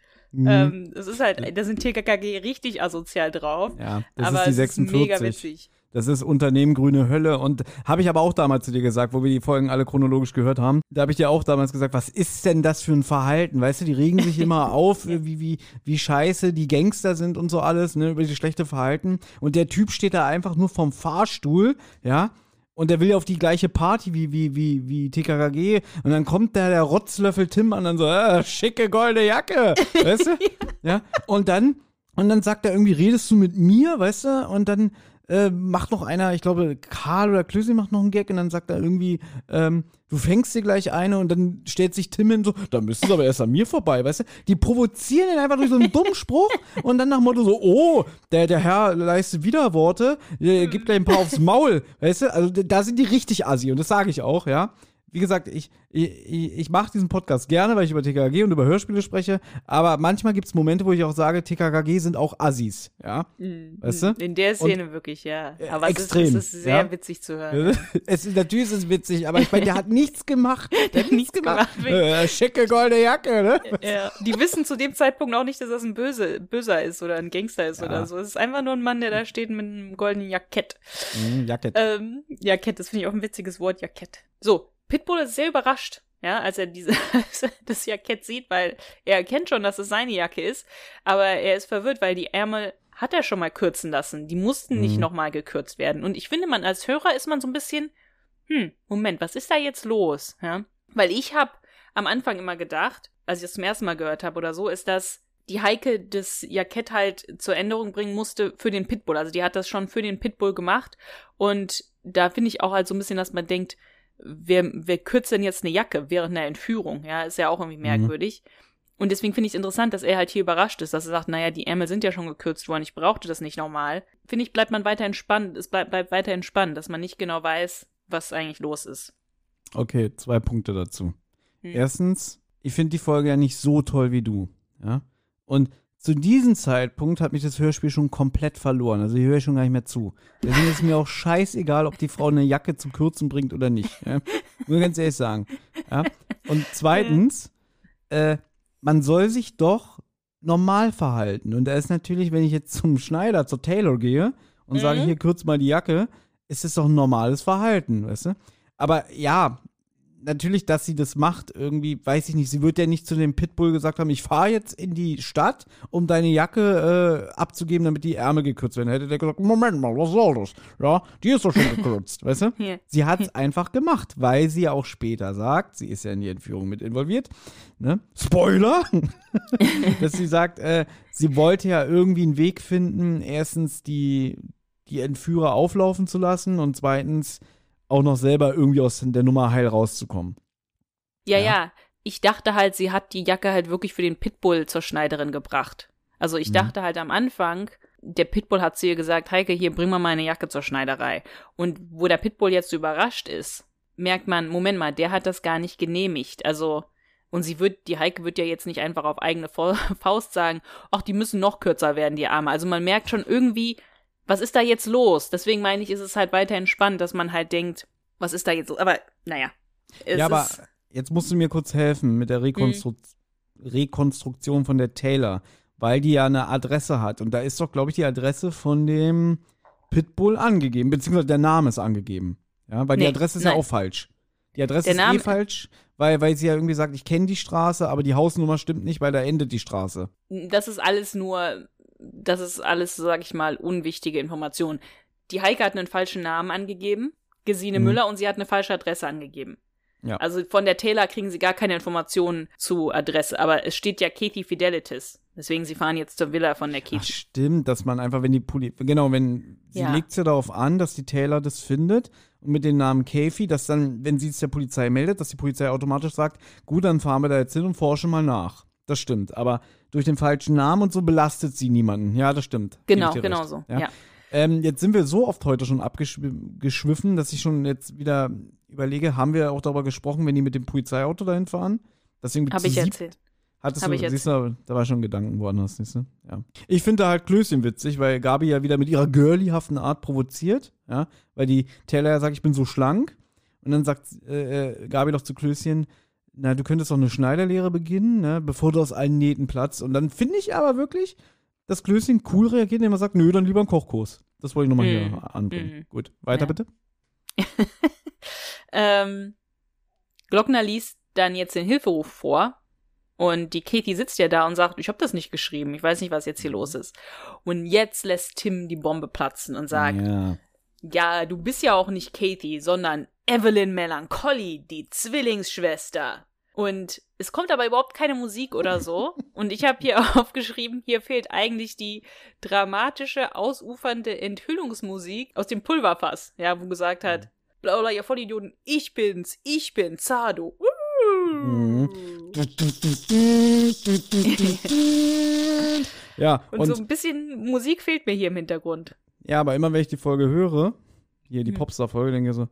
Es ist halt, da sind TKKG richtig asozial drauf. Ja, das aber ist die 46. Ist mega witzig. Das ist Unternehmen grüne Hölle und habe ich aber auch damals zu dir gesagt, wo wir die Folgen alle chronologisch gehört haben, da habe ich dir auch damals gesagt, was ist denn das für ein Verhalten, weißt du, die regen sich immer auf, wie scheiße die Gangster sind und so alles, ne, über das schlechte Verhalten und der Typ steht da einfach nur vom Fahrstuhl, ja, und der will ja auf die gleiche Party wie TKKG und dann kommt da der Rotzlöffel Tim an und dann so, schicke goldene Jacke, weißt du, ja, und dann sagt er irgendwie, redest du mit mir, weißt du, und dann macht noch einer, ich glaube, Karl oder Klösi macht noch einen Gag und dann sagt er irgendwie, du fängst dir gleich eine und dann stellt sich Tim hin so, dann müsstest du aber erst an mir vorbei, weißt du? Die provozieren ihn einfach durch so einen dummen Spruch und dann nach Motto so, oh, der Herr leistet Widerworte, gibt gleich ein paar aufs Maul, weißt du? Also da sind die richtig assi und das sage ich auch, ja. Wie gesagt, ich mache diesen Podcast gerne, weil ich über TKKG und über Hörspiele spreche, aber manchmal gibt es Momente, wo ich auch sage, TKKG sind auch Assis, ja, weißt du? In der Szene und wirklich, ja, aber extrem, es ist sehr witzig zu hören. Natürlich ist es witzig, aber ich meine, der hat nichts gemacht. Der hat nichts gemacht. Schicke goldene Jacke, ne? Ja. Die wissen zu dem Zeitpunkt auch nicht, dass das ein Böser ist oder ein Gangster ist oder so. Es ist einfach nur ein Mann, der da steht mit einem goldenen Jackett. Jackett. Jackett, das finde ich auch ein witziges Wort, Jackett. So. Pitbull ist sehr überrascht, ja, als er das Jackett sieht, weil er erkennt schon, dass es seine Jacke ist, aber er ist verwirrt, weil die Ärmel hat er schon mal kürzen lassen. Die mussten nicht nochmal gekürzt werden. Und ich finde, man als Hörer ist man so ein bisschen, Moment, was ist da jetzt los? Ja? Weil ich habe am Anfang immer gedacht, als ich das zum ersten Mal gehört habe oder so, ist, dass die Heike das Jackett halt zur Änderung bringen musste für den Pitbull. Also die hat das schon für den Pitbull gemacht. Und da finde ich auch halt so ein bisschen, dass man denkt, wer kürzt denn jetzt eine Jacke während einer Entführung? Ja, ist ja auch irgendwie merkwürdig. Und deswegen finde ich es interessant, dass er halt hier überrascht ist, dass er sagt, naja, die Ärmel sind ja schon gekürzt worden, ich brauchte das nicht nochmal. Finde ich, bleibt man weiter entspannt, es bleibt weiter entspannt, dass man nicht genau weiß, was eigentlich los ist. Okay, 2 Punkte dazu. Erstens, ich finde die Folge ja nicht so toll wie du. Ja? Und zu diesem Zeitpunkt hat mich das Hörspiel schon komplett verloren. Also ich höre schon gar nicht mehr zu. Deswegen ist mir auch scheißegal, ob die Frau eine Jacke zum Kürzen bringt oder nicht. Ja? Nur ganz ehrlich sagen. Ja? Und zweitens, man soll sich doch normal verhalten. Und da ist natürlich, wenn ich jetzt zum Schneider, zur Taylor gehe und sage, hier, kürz mal die Jacke, ist es doch ein normales Verhalten, weißt du? Aber ja, natürlich, dass sie das macht, irgendwie, weiß ich nicht, sie wird ja nicht zu dem Pitbull gesagt haben, ich fahre jetzt in die Stadt, um deine Jacke abzugeben, damit die Ärmel gekürzt werden. Hätte der gesagt, Moment mal, was soll das? Ja, die ist doch schon gekürzt, weißt du? Yeah. Sie hat es einfach gemacht, weil sie ja auch später sagt, sie ist ja in die Entführung mit involviert, ne? Spoiler! Dass sie sagt, sie wollte ja irgendwie einen Weg finden, erstens die Entführer auflaufen zu lassen und zweitens auch noch selber irgendwie aus der Nummer heil rauszukommen. Ja. Ich dachte halt, sie hat die Jacke halt wirklich für den Pitbull zur Schneiderin gebracht. Also ich dachte halt am Anfang, der Pitbull hat zu ihr gesagt, Heike, hier, bring mal meine Jacke zur Schneiderei. Und wo der Pitbull jetzt überrascht ist, merkt man, Moment mal, der hat das gar nicht genehmigt. Also, und die Heike wird ja jetzt nicht einfach auf eigene Faust sagen, ach, die müssen noch kürzer werden, die Arme. Also man merkt schon irgendwie, was ist da jetzt los? Deswegen meine ich, ist es halt weiter entspannt, dass man halt denkt, was ist da jetzt los? Aber, naja. Ja, aber jetzt musst du mir kurz helfen mit der Rekonstruktion von der Taylor, weil die ja eine Adresse hat. Und da ist doch, glaube ich, die Adresse von dem Pitbull angegeben, beziehungsweise der Name ist angegeben. Ja, weil die Adresse ist ja auch falsch. Die Adresse ist eh falsch, weil sie ja irgendwie sagt, ich kenne die Straße, aber die Hausnummer stimmt nicht, weil da endet die Straße. Das ist alles, sag ich mal, unwichtige Informationen. Die Heike hat einen falschen Namen angegeben, Gesine Müller, und sie hat eine falsche Adresse angegeben. Ja. Also von der Taylor kriegen sie gar keine Informationen zu Adresse, aber es steht ja Kefi Fidelitas. Deswegen, sie fahren jetzt zur Villa von der Kefi. Ach stimmt, dass man einfach, wenn die Polizei, genau, wenn sie legt es ja darauf an, dass die Taylor das findet und mit dem Namen Kefi, dass dann, wenn sie es der Polizei meldet, dass die Polizei automatisch sagt, gut, dann fahren wir da jetzt hin und forschen mal nach. Das stimmt, aber durch den falschen Namen und so belastet sie niemanden. Ja, das stimmt. Genau, genau so, ja. Jetzt sind wir so oft heute schon abgeschwiffen, dass ich schon jetzt wieder überlege, haben wir auch darüber gesprochen, wenn die mit dem Polizeiauto dahin fahren? Habe ich erzählt. Hattest du, siehst du, da war schon Gedanken woanders, siehst du? Ja. Ich finde da halt Klößchen witzig, weil Gabi ja wieder mit ihrer girlyhaften Art provoziert, ja, weil die Taylor ja sagt, ich bin so schlank. Und dann sagt Gabi doch zu Klößchen, na, du könntest doch eine Schneiderlehre beginnen, ne, bevor du aus allen Nähten platzt. Und dann finde ich aber wirklich, dass Klößchen cool reagiert, indem er sagt, nö, dann lieber einen Kochkurs. Das wollte ich nochmal hier anbringen. Gut, weiter bitte. Glockner liest dann jetzt den Hilferuf vor. Und die Kefi sitzt ja da und sagt, ich habe das nicht geschrieben, ich weiß nicht, was jetzt hier los ist. Und jetzt lässt Tim die Bombe platzen und sagt, ja, du bist ja auch nicht Kefi, sondern Evelyn Melancholy, die Zwillingsschwester. Und es kommt aber überhaupt keine Musik oder so. Und ich habe hier aufgeschrieben, hier fehlt eigentlich die dramatische, ausufernde Enthüllungsmusik aus dem Pulverfass, ja, wo gesagt hat, bla bla, ihr Vollidioten, ich bin Zardo. Ja, und so ein bisschen Musik fehlt mir hier im Hintergrund. Ja, aber immer wenn ich die Folge höre, hier die Popstar-Folge, denke ich so,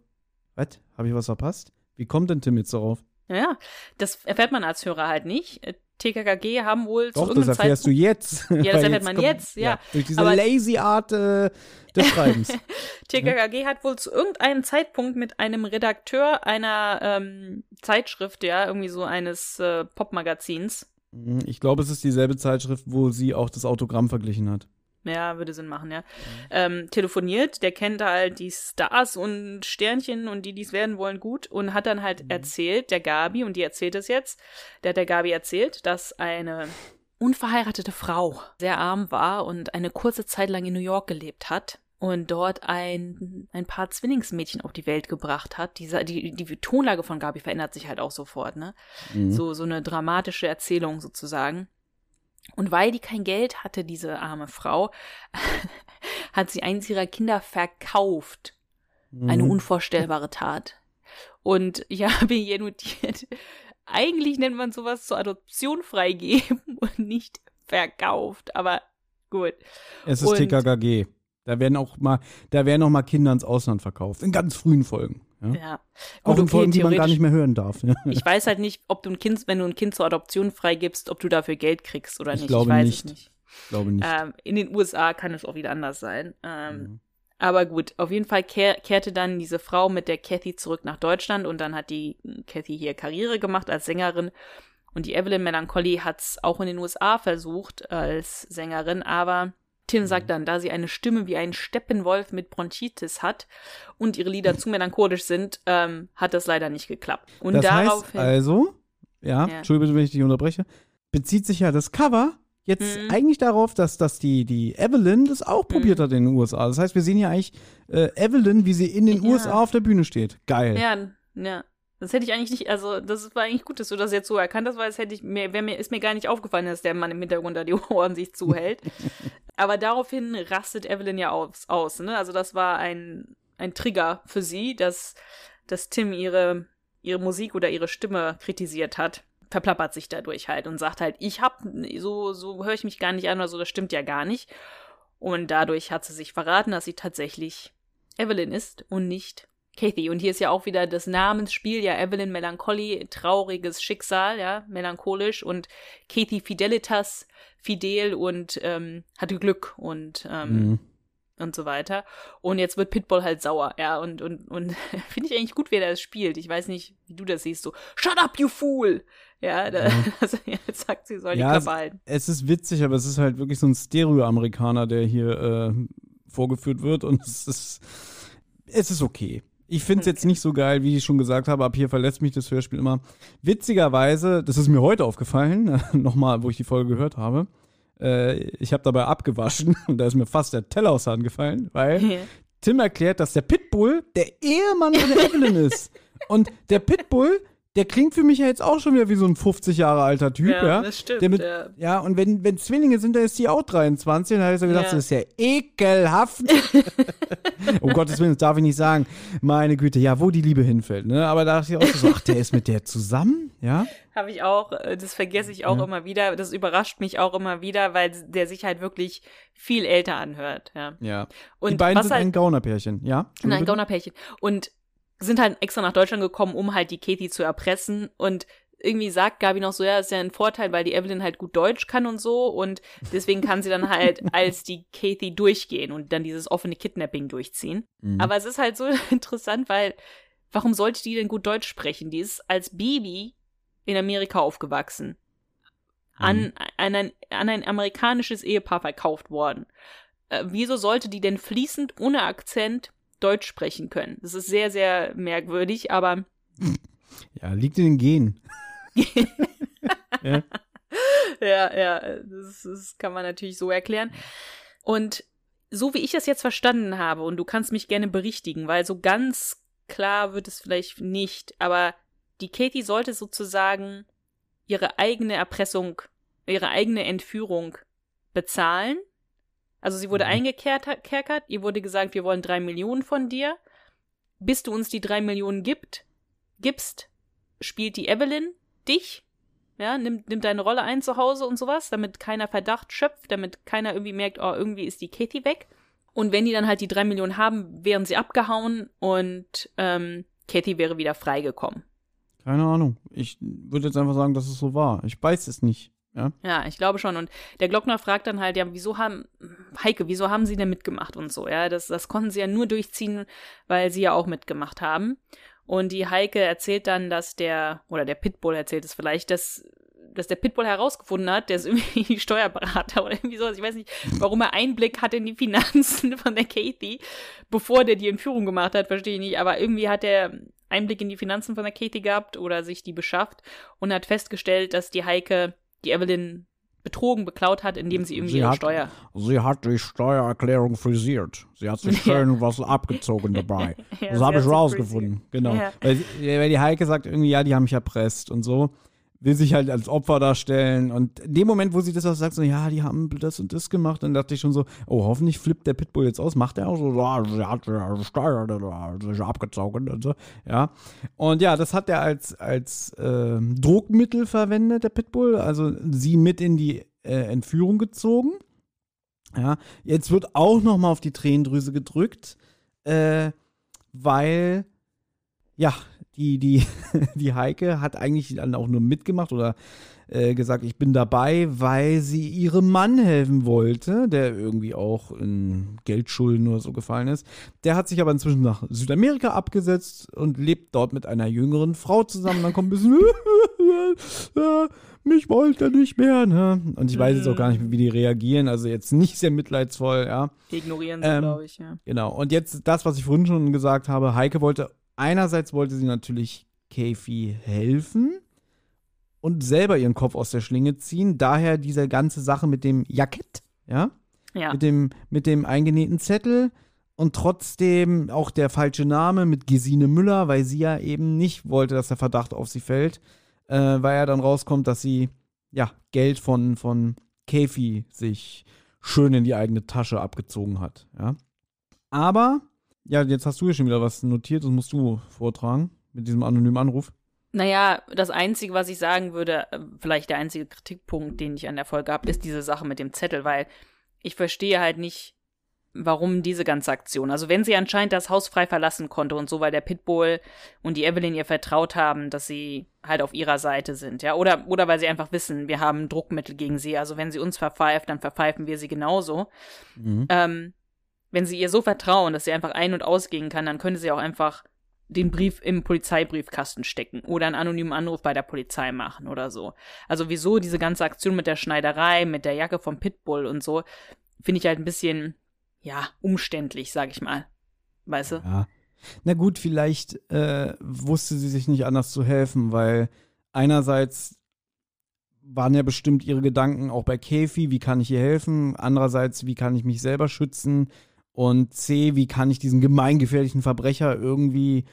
was, habe ich was verpasst? Wie kommt denn Tim jetzt darauf? Ja, das erfährt man als Hörer halt nicht. TKKG haben wohl zu irgendeinem Zeitpunkt... Doch, das erfährst du jetzt. Ja, das erfährt man jetzt, ja. Durch diese lazy Art des Schreibens. TKKG hat wohl zu irgendeinem Zeitpunkt mit einem Redakteur einer Zeitschrift, ja, irgendwie so eines Popmagazins. Ich glaube, es ist dieselbe Zeitschrift, wo sie auch das Autogramm verglichen hat. Ja, würde Sinn machen, ja. Telefoniert, der kennt halt die Stars und Sternchen und die es werden wollen gut und hat dann halt erzählt, der Gabi, und die erzählt es jetzt, der hat der Gabi erzählt, dass eine unverheiratete Frau sehr arm war und eine kurze Zeit lang in New York gelebt hat und dort ein paar Zwillingsmädchen auf die Welt gebracht hat. Die Tonlage von Gabi verändert sich halt auch sofort, ne? So eine dramatische Erzählung sozusagen. Und weil die kein Geld hatte, diese arme Frau, hat sie eins ihrer Kinder verkauft. Eine unvorstellbare Tat. Und ich habe hier notiert, eigentlich nennt man sowas zur Adoption freigeben und nicht verkauft, aber gut. Es ist TKKG. Da werden auch mal Kinder ins Ausland verkauft, in ganz frühen Folgen. Ja. Auch in Folgen, die man gar nicht mehr hören darf. Ich weiß halt nicht, ob du ein Kind, wenn du ein Kind zur Adoption freigibst, ob du dafür Geld kriegst oder nicht. Ich glaube nicht. In den USA kann es auch wieder anders sein. Aber gut, auf jeden Fall kehrte dann diese Frau mit der Kefi zurück nach Deutschland und dann hat die Kefi hier Karriere gemacht als Sängerin. Und die Evelyn Melancholy hat es auch in den USA versucht als Sängerin, aber Tim sagt dann, da sie eine Stimme wie ein Steppenwolf mit Bronchitis hat und ihre Lieder zu melancholisch sind, hat das leider nicht geklappt. Und das heißt also, Entschuldigung, wenn ich dich unterbreche, bezieht sich ja das Cover jetzt eigentlich darauf, dass die Evelyn das auch probiert hat in den USA. Das heißt, wir sehen ja eigentlich Evelyn, wie sie in den USA auf der Bühne steht. Geil. Ja. Das hätte ich eigentlich nicht, also das war eigentlich gut, dass du das jetzt so erkannt hast, weil es hätte ich mir, ist mir gar nicht aufgefallen, dass der Mann im Hintergrund da die Ohren sich zuhält. Aber daraufhin rastet Evelyn ja aus, ne? Also das war ein Trigger für sie, dass Tim ihre Musik oder ihre Stimme kritisiert hat. Verplappert sich dadurch halt und sagt halt, so höre ich mich gar nicht an oder so, das stimmt ja gar nicht. Und dadurch hat sie sich verraten, dass sie tatsächlich Evelyn ist und nicht Kefi. Und hier ist ja auch wieder das Namensspiel, ja, Evelyn Melancholy, trauriges Schicksal, ja, melancholisch, und Kefi Fidelitas, fidel und hatte Glück und so weiter. Und jetzt wird Pitbull halt sauer, ja, und finde ich eigentlich gut, wer das spielt. Ich weiß nicht, wie du das siehst, so, shut up, you fool! Ja, also, jetzt sagt sie, soll die Klappe halten. Es ist witzig, aber es ist halt wirklich so ein Stereo-Amerikaner, der hier vorgeführt wird, und es ist okay. Ich finde es jetzt nicht so geil, wie ich schon gesagt habe. Ab hier verlässt mich das Hörspiel immer. Witzigerweise, das ist mir heute aufgefallen, nochmal, wo ich die Folge gehört habe. Ich habe dabei abgewaschen und da ist mir fast der Teller aus der Hand gefallen, weil Tim erklärt, dass der Pitbull der Ehemann von der Evelyn ist. Und der Pitbull, der klingt für mich ja jetzt auch schon wieder wie so ein 50 Jahre alter Typ. Ja, das stimmt. Der mit, ja. Ja, und wenn Zwillinge sind, dann ist die auch 23. Dann habe ich so gedacht, ja, das ist ja ekelhaft. Um Gottes Willen, das darf ich nicht sagen. Meine Güte, ja, wo die Liebe hinfällt. Ne? Aber da dachte ich auch so, ach, der ist mit der zusammen? Ja. Habe ich auch, das vergesse ich auch immer wieder. Das überrascht mich auch immer wieder, weil der sich halt wirklich viel älter anhört. Ja, ja. Und die beiden sind halt ein Gaunerpärchen, ja? Ein Gaunerpärchen. Und sind halt extra nach Deutschland gekommen, um halt die Katie zu erpressen, und irgendwie sagt Gabi noch so, ja, ist ja ein Vorteil, weil die Evelyn halt gut Deutsch kann und so, und deswegen kann sie dann halt als die Katie durchgehen und dann dieses offene Kidnapping durchziehen. Mhm. Aber es ist halt so interessant, weil warum sollte die denn gut Deutsch sprechen? Die ist als Baby in Amerika aufgewachsen, an ein amerikanisches Ehepaar verkauft worden. Wieso sollte die denn fließend ohne Akzent Deutsch sprechen können? Das ist sehr, sehr merkwürdig, aber ja, liegt in den Genen. Ja. Ja, das kann man natürlich so erklären. Und so wie ich das jetzt verstanden habe, und du kannst mich gerne berichtigen, weil so ganz klar wird es vielleicht nicht, aber die Katie sollte sozusagen ihre eigene Erpressung, ihre eigene Entführung bezahlen. Also sie wurde eingekerkert, ihr wurde gesagt, wir wollen 3 Millionen von dir. Bis du uns die 3 Millionen gibst, spielt die Evelyn dich, ja, nimmt deine Rolle ein zu Hause und sowas, damit keiner Verdacht schöpft, damit keiner irgendwie merkt, oh, irgendwie ist die Katie weg. Und wenn die dann halt die 3 Millionen haben, wären sie abgehauen und Katie wäre wieder freigekommen. Keine Ahnung. Ich würde jetzt einfach sagen, dass es so war. Ich weiß es nicht. Ja, ich glaube schon. Und der Glockner fragt dann halt, ja, wieso haben sie denn mitgemacht und so? Ja, das konnten sie ja nur durchziehen, weil sie ja auch mitgemacht haben. Und die Heike erzählt dann, der Pitbull erzählt es vielleicht, dass der Pitbull herausgefunden hat, der ist irgendwie Steuerberater oder irgendwie sowas. Ich weiß nicht, warum er Einblick hat in die Finanzen von der Katie, bevor der die Entführung gemacht hat, verstehe ich nicht. Aber irgendwie hat er Einblick in die Finanzen von der Katie gehabt oder sich die beschafft und hat festgestellt, dass die Heike die Evelyn beklaut hat, indem sie irgendwie ihre Steuer... Sie hat die Steuererklärung frisiert. Sie hat sich schön was abgezogen dabei. Ja, das habe ich rausgefunden. Genau. Ja. Weil die Heike sagt irgendwie, ja, die haben mich erpresst und so. Will sich halt als Opfer darstellen. Und in dem Moment, wo sie das was sagt, so, ja, die haben das und das gemacht, dann dachte ich schon so, oh, hoffentlich flippt der Pitbull jetzt aus. Macht er auch so, ja, sie hat sich abgezogen und so, ja. Und ja, das hat er als Druckmittel verwendet, der Pitbull. Also sie mit in die Entführung gezogen. Ja, jetzt wird auch nochmal auf die Tränendrüse gedrückt, weil, ja, Die Heike hat eigentlich dann auch nur mitgemacht oder gesagt, ich bin dabei, weil sie ihrem Mann helfen wollte, der irgendwie auch in Geldschulden oder so gefallen ist. Der hat sich aber inzwischen nach Südamerika abgesetzt und lebt dort mit einer jüngeren Frau zusammen. Dann kommt ein bisschen, mich wollte er nicht mehr. Ne? Und ich weiß jetzt auch gar nicht, wie die reagieren. Also jetzt nicht sehr mitleidsvoll. Ja. Die ignorieren sie, glaube ich. Ja. Genau. Und jetzt das, was ich vorhin schon gesagt habe, Heike wollte... Einerseits wollte sie natürlich Kefi helfen und selber ihren Kopf aus der Schlinge ziehen. Daher diese ganze Sache mit dem Jackett, ja? Ja. Mit dem eingenähten Zettel und trotzdem auch der falsche Name mit Gesine Müller, weil sie ja eben nicht wollte, dass der Verdacht auf sie fällt, weil ja dann rauskommt, dass sie ja Geld von Kefi sich schön in die eigene Tasche abgezogen hat. Ja? Aber... Ja, jetzt hast du ja schon wieder was notiert, das musst du vortragen mit diesem anonymen Anruf. Naja, das Einzige, was ich sagen würde, vielleicht der einzige Kritikpunkt, den ich an der Folge habe, ist diese Sache mit dem Zettel, weil ich verstehe halt nicht, warum diese ganze Aktion. Also wenn sie anscheinend das Haus frei verlassen konnte und so, weil der Pitbull und die Evelyn ihr vertraut haben, dass sie halt auf ihrer Seite sind, ja, oder weil sie einfach wissen, wir haben Druckmittel gegen sie, also wenn sie uns verpfeift, dann verpfeifen wir sie genauso. Mhm. Wenn sie ihr so vertrauen, dass sie einfach ein- und ausgehen kann, dann könnte sie auch einfach den Brief im Polizeibriefkasten stecken oder einen anonymen Anruf bei der Polizei machen oder so. Also wieso diese ganze Aktion mit der Schneiderei, mit der Jacke vom Pitbull und so, finde ich halt ein bisschen, ja, umständlich, sag ich mal. Weißt du? Ja. Na gut, vielleicht wusste sie sich nicht anders zu helfen, weil einerseits waren ja bestimmt ihre Gedanken auch bei Kefi, wie kann ich ihr helfen? Andererseits, wie kann ich mich selber schützen? Und C, wie kann ich diesen gemeingefährlichen Verbrecher irgendwie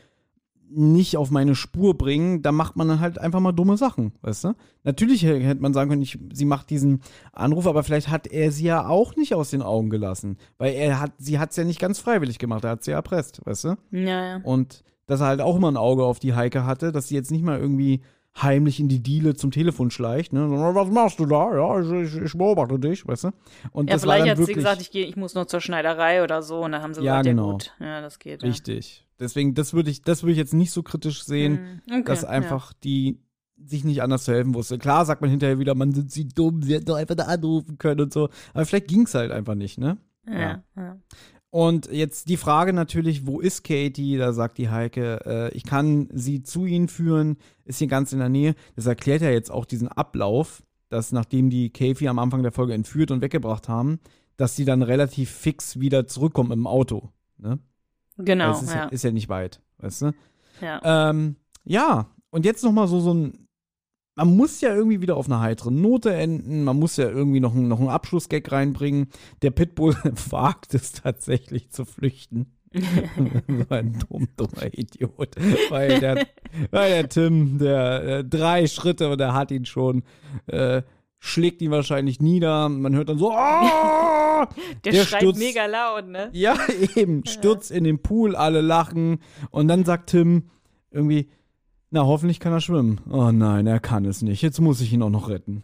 nicht auf meine Spur bringen, da macht man dann halt einfach mal dumme Sachen, weißt du? Natürlich hätte man sagen können, sie macht diesen Anruf, aber vielleicht hat er sie ja auch nicht aus den Augen gelassen, weil sie hat es ja nicht ganz freiwillig gemacht, er hat sie ja erpresst, weißt du? Ja. Und dass er halt auch immer ein Auge auf die Heike hatte, dass sie jetzt nicht mal irgendwie heimlich in die Diele zum Telefon schleicht, ne? Was machst du da? Ja, ich beobachte dich, weißt du? Und ja, das vielleicht war dann hat wirklich, sie gesagt, ich muss nur zur Schneiderei oder so, und dann haben sie gesagt, genau. Ja gut, ja, das geht. Richtig. Ja. Deswegen, das würde ich jetzt nicht so kritisch sehen, okay, dass einfach die sich nicht anders zu helfen wusste. Klar sagt man hinterher wieder, man sind sie dumm, sie hätten doch einfach da anrufen können und so. Aber vielleicht ging es halt einfach nicht, ne? Ja. Und jetzt die Frage natürlich, wo ist Katie? Da sagt die Heike, ich kann sie zu ihnen führen, ist hier ganz in der Nähe. Das erklärt ja jetzt auch diesen Ablauf, dass nachdem die Kefi am Anfang der Folge entführt und weggebracht haben, dass sie dann relativ fix wieder zurückkommen im Auto. Ne? Genau, das ist ja nicht weit, weißt du? Ja. Und jetzt nochmal so ein, man muss ja irgendwie wieder auf eine heitere Note enden, man muss ja irgendwie noch einen Abschlussgag reinbringen. Der Pitbull wagt es tatsächlich zu flüchten. So ein dummer Idiot. Weil der Tim, der drei Schritte, und er hat ihn schon, schlägt ihn wahrscheinlich nieder. Man hört dann so, oh! der schreit stürzt, mega laut, ne? Ja, eben, stürzt in den Pool, alle lachen. Und dann sagt Tim irgendwie, na, hoffentlich kann er schwimmen. Oh nein, er kann es nicht. Jetzt muss ich ihn auch noch retten.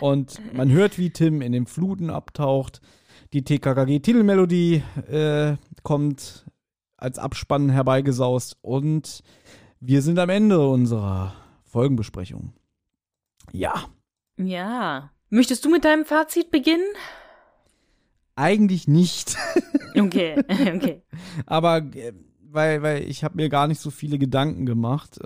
Und man hört, wie Tim in den Fluten abtaucht. Die TKKG-Titelmelodie kommt als Abspann herbeigesaust. Und wir sind am Ende unserer Folgenbesprechung. Ja. Ja. Möchtest du mit deinem Fazit beginnen? Eigentlich nicht. Okay. Aber Weil ich habe mir gar nicht so viele Gedanken gemacht.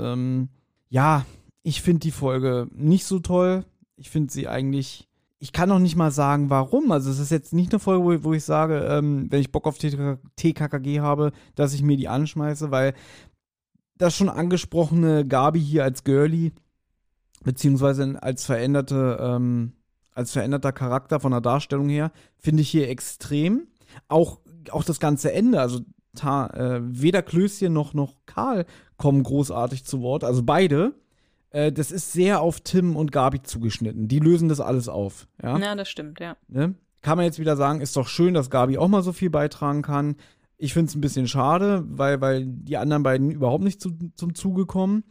Ich finde die Folge nicht so toll. Ich finde sie eigentlich, ich kann noch nicht mal sagen, warum. Also es ist jetzt nicht eine Folge, wo ich sage, wenn ich Bock auf TKKG habe, dass ich mir die anschmeiße, weil das schon angesprochene Gabi hier als Girlie, beziehungsweise als veränderter Charakter von der Darstellung her, finde ich hier extrem. Auch das ganze Ende, also weder Klößchen noch Karl kommen großartig zu Wort, also beide. Das ist sehr auf Tim und Gabi zugeschnitten. Die lösen das alles auf. Ja, das stimmt, ja. Ne? Kann man jetzt wieder sagen, ist doch schön, dass Gabi auch mal so viel beitragen kann. Ich finde es ein bisschen schade, weil die anderen beiden überhaupt nicht zum Zuge kommen.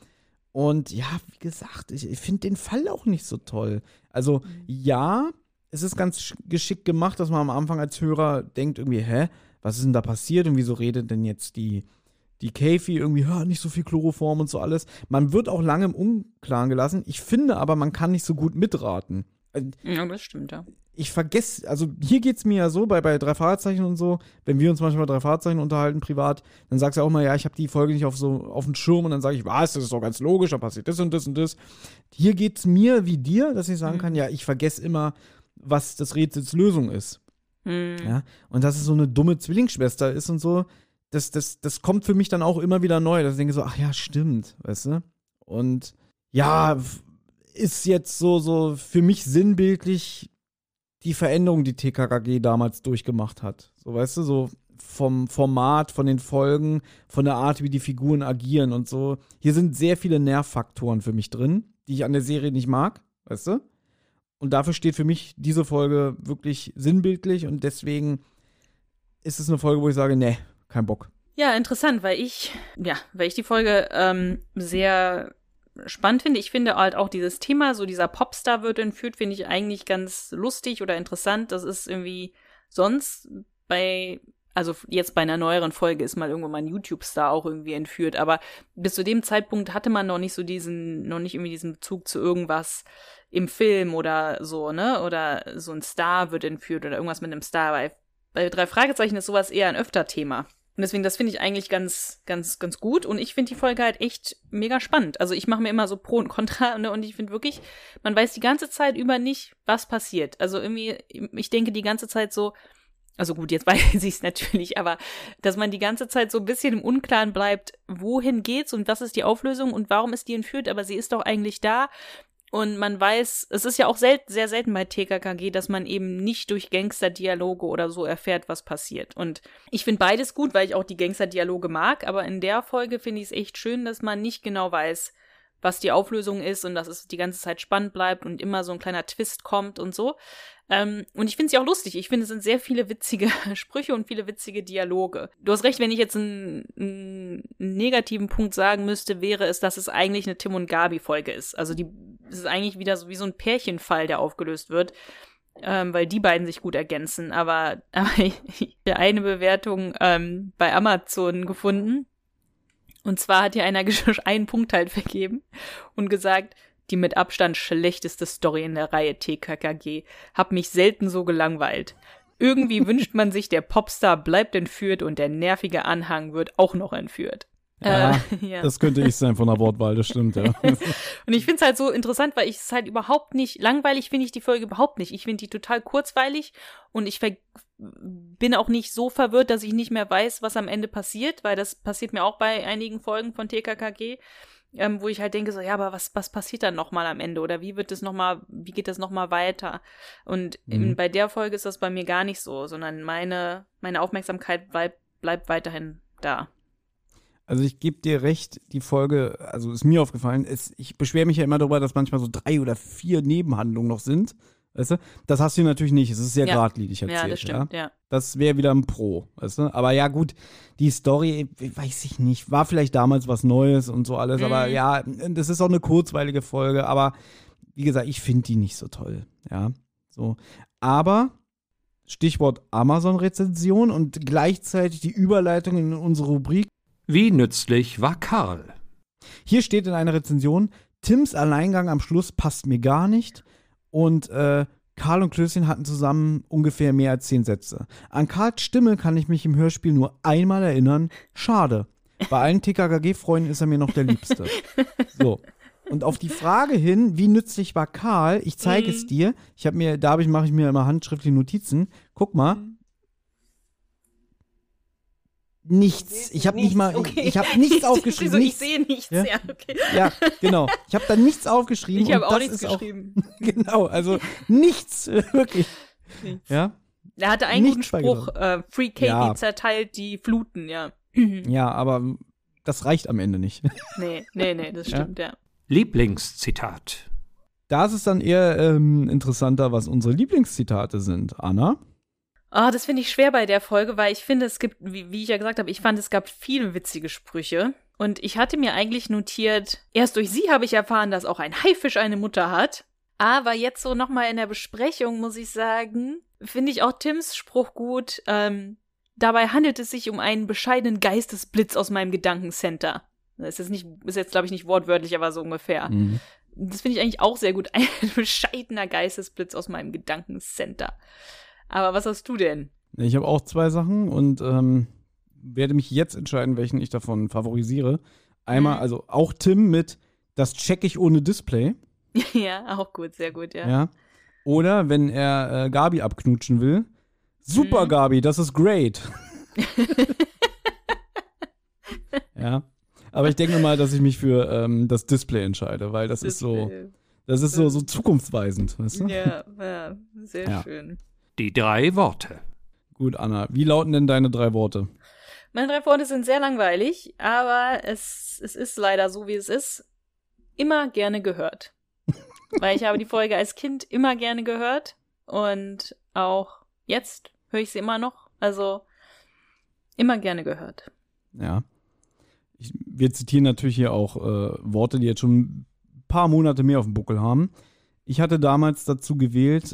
Und ja, wie gesagt, ich finde den Fall auch nicht so toll. Also ja, es ist ganz geschickt gemacht, dass man am Anfang als Hörer denkt irgendwie, was ist denn da passiert und wieso redet denn jetzt die Kefi irgendwie, nicht so viel Chloroform und so alles. Man wird auch lange im Unklaren gelassen. Ich finde aber, man kann nicht so gut mitraten. Ja, das stimmt, ja. Ich vergesse, also hier geht's mir ja so, bei drei Fahrzeichen und so, wenn wir uns manchmal drei Fahrzeichen unterhalten, privat, dann sagst du auch mal, ich habe die Folge nicht auf dem Schirm, und dann sage ich, das ist doch ganz logisch, da passiert das und das und das. Hier geht's mir wie dir, dass ich sagen kann, ich vergesse immer, was das Rätsels Lösung ist. Ja, und dass es so eine dumme Zwillingsschwester ist und so, das kommt für mich dann auch immer wieder neu, dass ich denke so, ach ja, stimmt, weißt du? Und ja, ist jetzt so für mich sinnbildlich die Veränderung, die TKKG damals durchgemacht hat. So, weißt du, so vom Format, von den Folgen, von der Art, wie die Figuren agieren und so. Hier sind sehr viele Nervfaktoren für mich drin, die ich an der Serie nicht mag, weißt du? Und dafür steht für mich diese Folge wirklich sinnbildlich, und deswegen ist es eine Folge, wo ich sage, nee, kein Bock. Ja, interessant, weil ich die Folge sehr spannend finde. Ich finde halt auch dieses Thema, so dieser Popstar wird entführt, finde ich eigentlich ganz lustig oder interessant. Das ist irgendwie sonst also jetzt bei einer neueren Folge ist mal irgendwo mal ein YouTube-Star auch irgendwie entführt, aber bis zu dem Zeitpunkt hatte man noch nicht so diesen Bezug zu irgendwas im Film oder so, ne? Oder so ein Star wird entführt oder irgendwas mit einem Star. Bei drei Fragezeichen ist sowas eher ein öfter Thema. Und deswegen, das finde ich eigentlich ganz, ganz, ganz gut. Und ich finde die Folge halt echt mega spannend. Also ich mache mir immer so Pro und Contra, ne? Und ich finde wirklich, man weiß die ganze Zeit über nicht, was passiert. Also irgendwie, ich denke die ganze Zeit so, also gut, jetzt weiß ich es natürlich, aber dass man die ganze Zeit so ein bisschen im Unklaren bleibt, wohin geht's und was ist die Auflösung und warum ist die entführt, aber sie ist doch eigentlich da. Und man weiß, es ist ja auch sehr selten bei TKKG, dass man eben nicht durch Gangsterdialoge oder so erfährt, was passiert. Und ich finde beides gut, weil ich auch die Gangsterdialoge mag, aber in der Folge finde ich es echt schön, dass man nicht genau weiß, was die Auflösung ist und dass es die ganze Zeit spannend bleibt und immer so ein kleiner Twist kommt und so. Und ich finde es ja auch lustig. Ich finde, es sind sehr viele witzige Sprüche und viele witzige Dialoge. Du hast recht, wenn ich jetzt einen negativen Punkt sagen müsste, wäre es, dass es eigentlich eine Tim und Gabi-Folge ist. Also es ist eigentlich wieder so wie so ein Pärchenfall, der aufgelöst wird, weil die beiden sich gut ergänzen. Aber ich habe eine Bewertung bei Amazon gefunden. Und zwar hat hier einer einen Punkt halt vergeben und gesagt, die mit Abstand schlechteste Story in der Reihe TKKG. Hab mich selten so gelangweilt. Irgendwie wünscht man sich, der Popstar bleibt entführt und der nervige Anhang wird auch noch entführt. Ja. Das könnte ich sein von der Wortwahl, das stimmt, ja. Und ich find's halt so interessant, weil ich es halt überhaupt nicht, langweilig finde ich die Folge überhaupt nicht. Ich finde die total kurzweilig und ich bin auch nicht so verwirrt, dass ich nicht mehr weiß, was am Ende passiert, weil das passiert mir auch bei einigen Folgen von TKKG. Wo ich halt denke so, ja, aber was passiert dann nochmal am Ende? Oder wie geht das nochmal weiter? Und bei der Folge ist das bei mir gar nicht so, sondern meine Aufmerksamkeit bleibt weiterhin da. Also ich gebe dir recht, die Folge, also ist mir aufgefallen, ich beschwere mich ja immer darüber, dass manchmal so 3 oder 4 Nebenhandlungen noch sind. Weißt du? Das hast du natürlich nicht. Es ist sehr geradlinig erzählt. Ja, das stimmt, ja. Das wäre wieder ein Pro. Weißt du? Aber ja, gut, die Story, weiß ich nicht, war vielleicht damals was Neues und so alles. Aber ja, das ist auch eine kurzweilige Folge. Aber wie gesagt, ich finde die nicht so toll. Ja, so. Aber Stichwort Amazon-Rezension und gleichzeitig die Überleitung in unsere Rubrik. Wie nützlich war Karl? Hier steht in einer Rezension, Tims Alleingang am Schluss passt mir gar nicht. Und Karl und Klößchen hatten zusammen ungefähr mehr als 10 Sätze. An Karls Stimme kann ich mich im Hörspiel nur einmal erinnern. Schade. Bei allen TKKG-Freunden ist er mir noch der Liebste. So. Und auf die Frage hin, wie nützlich war Karl? Ich zeige es dir. Mache ich mir immer handschriftliche Notizen. Guck mal. Nichts. Ich habe nicht mal, okay. Ich habe nichts aufgeschrieben. So, nichts. Ich sehe nichts. Ja, ja, okay. Ja, genau. Ich habe da nichts aufgeschrieben. Ich habe auch nichts geschrieben. Auch, genau, also nichts, wirklich. Nichts. Ja. Er hatte einen guten Spruch, Free Katie zerteilt die Fluten, ja. Ja, aber das reicht am Ende nicht. Nee, das stimmt, ja. Lieblingszitat. Da ist es dann eher interessanter, was unsere Lieblingszitate sind, Anna. Oh, das finde ich schwer bei der Folge, weil ich finde, es gibt, wie ich ja gesagt habe, es gab viele witzige Sprüche. Und ich hatte mir eigentlich notiert, erst durch sie habe ich erfahren, dass auch ein Haifisch eine Mutter hat. Aber jetzt so nochmal in der Besprechung, muss ich sagen, finde ich auch Tims Spruch gut. Dabei handelt es sich um einen bescheidenen Geistesblitz aus meinem Gedankencenter. Das ist jetzt, glaube ich, nicht wortwörtlich, aber so ungefähr. Mhm. Das finde ich eigentlich auch sehr gut. Ein bescheidener Geistesblitz aus meinem Gedankencenter. Aber was hast du denn? Ich habe auch 2 Sachen und werde mich jetzt entscheiden, welchen ich davon favorisiere. Einmal, also auch Tim mit, das check ich ohne Display. Ja, auch gut, sehr gut, ja. Oder wenn er Gabi abknutschen will, super Gabi, das ist great. Ja, aber ich denke mal, dass ich mich für das Display entscheide, weil das Display. ist so zukunftsweisend. Weißt du? Ja, sehr schön. Die 3 Worte. Gut, Anna, wie lauten denn deine 3 Worte? Meine 3 Worte sind sehr langweilig, aber es ist leider so, wie es ist. Immer gerne gehört. Weil ich habe die Folge als Kind immer gerne gehört und auch jetzt höre ich sie immer noch. Also immer gerne gehört. Ja. Wir zitieren natürlich hier auch Worte, die jetzt schon ein paar Monate mehr auf dem Buckel haben. Ich hatte damals dazu gewählt,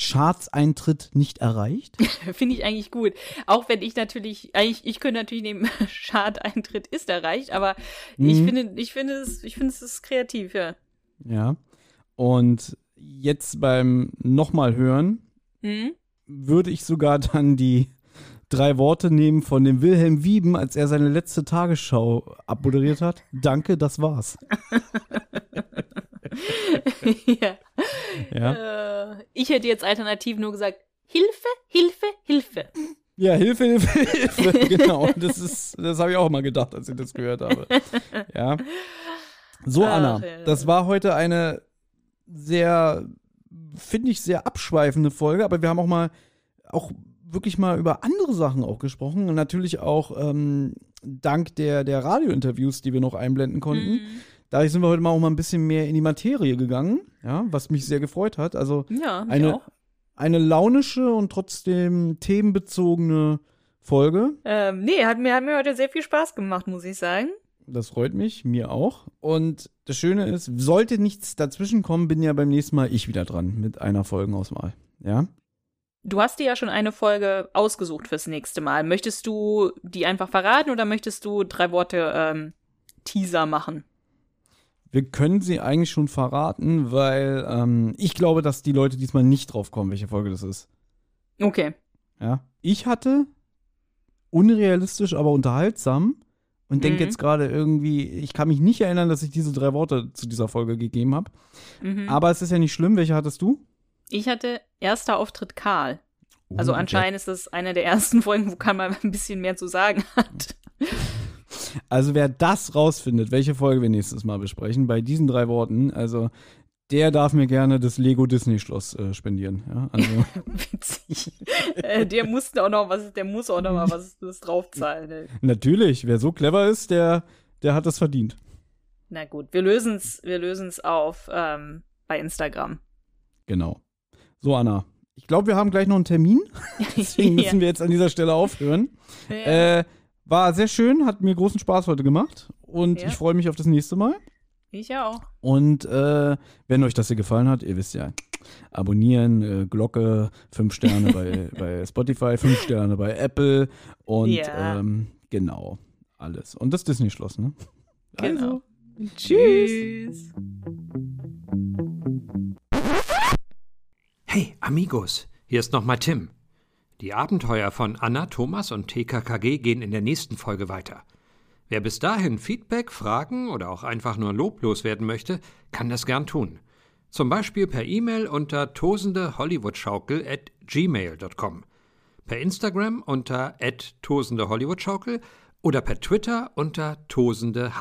Charts-Eintritt nicht erreicht. Finde ich eigentlich gut. Auch wenn ich natürlich, ich könnte natürlich nehmen, Chart-Eintritt ist erreicht, aber ich finde es ist kreativ, ja. Ja. Und jetzt beim nochmal hören, würde ich sogar dann die 3 Worte nehmen von dem Wilhelm Wieben, als er seine letzte Tagesschau abmoderiert hat. Danke, das war's. Ja. Ich hätte jetzt alternativ nur gesagt, Hilfe, Hilfe, Hilfe. Ja, Hilfe, Hilfe, Hilfe, genau. Das habe ich auch immer gedacht, als ich das gehört habe. Ja. So, Anna, das war heute eine sehr, finde ich, sehr abschweifende Folge, aber wir haben auch wirklich mal über andere Sachen auch gesprochen und natürlich auch dank der Radiointerviews, die wir noch einblenden konnten. Mhm. Dadurch sind wir heute mal auch mal ein bisschen mehr in die Materie gegangen, ja, was mich sehr gefreut hat. Also ja, eine launische und trotzdem themenbezogene Folge. Hat mir heute sehr viel Spaß gemacht, muss ich sagen. Das freut mich, mir auch. Und das Schöne ist, sollte nichts dazwischen kommen, bin ja beim nächsten Mal ich wieder dran mit einer Folgenauswahl, ja. Du hast dir ja schon eine Folge ausgesucht fürs nächste Mal. Möchtest du die einfach verraten oder möchtest du 3 Worte Teaser machen? Wir können sie eigentlich schon verraten, weil ich glaube, dass die Leute diesmal nicht drauf kommen, welche Folge das ist. Okay. Ja. Ich hatte unrealistisch, aber unterhaltsam und denke jetzt gerade irgendwie, ich kann mich nicht erinnern, dass ich diese 3 Worte zu dieser Folge gegeben habe. Mhm. Aber es ist ja nicht schlimm. Welche hattest du? Ich hatte erster Auftritt Karl. Also anscheinend ist das eine der ersten Folgen, wo Karl mal ein bisschen mehr zu sagen hat. Also wer das rausfindet, welche Folge wir nächstes Mal besprechen, bei diesen 3 Worten, also der darf mir gerne das Lego Disney-Schloss spendieren. Ja? Also. Witzig. Der muss auch noch mal was draufzahlen. Ey. Natürlich, wer so clever ist, der hat das verdient. Na gut, wir lösen's auf bei Instagram. Genau. So, Anna, ich glaube, wir haben gleich noch einen Termin. Deswegen müssen wir jetzt an dieser Stelle aufhören. Ja. War sehr schön, hat mir großen Spaß heute gemacht. Und ich freue mich auf das nächste Mal. Ich auch. Und wenn euch das hier gefallen hat, ihr wisst ja, abonnieren, Glocke, 5 Sterne bei Spotify, 5 Sterne bei Apple. Und genau, alles. Und das Disney-Schloss, ne? Genau. Also, tschüss. Hey, Amigos, hier ist nochmal Tim. Die Abenteuer von Anna, Thomas und TKKG gehen in der nächsten Folge weiter. Wer bis dahin Feedback, Fragen oder auch einfach nur Lob loswerden möchte, kann das gern tun. Zum Beispiel per E-Mail unter tosendehollywoodschaukel@gmail.com, per Instagram unter @tosendehollywoodschaukel oder per Twitter unter tosendeh.